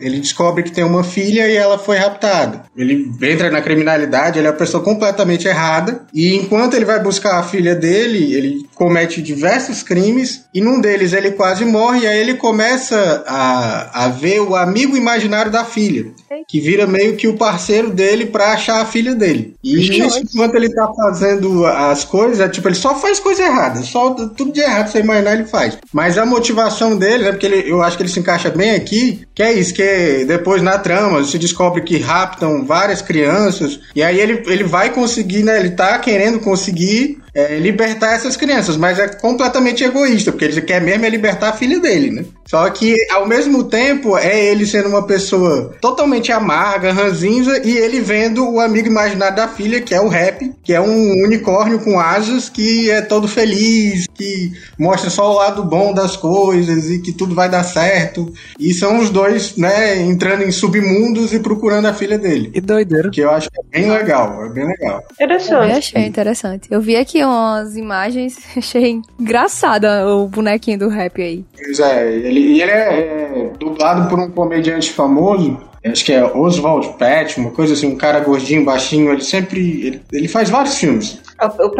ele descobre que tem uma filha e ela foi raptada. Ele entra na criminalidade, ele é uma pessoa completamente errada. E enquanto ele vai buscar a filha dele, ele comete diversos crimes. E num deles, ele quase morre. E aí, ele começa a ver o amigo imaginário da filha, que vira meio que o parceiro dele pra achar a filha dele. E isso, enquanto ele tá fazendo as coisas, ele só faz coisa errada, só tudo de errado, sem imaginar ele faz. Mas a motivação dele, é porque eu acho que ele se encaixa bem aqui, que é isso, que depois na trama se descobre que raptam várias crianças, e aí ele vai conseguir, né, ele tá querendo conseguir libertar essas crianças, mas é completamente egoísta, porque ele quer mesmo libertar a filha dele, né? Só que, ao mesmo tempo, é ele sendo uma pessoa totalmente amarga, ranzinza, e ele vendo o amigo imaginário da filha, que é o Rap, que é um unicórnio com asas, que é todo feliz, que mostra só o lado bom das coisas e que tudo vai dar certo. E são os dois, né, entrando em submundos e procurando a filha dele. Que doideira. Que eu acho que é bem legal, é bem legal. Interessante. Eu achei interessante. Eu vi aqui umas imagens, achei engraçada o bonequinho do Rap aí. Pois é, ele é dublado por um comediante famoso, acho que é Oswald Patton, uma coisa assim, um cara gordinho, baixinho, ele faz vários filmes. O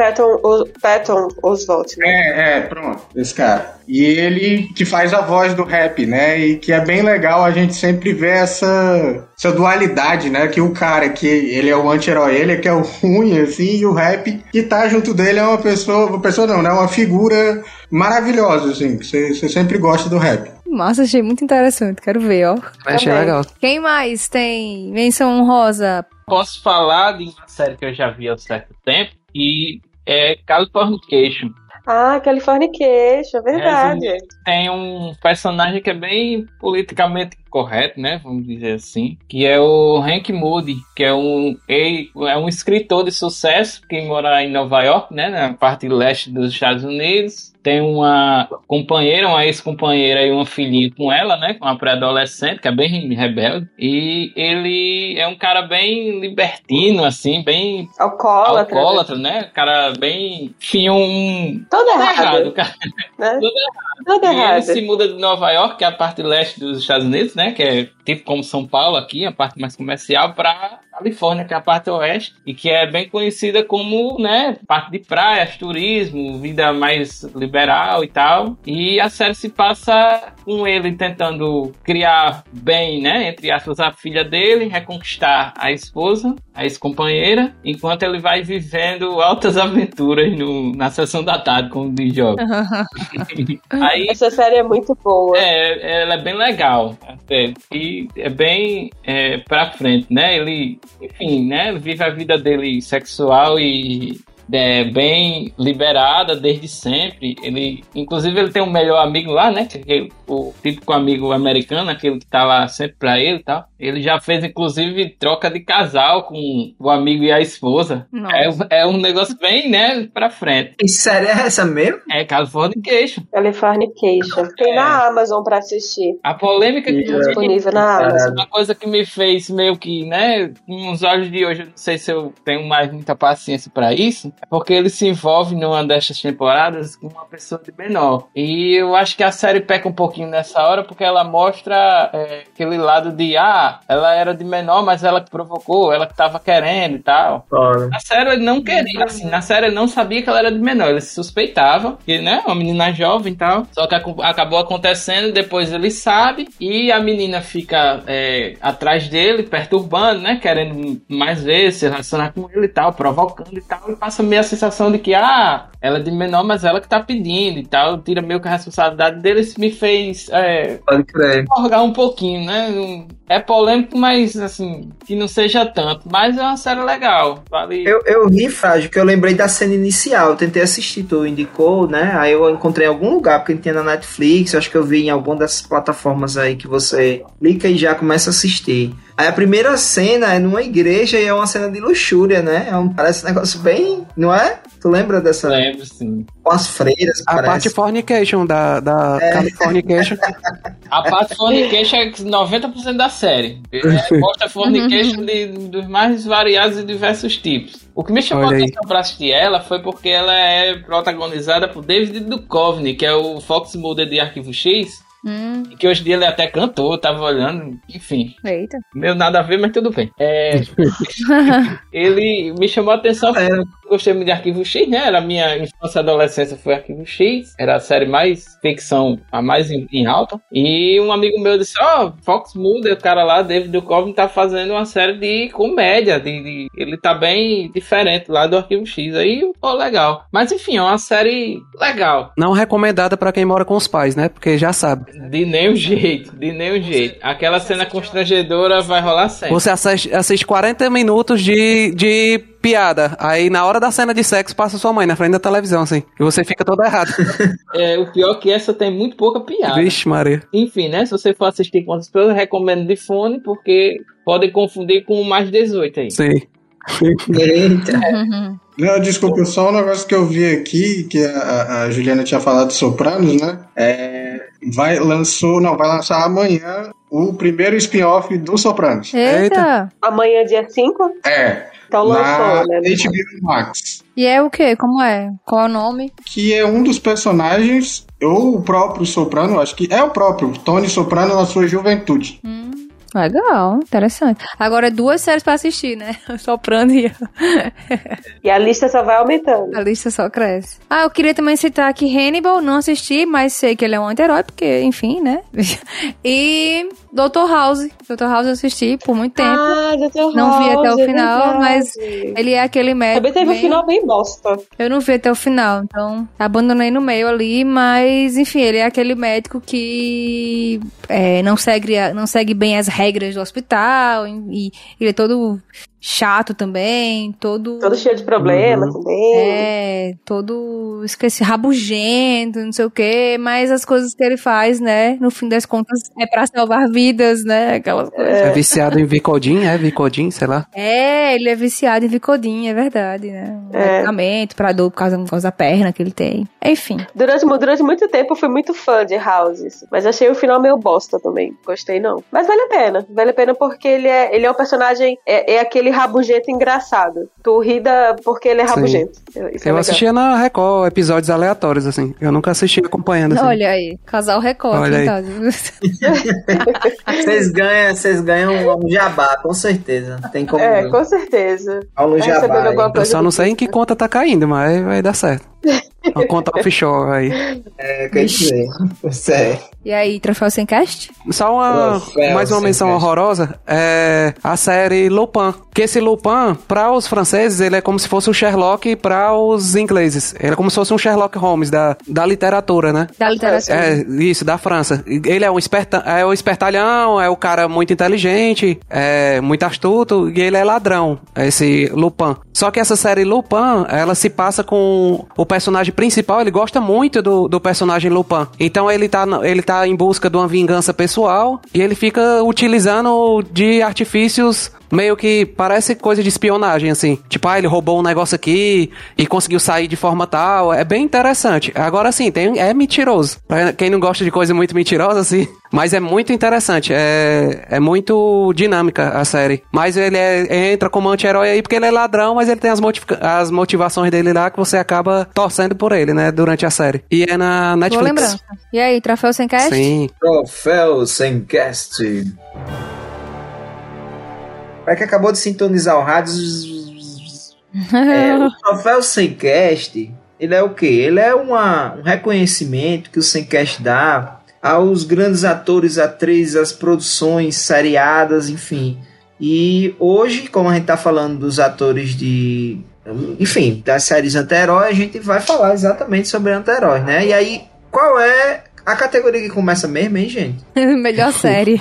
Patton Oswald. Né? Pronto, esse cara. E ele que faz a voz do Rap, né? E que é bem legal a gente sempre ver essa dualidade, né? Que o cara, que ele é o anti-herói, ele é que é o ruim, assim, e o Rap que tá junto dele é uma pessoa, uma figura maravilhosa, assim, que você sempre gosta do Rap. Massa, achei muito interessante, quero ver, ó. Achei legal. Quem mais tem menção honrosa? Posso falar de uma série que eu já vi há um certo tempo, e é Californication. Ah, Californication, é verdade. Tem um personagem que é bem politicamente correto, né, vamos dizer assim, que é o Hank Moody, que é um escritor de sucesso que mora em Nova York, né, na parte leste dos Estados Unidos. Tem uma companheira, uma ex-companheira e uma filhinha com ela, né, uma pré-adolescente, que é bem rebelde, e ele é um cara bem libertino, assim, bem... Alcoólatra, né, cara bem... Enfim, Todo errado. Ele se muda de Nova York, que é a parte leste dos Estados Unidos, né, que é tipo como São Paulo aqui, a parte mais comercial, pra Califórnia, que é a parte oeste, e que é bem conhecida como, né, parte de praias, turismo, vida mais liberal e tal. E a série se passa com ele tentando criar bem, né, entre aspas, a filha dele, reconquistar a esposa, a ex-companheira, enquanto ele vai vivendo altas aventuras na sessão da tarde, como diz Joe. Aí, essa série é muito boa. Ela é bem legal, até, e é bem pra frente, né, ele... Enfim, né? Vive a vida dele sexual e bem liberada desde sempre. Inclusive ele tem um melhor amigo lá, né? Que é o típico amigo americano, aquele que tá lá sempre pra ele e tal. Ele já fez, inclusive, troca de casal com o amigo e a esposa. É um negócio bem, né, pra frente. E série é essa mesmo? É Californication. Californication. Tem na Amazon pra assistir. A polêmica que é disponível na Amazon. Uma coisa que me fez meio que, né, com os olhos de hoje, eu não sei se eu tenho mais muita paciência pra isso, porque ele se envolve numa dessas temporadas com uma pessoa de menor. E eu acho que a série peca um pouquinho nessa hora, porque ela mostra aquele lado de, ela era de menor, mas ela que provocou, ela que tava querendo e tal. Claro. Na série ele não queria, assim, na série ele não sabia que ela era de menor, ele se suspeitava, que, né, uma menina jovem e tal, só que acabou acontecendo, depois ele sabe, e a menina fica atrás dele, perturbando, né, querendo mais vezes se relacionar com ele e tal, provocando e tal, e passa meio a sensação de que, ela é de menor, mas ela que tá pedindo e tal, tira meio que a responsabilidade dele. Isso me fez orgar um pouquinho, né, é polêmico, mas assim, que não seja tanto, mas é uma série legal, vale. Eu ri, Frágil, que eu lembrei da cena inicial, eu tentei assistir, tu indicou, né, aí eu encontrei em algum lugar, porque tem na Netflix, eu acho que eu vi em alguma dessas plataformas aí que você clica e já começa a assistir. Aí a primeira cena é numa igreja e é uma cena de luxúria, né? É um, parece um negócio bem... Não é? Tu lembra dessa? Lembro, sim. Com as freiras, a parece. A parte fornication da Californication. A parte fornication é 90% da série. Mostra fornication dos mais variados e diversos tipos. O que me chamou a atenção pra assistir ela foi porque ela é protagonizada por David Duchovny, que é o Fox Mulder de Arquivo X. Que hoje em dia ele até cantou, tava olhando, enfim. Eita. Meu nada a ver, mas tudo bem. Ele me chamou a atenção. Eu gostei muito de Arquivo X, né? Era minha infância e adolescência, foi Arquivo X. Era a série mais ficção, a mais em alta. E um amigo meu disse: ó, Fox Mulder, o cara lá, David Duchovny, tá fazendo uma série de comédia. Ele tá bem diferente lá do Arquivo X. Aí, pô, legal. Mas enfim, é uma série legal. Não recomendada pra quem mora com os pais, né? Porque já sabe. De nenhum jeito. Aquela cena constrangedora vai rolar sempre. Você assiste 40 minutos de piada, aí na hora da cena de sexo passa sua mãe na frente da televisão, assim, e você fica todo errado. O pior é que essa tem muito pouca piada. Vixe, Maria. Enfim, né, se você for assistir com outras pessoas, eu recomendo de fone, porque podem confundir com o mais 18 aí. Sim. Eita. Não, desculpa, só um negócio que eu vi aqui, que a Juliana tinha falado de Sopranos, né? Vai lançar amanhã o primeiro spin-off do Sopranos. Eita! Amanhã, dia 5? Então lançou, né? HBO Max. E é o quê? Como é? Qual é o nome? Que é um dos personagens, ou o próprio Soprano, acho que é o próprio Tony Soprano na sua juventude. Legal, interessante. Agora 2 séries pra assistir, né? Soprano e... E a lista só vai aumentando. A lista só cresce. Ah, eu queria também citar que Hannibal, não assisti, mas sei que ele é um anti-herói, porque, enfim, né? E Dr. House. Dr. House eu assisti por muito tempo. Ah, Dr. House. Não vi até o final, mas ele é aquele médico. Também teve um final bem bosta. Eu não vi até o final, então abandonei no meio ali, mas, enfim, ele é aquele médico que não segue bem as regras do hospital, e ele é todo chato também, todo cheio de problemas também. Todo, esqueci, rabugento, não sei o quê, mas as coisas que ele faz, né, no fim das contas, é pra salvar vidas, né, aquelas coisas. É viciado em Vicodin, sei lá. Ele é viciado em Vicodin, é verdade, né, medicamento pra dor por causa da perna que ele tem, enfim. Durante muito tempo eu fui muito fã de Houses, mas achei o final meio bosta também, gostei não. Mas vale a pena porque ele é um personagem, é aquele rabugento engraçado. Tu ri porque ele é rabugento. Eu assistia na Record, episódios aleatórios, assim. Eu nunca assisti acompanhando, assim. Olha aí, casal Record. Olha aí. Vocês ganham um jabá, com certeza. Tem como. Com certeza. Eu só não sei em que conta tá caindo, mas vai dar certo. Uma conta offshore aí. Quer dizer, e aí, Troféu Semcast? Só mais uma menção horrorosa, a série Lupin. Que esse Lupin, para os franceses, ele é como se fosse o Sherlock para os ingleses. Ele é como se fosse um Sherlock Holmes da literatura, né? Da literatura. Isso, da França. Ele é um espertalhão, é o cara muito inteligente, muito astuto, e ele é ladrão, esse Lupin. Só que essa série Lupin, ela se passa com o personagem principal, ele gosta muito do personagem Lupin. Então ele tá em busca de uma vingança pessoal e ele fica utilizando de artifícios meio que parece coisa de espionagem, assim. Tipo, ele roubou um negócio aqui e conseguiu sair de forma tal. É bem interessante. Agora, sim, é mentiroso. Pra quem não gosta de coisa muito mentirosa, assim. Mas é muito interessante. É muito dinâmica a série. Mas ele entra como anti-herói aí porque ele é ladrão, mas ele tem as motivações dele lá que você acaba torcendo por ele, né? Durante a série. E é na Netflix. Boa lembrança. E aí, Troféu Semcast? Sim. Troféu Semcast. É que acabou de sintonizar o rádio. O Troféu Semcast, ele é o quê? Ele é um reconhecimento que o Semcast dá aos grandes atores, atrizes, às produções seriadas, enfim. E hoje, como a gente está falando dos atores de... Enfim, das séries anti-heróis, a gente vai falar exatamente sobre anti-heróis, né? E aí, qual é a categoria que começa mesmo, hein, gente? Melhor série.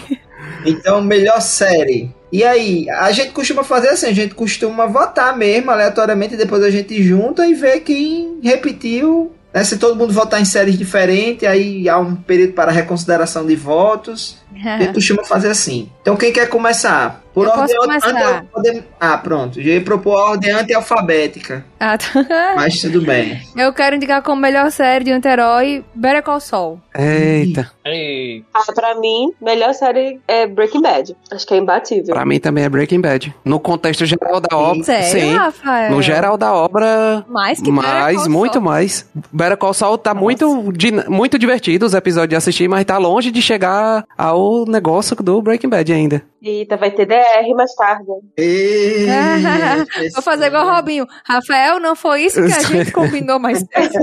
Então, melhor série... E aí, a gente costuma fazer assim, a gente costuma votar mesmo, aleatoriamente, e depois a gente junta e vê quem repetiu, né? Se todo mundo votar em séries diferentes, aí há um período para reconsideração de votos. Me costuma fazer assim. Então, quem quer começar? Por ordem anti-alfabética. Ah, pronto. Eu ia propor a ordem anti-alfabética. Ah, tá. Mas tudo bem. Eu quero indicar como melhor série de anti-herói Better Call Saul. Eita. Ah, pra mim, melhor série é Breaking Bad. Acho que é imbatível. Pra mim também é Breaking Bad. No contexto geral da obra. Sério, sim. Rafael? No geral da obra. Mais que mais, muito Saul. Mais. Better Call Saul tá muito divertido os episódios de assistir, mas tá longe de chegar ao negócio do Breaking Bad ainda. Eita, vai ter DR mais tarde. Vou fazer igual o Robinho. Rafael, não foi isso que a gente combinou mais tarde.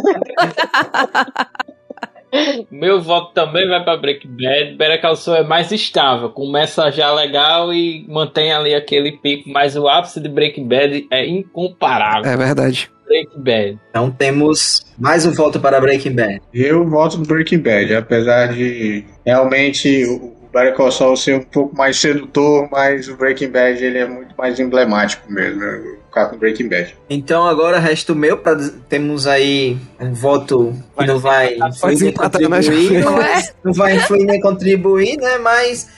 Meu voto também vai pra Breaking Bad. Better Call Saul é mais estável, começa já legal e mantém ali aquele pico, mas o ápice de Breaking Bad é incomparável. É verdade. Breaking Bad. Então temos mais um voto para Breaking Bad. Eu voto no Breaking Bad, apesar de realmente o Better Call Saul ser um pouco mais sedutor, mas o Breaking Bad ele é muito mais emblemático mesmo. Com Breaking Bad. Então agora resta o meu, temos aí um voto que não vai influir nem contribuir, né? Mas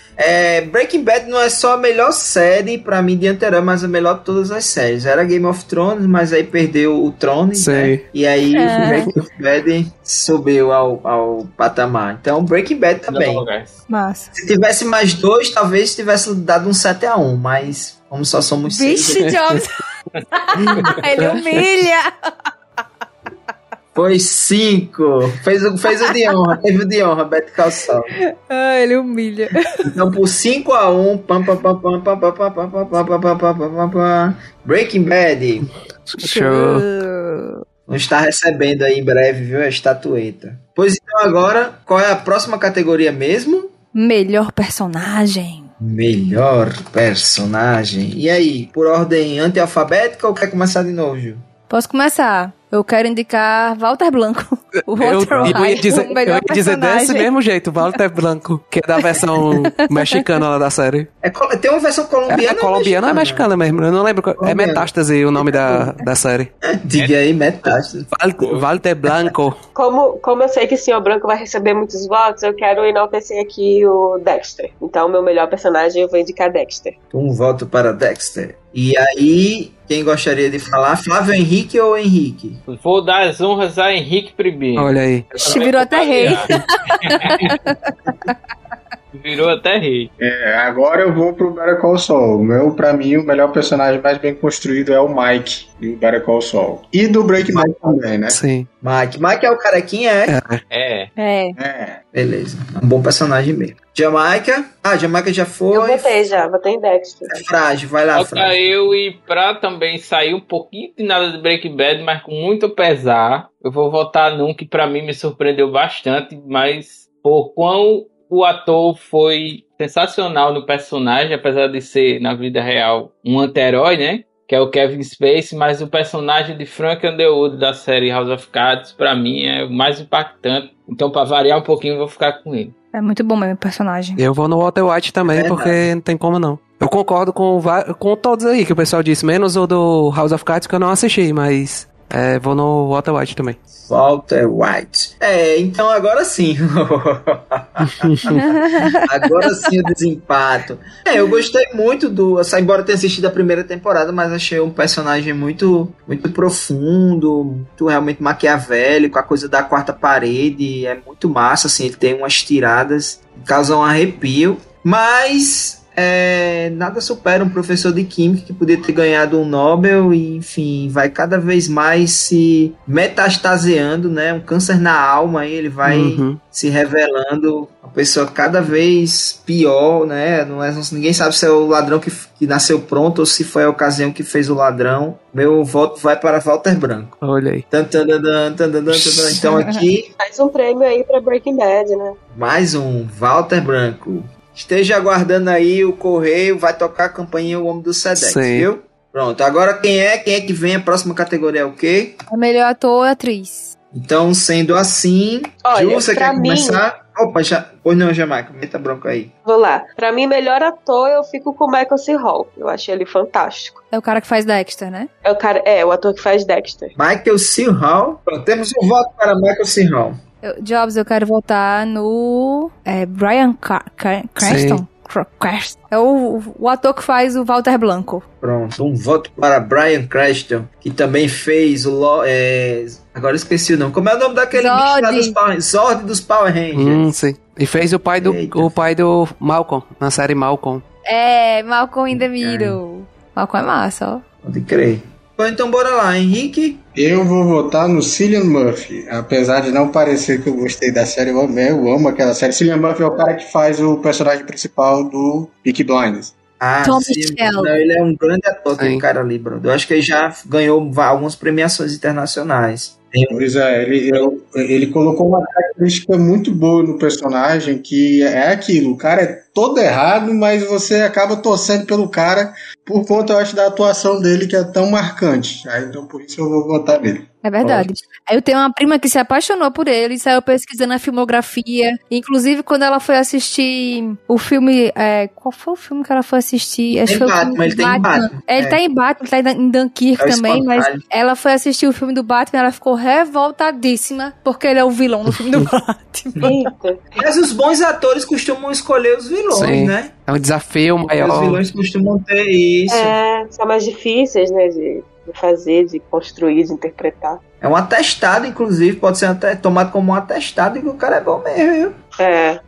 Breaking Bad não é só a melhor série pra mim de anterior, mas a melhor de todas as séries. Era Game of Thrones, mas aí perdeu o trono, né? E aí Breaking Bad subiu ao patamar. Então Breaking Bad também. Massa. Se tivesse mais dois, talvez tivesse dado um 7-1, mas como só somos seis. Jobs. Ele humilha. Foi 5. Fez o de honra. Teve o de honra, Beto Calçal. Ah, ele humilha. Então, por 5-1, Breaking Bad. Show. Vamos estar recebendo aí em breve, viu? A estatueta. Pois então, agora, qual é a próxima categoria mesmo? Melhor personagem. Melhor personagem. E aí, por ordem anti-alfabética ou quer começar de novo, Gil? Posso começar. Eu quero indicar Walter Blanco. O Walter White, eu ia dizer desse mesmo jeito, Walter Blanco, que é da versão mexicana lá da série. Tem uma versão colombiana. É colombiana ou mexicana mesmo? Eu não lembro. Colombiana. É Metástase o nome da série. Diga aí, Metástase. Walter Blanco. Como eu sei que o senhor Branco vai receber muitos votos, eu quero enaltecer aqui o Dexter. Então, meu melhor personagem, eu vou indicar Dexter. Um voto para Dexter. E aí, quem gostaria de falar? Flávio Henrique ou Henrique? Vou dar as honras a Henrique primeiro. Olha aí. Virou até rei. Virou até rei. Agora eu vou pro Better Call Saul. Pra mim, o melhor personagem mais bem construído é o Mike do Better Call Saul. E do Breaking Bad também, né? Sim. Mike é o carequinha, é? É. Beleza. Um bom personagem mesmo. Jamaica. Ah, Jamaica já foi. Eu botei em Dexter. É frágil, vai lá, Frágil. Eu e pra também sair um pouquinho de nada de Breaking Bad, mas com muito pesar, eu vou votar num que pra mim me surpreendeu bastante, mas por quão o ator foi sensacional no personagem, apesar de ser, na vida real, um anti-herói, né? Que é o Kevin Spacey, mas o personagem de Frank Underwood da série House of Cards, pra mim, é o mais impactante. Então, pra variar um pouquinho, eu vou ficar com ele. É muito bom mesmo o personagem. Eu vou no Walter White também, porque não tem como não. Eu concordo com todos aí que o pessoal disse, menos o do House of Cards, que eu não assisti, mas... vou no Walter White também. Walter White. Então agora sim. Agora sim o desempate. Eu gostei muito do... Embora tenha assistido a primeira temporada, mas achei um personagem muito, muito profundo, muito realmente maquiavélico, a coisa da quarta parede. É muito massa, assim, ele tem umas tiradas que causam um arrepio. Mas... nada supera um professor de química que podia ter ganhado um Nobel e, enfim, vai cada vez mais se metastaseando, né? Um câncer na alma, e ele vai se revelando uma pessoa cada vez pior, né? Ninguém sabe se é o ladrão que nasceu pronto ou se foi a ocasião que fez o ladrão. Meu voto vai para Walter Branco. Olha aí. Então aqui... Mais um prêmio aí para Breaking Bad, né? Mais um Walter Branco. Esteja aguardando aí o correio, vai tocar a campainha O Homem do Sedex, viu? Pronto, agora quem é que vem? A próxima categoria é o quê? A melhor ator ou atriz. Então, sendo assim, Ju, você quer começar? Opa, pois não, Jamaica, meta bronca aí. Vou lá. Pra mim, melhor ator, eu fico com o Michael C. Hall. Eu achei ele fantástico. É o cara que faz Dexter, né? É o ator que faz Dexter. Michael C. Hall. Pronto, temos um voto para Michael C. Hall. Jobs, eu quero voltar no... Bryan Cranston? É o ator que faz o Walter Blanco. Pronto, um voto para Bryan Cranston, que também fez o... agora eu esqueci o nome. Como é o nome daquele bicho lá dos Power Rangers? Zod dos Power Rangers. Sim. E fez o pai do Malcolm, na série Malcolm. Malcolm in the Middle. Malcolm é massa, ó. Pode crer. Então bora lá, Henrique. Eu vou votar no Cillian Murphy. Apesar de não parecer que eu gostei da série, eu amo aquela série. Cillian Murphy é o cara que faz o personagem principal do Peaky Blinders. Ah, sim, ele é um grande ator, aquele cara ali, bro. Eu acho que ele já ganhou algumas premiações internacionais. Pois é, ele colocou uma característica muito boa no personagem, que é aquilo, o cara é todo errado, mas você acaba torcendo pelo cara por conta, eu acho, da atuação dele, que é tão marcante. Aí, então, por isso eu vou votar nele. É verdade. Eu tenho uma prima que se apaixonou por ele e saiu pesquisando a filmografia. Inclusive, quando ela foi assistir o filme... qual foi o filme que ela foi assistir? Acho Batman. Ele tá em Batman, tá em Dunkirk também, mas ela foi assistir o filme do Batman e ela ficou revoltadíssima porque ele é o vilão do filme do Batman. Mas os bons atores costumam escolher os vilões, né? É um desafio maior. Os vilões costumam ter isso. São mais difíceis, né, de fazer, de construir, de interpretar. É um atestado, inclusive, pode ser tomado como um atestado, que o cara é bom mesmo, viu?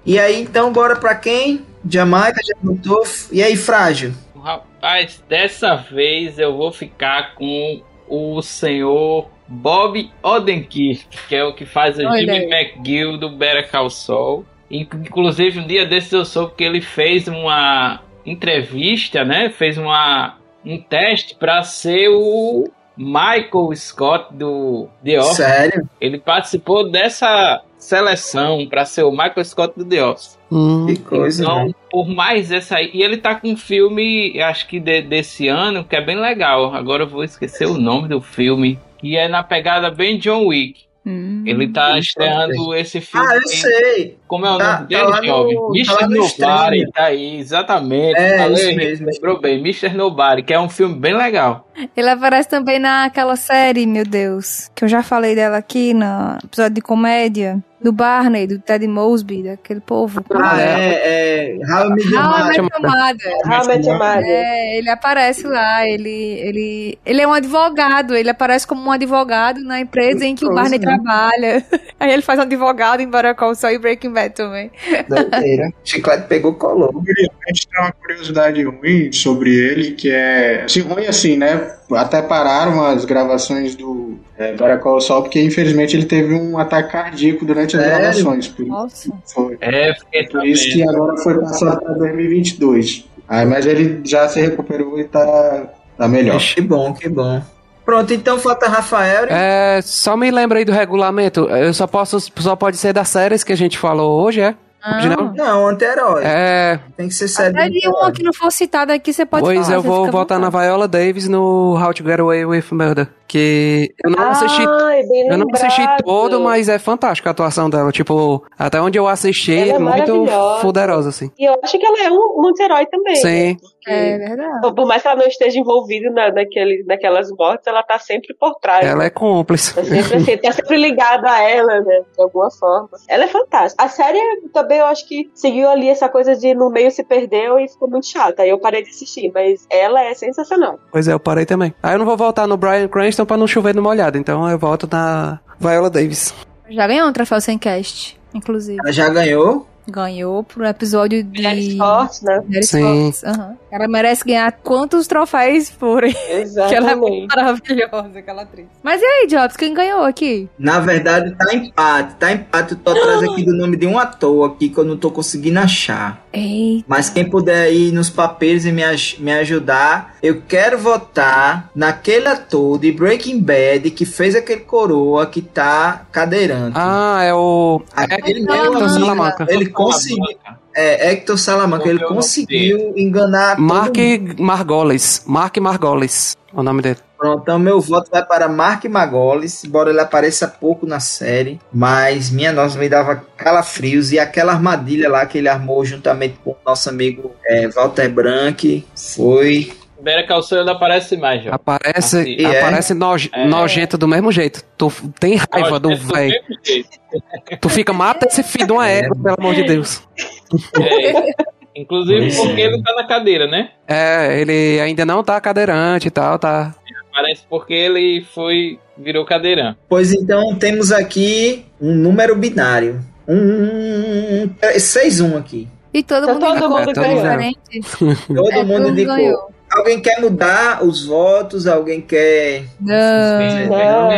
E aí, então, bora pra quem? Jamaica, já botou. E aí, Frágil? Rapaz, dessa vez eu vou ficar com o senhor Bob Odenkirk, que é o que faz o Jimmy McGill do Better Call Saul. Inclusive, um dia desses eu soube que ele fez uma entrevista, né? Fez um teste para ser o Michael Scott do The Office. Sério? Ele participou dessa seleção para ser o Michael Scott do The Office. Que coisa, então, né? Por mais essa aí... E ele tá com um filme, acho que desse ano, que é bem legal. Agora eu vou esquecer o nome do filme. Que é na pegada bem John Wick. Ele tá estreando esse filme. Ah, eu sei. Como é o nome dele, jovem? Mr. Nobody, tá aí, exatamente. Lembrou bem, Mr. Nobody, que é um filme bem legal. Ele aparece também naquela série, meu Deus, que eu já falei dela aqui no episódio de comédia, do Barney, do Ted Mosby, daquele povo. How I Met Your Mother. How I Met Your Mother. Ele aparece lá, ele é um advogado, ele aparece como um advogado na empresa em que o Barney trabalha. Aí ele faz um advogado em Better Call Saul e Breaking Bad também. Doideira. Chiclete pegou, colou. A gente tem uma curiosidade ruim sobre ele, que é... assim, ruim assim, né? Até pararam as gravações do Better Call Saul, porque infelizmente ele teve um ataque cardíaco durante as gravações. Nossa. Por isso que agora foi passado para 2022. Aí, mas ele já se recuperou e tá melhor. Que bom, que bom. Pronto, então falta Rafael. Só me lembra aí do regulamento. Eu só pode ser das séries que a gente falou hoje, é? Não, anti-herói. Tem que ser sério. Até uma que não for citada aqui, você pode falar. Pois eu vou votar na Viola Davis no How to Get Away with Murder. Que eu não assisti. Eu não assisti todo, mas é fantástica a atuação dela. Tipo, até onde eu assisti, é muito poderosa, assim. E eu acho que ela é um anti-herói também. Sim. É verdade. Por mais que ela não esteja envolvida naquelas mortes, ela tá sempre por trás. Ela é cúmplice. Tá sempre ligada a ela, né? De alguma forma. Ela é fantástica. A série também, eu acho que seguiu ali essa coisa de no meio se perdeu e ficou muito chata. Aí eu parei de assistir, mas ela é sensacional. Pois é, eu parei também. Aí eu não vou voltar no Bryan Cranston pra não chover numa olhada. Então eu volto na Viola Davis. Já ganhou um troféu Semcast, inclusive. Ela já ganhou? Ganhou por um episódio de... Esporte, né? Sim. Ela merece ganhar quantos troféus forem. Exatamente. Que ela é muito maravilhosa, aquela atriz. Mas e aí, Jobs, quem ganhou aqui? Na verdade, tá empate. Eu tô atrás aqui do nome de um ator aqui que eu não tô conseguindo achar. Eita. Mas quem puder ir nos papéis e me ajudar, eu quero votar naquele ator de Breaking Bad que fez aquele coroa que tá cadeirante. Ah, é o... Aquele Hector Salamanca. Ele conseguiu... Hector Salamanca. Ele conseguiu enganar... Mark Margolis. O nome dele. Pronto, então meu voto vai para Mark Margolis, embora ele apareça pouco na série, mas minha nossa, me dava calafrios, e aquela armadilha lá que ele armou juntamente com o nosso amigo Walter Brank foi Better Call Saul ainda aparece mais, João. Aparece, assim, aparece nojento do mesmo jeito. Tu tem raiva do velho. Tu fica, mata esse filho de uma égua, pelo amor de Deus. Inclusive porque ele tá na cadeira, né? É, ele ainda não tá cadeirante e tal, tá. Parece porque ele virou cadeirante. Pois então, temos aqui um número binário. 6-1 aqui. E todo mundo ganhou. Todo mundo indicou. Alguém quer mudar os votos? Alguém quer... Não.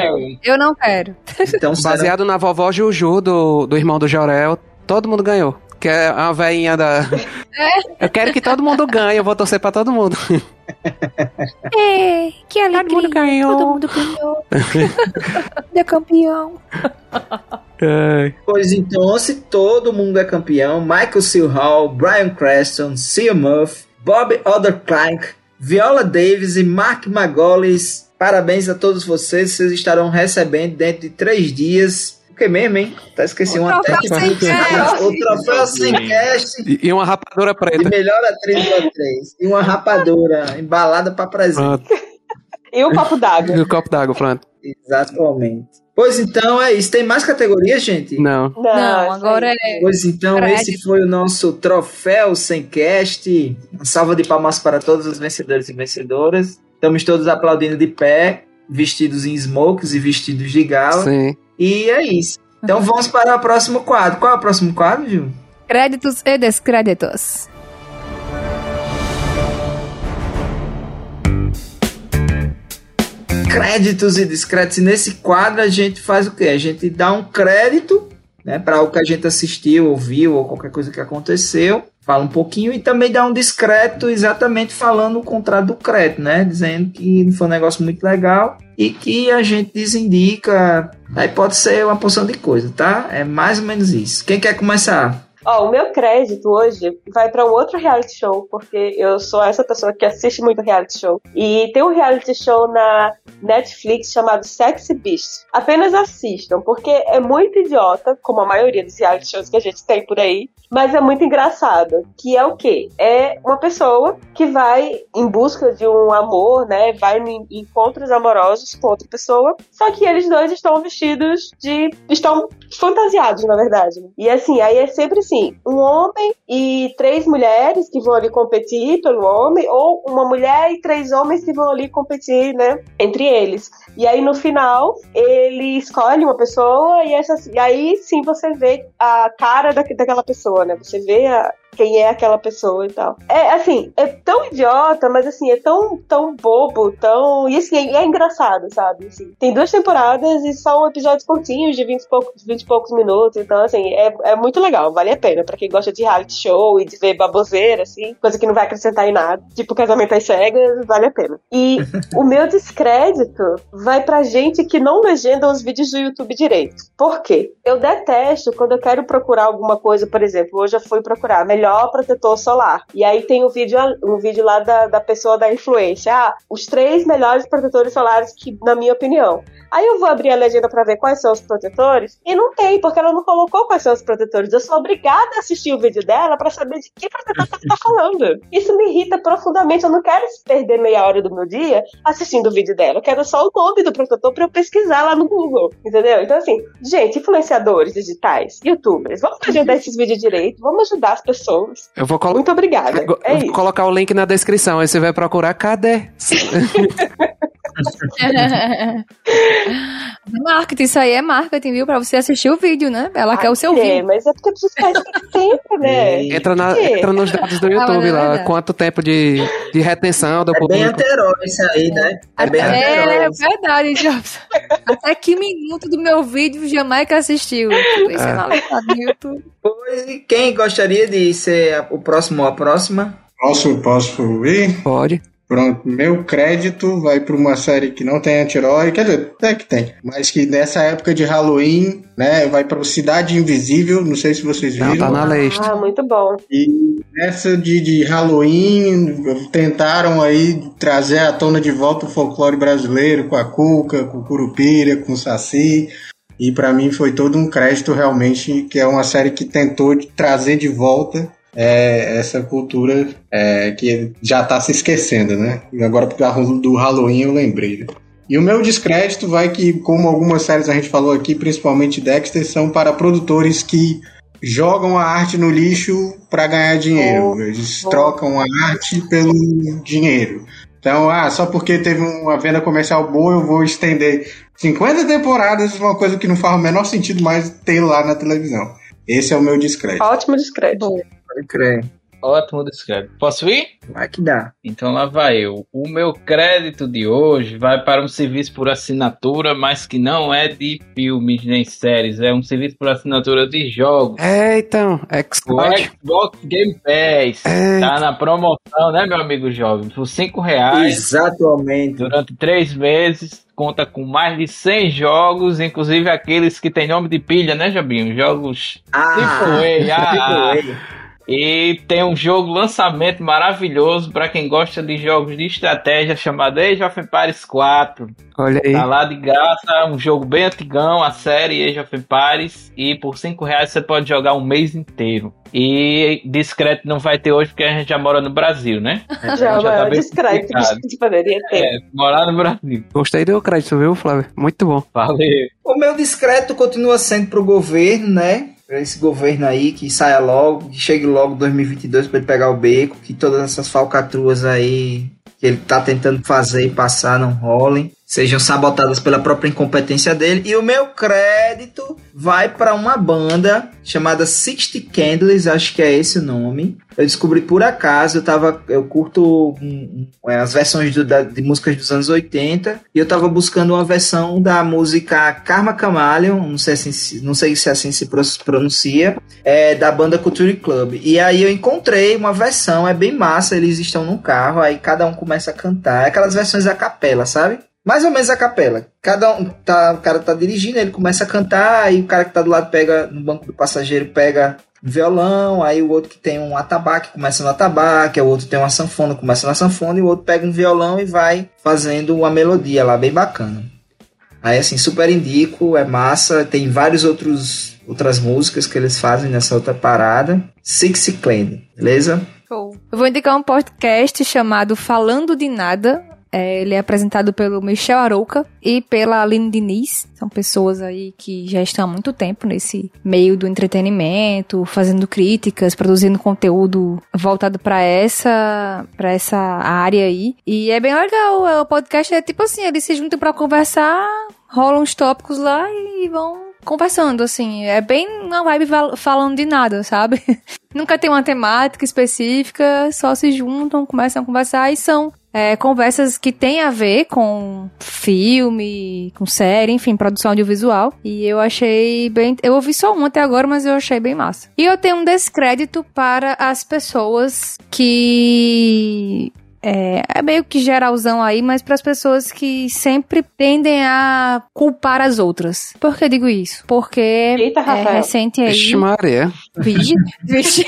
Eu não quero. Então, baseado na vovó Juju, do irmão do Jorel, todo mundo ganhou. Que é a velhinha da... Eu quero que todo mundo ganhe, eu vou torcer pra todo mundo. Que alegria. Todo mundo ganhou. Todo mundo ganhou. É campeão. Pois então, se todo mundo é campeão, Michael C. Hall, Bryan Cranston, Cillian Murphy, Bob Odenkirk, Viola Davis e Mark Margolis. Parabéns a todos vocês. Vocês estarão recebendo dentro de 3 dias... Que mesmo, hein? Tá esquecendo uma técnica. O troféu Semcast. E uma rapadura preta. E melhor atriz do A3. E uma rapadora embalada pra presente. E o copo d'água. E o copo d'água, pronto. Exatamente. Pois então, é isso. Tem mais categorias, gente? Não, agora é... Pois então, esse foi o nosso troféu Semcast. Uma salva de palmas para todos os vencedores e vencedoras. Estamos todos aplaudindo de pé, vestidos em smokes e vestidos de gala. Sim. E é isso. Então vamos para o próximo quadro. Qual é o próximo quadro, Gil? Créditos e descréditos. Créditos e descréditos. E nesse quadro a gente faz o quê? A gente dá um crédito, né, para algo que a gente assistiu, ouviu ou qualquer coisa que aconteceu. Fala um pouquinho e também dá um descrédito, exatamente falando o contrário do crédito, né? Dizendo que não foi um negócio muito legal e que a gente desindica. Aí pode ser uma porção de coisa, tá? É mais ou menos isso. Quem quer começar? O meu crédito hoje vai para um outro reality show, porque eu sou essa pessoa que assiste muito reality show. E tem um reality show na Netflix chamado Sexy Beast. Apenas assistam, porque é muito idiota, como a maioria dos reality shows que a gente tem por aí, mas é muito engraçado. Que é o quê? É uma pessoa que vai em busca de um amor, né? Vai em encontros amorosos com outra pessoa, só que eles dois estão vestidos de... estão fantasiados, na verdade. E assim, aí é sempre assim, um homem e 3 mulheres que vão ali competir pelo homem, ou uma mulher e 3 homens que vão ali competir, né, entre eles. E aí no final ele escolhe uma pessoa e aí sim você vê a cara daquela pessoa, né, você vê quem é aquela pessoa e tal. É assim, é tão idiota, mas assim, é tão bobo, tão... E assim, é engraçado, sabe? Assim, tem 2 temporadas e são episódios curtinhos de 20 e poucos minutos, então assim, é muito legal, vale a pena, pra quem gosta de reality show e de ver baboseira, assim, coisa que não vai acrescentar em nada, tipo Casamento às Cegas, vale a pena. E o meu descrédito vai pra gente que não legenda os vídeos do YouTube direito. Por quê? Eu detesto quando eu quero procurar alguma coisa, por exemplo, hoje eu fui procurar melhor protetor solar. E aí tem um vídeo lá da pessoa da influência. Os 3 melhores protetores solares que, na minha opinião. Aí eu vou abrir a legenda pra ver quais são os protetores e não tem, porque ela não colocou quais são os protetores. Eu sou obrigada a assistir o vídeo dela pra saber de que protetor ela tá falando. Isso me irrita profundamente. Eu não quero perder meia hora do meu dia assistindo o vídeo dela. Eu quero só o nome do protetor pra eu pesquisar lá no Google. Entendeu? Então assim, gente, influenciadores digitais, youtubers, vamos agendar esses vídeos direito, vamos ajudar as pessoas. Eu vou muito obrigada. Vou colocar o link na descrição, aí você vai procurar. Cadê? Marketing, isso aí é marketing, viu? Pra você assistir o vídeo, né? Ela quer o seu vídeo. Mas é porque precisa ficar tempo, né? Entra nos dados do YouTube lá, quanto tempo de retenção do público. É bem anterior isso aí, né? É verdade, Jobs. Até que minuto do meu vídeo Jamaica assistiu. Isso é maluco do YouTube. Pois, e quem gostaria de ser o próximo ou a próxima? Posso ir? Pode. Pronto, meu crédito vai para uma série que não tem anti-herói, quer dizer, até que tem, mas que nessa época de Halloween, né, vai para o Cidade Invisível, não sei se vocês viram. Não, tá na lista. Muito bom. E nessa de Halloween, tentaram aí trazer à tona de volta o folclore brasileiro, com a cuca, com o curupira, com o saci, e para mim foi todo um crédito realmente, que é uma série que tentou trazer de volta é essa cultura que já tá se esquecendo, né? E agora, por causa do Halloween, eu lembrei, né? E o meu descrédito vai que, como algumas séries a gente falou aqui, principalmente Dexter, são para produtores que jogam a arte no lixo para ganhar dinheiro. Eles trocam a arte pelo dinheiro. Então, só porque teve uma venda comercial boa, eu vou estender 50 temporadas de uma coisa que não faz o menor sentido mais ter lá na televisão. Esse é o meu descrédito. Ótimo descrédito. Pode crer. Ótimo descrédito. Posso ir? Vai que dá. Então lá vai eu. O meu crédito de hoje vai para um serviço por assinatura, mas que não é de filmes nem séries. É um serviço por assinatura de jogos. É, então. Xbox. O Xbox Game Pass. É. Tá na promoção, né, meu amigo jovem? Por R$5. Exatamente. Durante 3 meses. Conta com mais de 100 jogos, inclusive aqueles que tem nome de pilha, né, Jobinho? Jogos tipo E tem um jogo lançamento maravilhoso para quem gosta de jogos de estratégia chamado Age of Empires 4. Olha aí. Tá lá de graça, um jogo bem antigão, a série Age of Empires. E por R$5 você pode jogar um mês inteiro. E discreto não vai ter hoje porque a gente já mora no Brasil, né? Já tá discreto, que poderia ter. É, morar no Brasil. Gostei do crédito, viu, Flávio? Muito bom. Valeu. O meu discreto continua sendo pro governo, né? Esse governo aí, que saia logo, que chegue logo 2022 pra ele pegar o beco, que todas essas falcatruas aí que ele tá tentando fazer e passar não rolem, sejam sabotadas pela própria incompetência dele. E o meu crédito vai para uma banda chamada 60 Candles, acho que é esse o nome. Eu descobri por acaso, eu curto as versões de músicas dos anos 80, e eu tava buscando uma versão da música Karma Chameleon, não sei se assim se pronuncia, da banda Culture Club. E aí eu encontrei uma versão, é bem massa, eles estão num carro, aí cada um começa a cantar, aquelas versões a capela, sabe? Mais ou menos a capela. Cada um tá, o cara tá dirigindo, ele começa a cantar, aí o cara que tá do lado pega, no banco do passageiro pega violão, aí o outro que tem um atabaque começa no atabaque, o outro tem uma sanfona, começa na sanfona, e o outro pega um violão e vai fazendo uma melodia lá, bem bacana. Aí assim, super indico, é massa, tem várias outras músicas que eles fazem nessa outra parada. Six Clan, beleza? Cool. Eu vou indicar um podcast chamado Falando de Nada. Ele é apresentado pelo Michel Arouca e pela Aline Diniz. São pessoas aí que já estão há muito tempo nesse meio do entretenimento, fazendo críticas, produzindo conteúdo voltado pra essa área aí. E é bem legal. O podcast é tipo assim, eles se juntam pra conversar, rolam uns tópicos lá e vão conversando, assim, é bem uma vibe falando de nada, sabe? Nunca tem uma temática específica, só se juntam, começam a conversar e são conversas que tem a ver com filme, com série, enfim, produção audiovisual. E eu achei bem... Eu ouvi só um até agora, mas eu achei bem massa. E eu tenho um descrédito para as pessoas que... É meio que geralzão aí, mas para as pessoas que sempre tendem a culpar as outras. Por que eu digo isso? Porque eita, Rafael. Recente aí... Vixe, Maria. Vixe.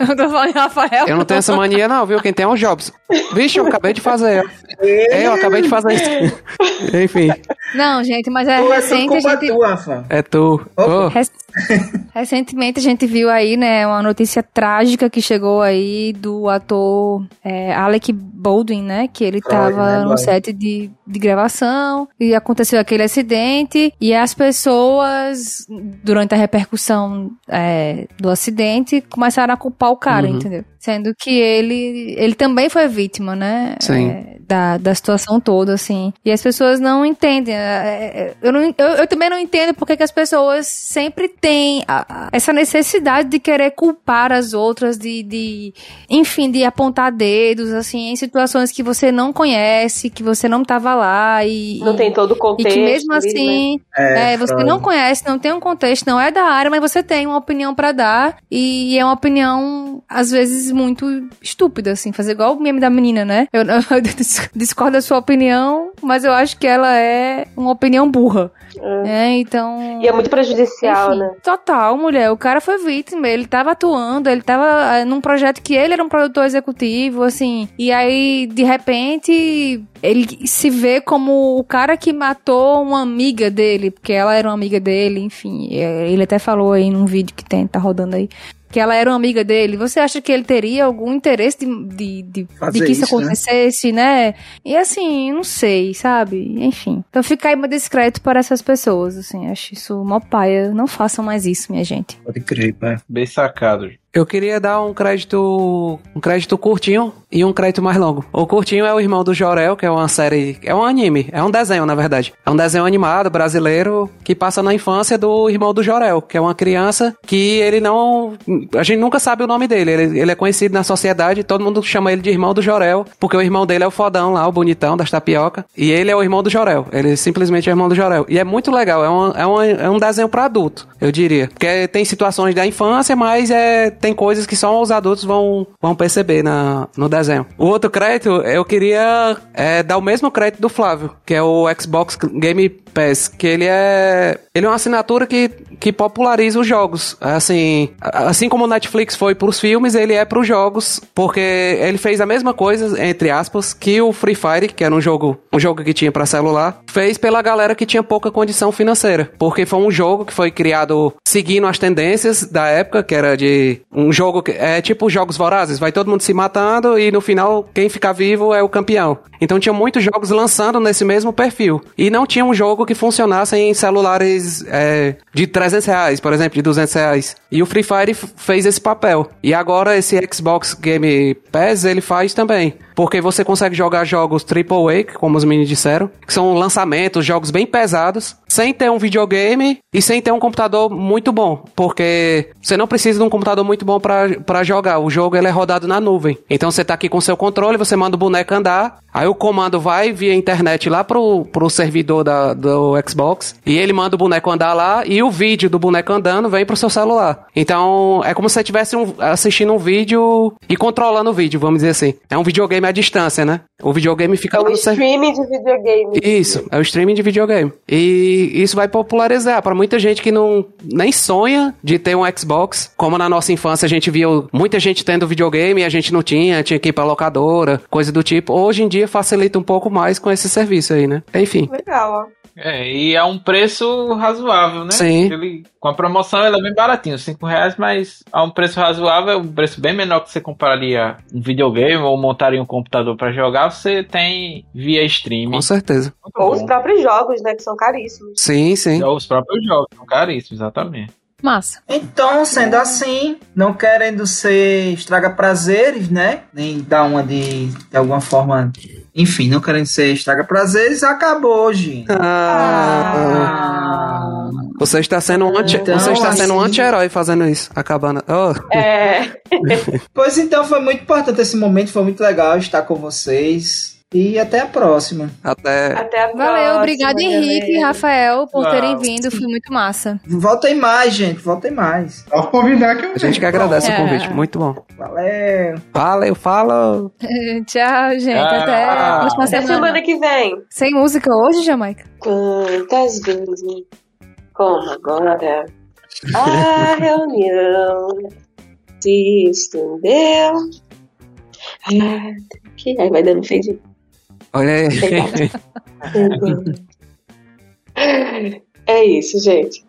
Eu tô falando, Rafael. Eu não tenho essa mania não, viu? Quem tem é o Jobs. Vixe, eu acabei de fazer. Eu acabei de fazer isso. Enfim. Não, gente, mas é recente... Essa culpa tua, Rafa. É tu. Oh. Recentemente a gente viu aí, né, uma notícia trágica que chegou aí do ator... Alec Baldwin, né, que ele tava no set de gravação e aconteceu aquele acidente e as pessoas, durante a repercussão do acidente, começaram a culpar o cara, entendeu? Sendo que ele também foi vítima, né? Sim. Da situação toda, assim. E as pessoas não entendem. Eu também não entendo porque que as pessoas sempre têm essa necessidade de querer culpar as outras, enfim, de apontar dedos, assim, em situações que você não conhece, que você não tava lá e... Não tem todo o contexto. E que mesmo assim, você não conhece, não tem um contexto, não é da área, mas você tem uma opinião pra dar e é uma opinião, às vezes, muito estúpida, assim, fazer igual o meme da menina, né? Eu discordo da sua opinião, mas eu acho que ela é uma opinião burra. Né? Então... E é muito prejudicial, enfim, né? Total, mulher. O cara foi vítima, ele tava atuando, ele tava num projeto que ele era um produtor executivo, assim, e aí, de repente, ele se vê como o cara que matou uma amiga dele, porque ela era uma amiga dele, enfim. Ele até falou aí num vídeo que tá rodando aí, que ela era uma amiga dele, você acha que ele teria algum interesse de que isso acontecesse, né? E assim, não sei, sabe? Enfim. Então fica aí discreto para essas pessoas, assim, acho isso mó paia. Não façam mais isso, minha gente. Pode crer, pai. Bem sacado. Eu queria dar um crédito curtinho e um crédito mais longo. O curtinho é O Irmão do Jorel, que é uma série, é um anime, é um desenho, na verdade. É um desenho animado brasileiro que passa na infância do irmão do Jorel, que é uma criança que ele não... A gente nunca sabe o nome dele. Ele é conhecido na sociedade, todo mundo chama ele de Irmão do Jorel, porque o irmão dele é o fodão lá, o bonitão das tapioca, e ele é o Irmão do Jorel. Ele simplesmente é o Irmão do Jorel. E é muito legal, é um desenho pra adulto, eu diria. Porque tem situações da infância, mas tem coisas que só os adultos vão perceber no desenho. O outro crédito, eu queria dar o mesmo crédito do Flávio, que é o Xbox Game Pass, que ele é uma assinatura que populariza os jogos. Assim como o Netflix foi pros filmes, ele é pros jogos, porque ele fez a mesma coisa, entre aspas, que o Free Fire, que era um jogo que tinha pra celular, fez pela galera que tinha pouca condição financeira, porque foi um jogo que foi criado seguindo as tendências da época, que era de... Um jogo que é tipo Jogos Vorazes, vai todo mundo se matando e no final quem ficar vivo é o campeão. Então tinha muitos jogos lançando nesse mesmo perfil. E não tinha um jogo que funcionasse em celulares de R$300, por exemplo, de R$200. E o Free Fire fez esse papel. E agora esse Xbox Game Pass ele faz também. Porque você consegue jogar jogos AAA, como os meninos disseram, que são lançamentos, jogos bem pesados, sem ter um videogame e sem ter um computador muito bom. Porque você não precisa de um computador muito bom pra jogar. O jogo ele é rodado na nuvem. Então você tá aqui com seu controle, você manda o boneco andar, aí o comando vai via internet lá pro servidor do Xbox, e ele manda o boneco andar lá, e o vídeo do boneco andando vem pro seu celular. Então é como se você estivesse assistindo um vídeo e controlando o vídio, vamos dizer assim. É um videogame à distância, né? O videogame fica lá no streaming de videogame. Isso, é o streaming de videogame. E isso vai popularizar pra muita gente que nem sonha de ter um Xbox, como na nossa infância a gente viu muita gente tendo videogame e a gente não tinha que ir pra locadora, coisa do tipo. Hoje em dia facilita um pouco mais com esse serviço aí, né? Enfim. Legal, ó. E é um preço razoável, né? Sim. Com a promoção ele é bem baratinho, R$5, mas a um preço razoável, um preço bem menor que você compraria um videogame ou montaria um computador pra jogar, você tem via streaming. Com certeza. Ou os próprios jogos, né, que são caríssimos. Sim, sim. Ou os próprios jogos, são caríssimos, exatamente. Massa. Então, sendo assim, não querendo ser estraga-prazeres, né? Nem dar uma de alguma forma... Enfim, não querendo ser estraga-prazeres, acabou hoje. Você está sendo um anti-herói fazendo isso, acabando. Oh. Pois então, foi muito importante esse momento, foi muito legal estar com vocês. E até a próxima. Até a próxima. Valeu, obrigado Henrique e Rafael por terem vindo, foi muito massa. Voltem mais, gente, voltem mais. Posso convidar aqui. A gente que agradece o convite, muito bom. Valeu. Fala. Tchau, gente, até a próxima semana que vem. Sem música hoje, Jamaica? Quantas vezes, como agora, a reunião se estendeu. Aí vai dando feijão. Olha aí. É isso, gente.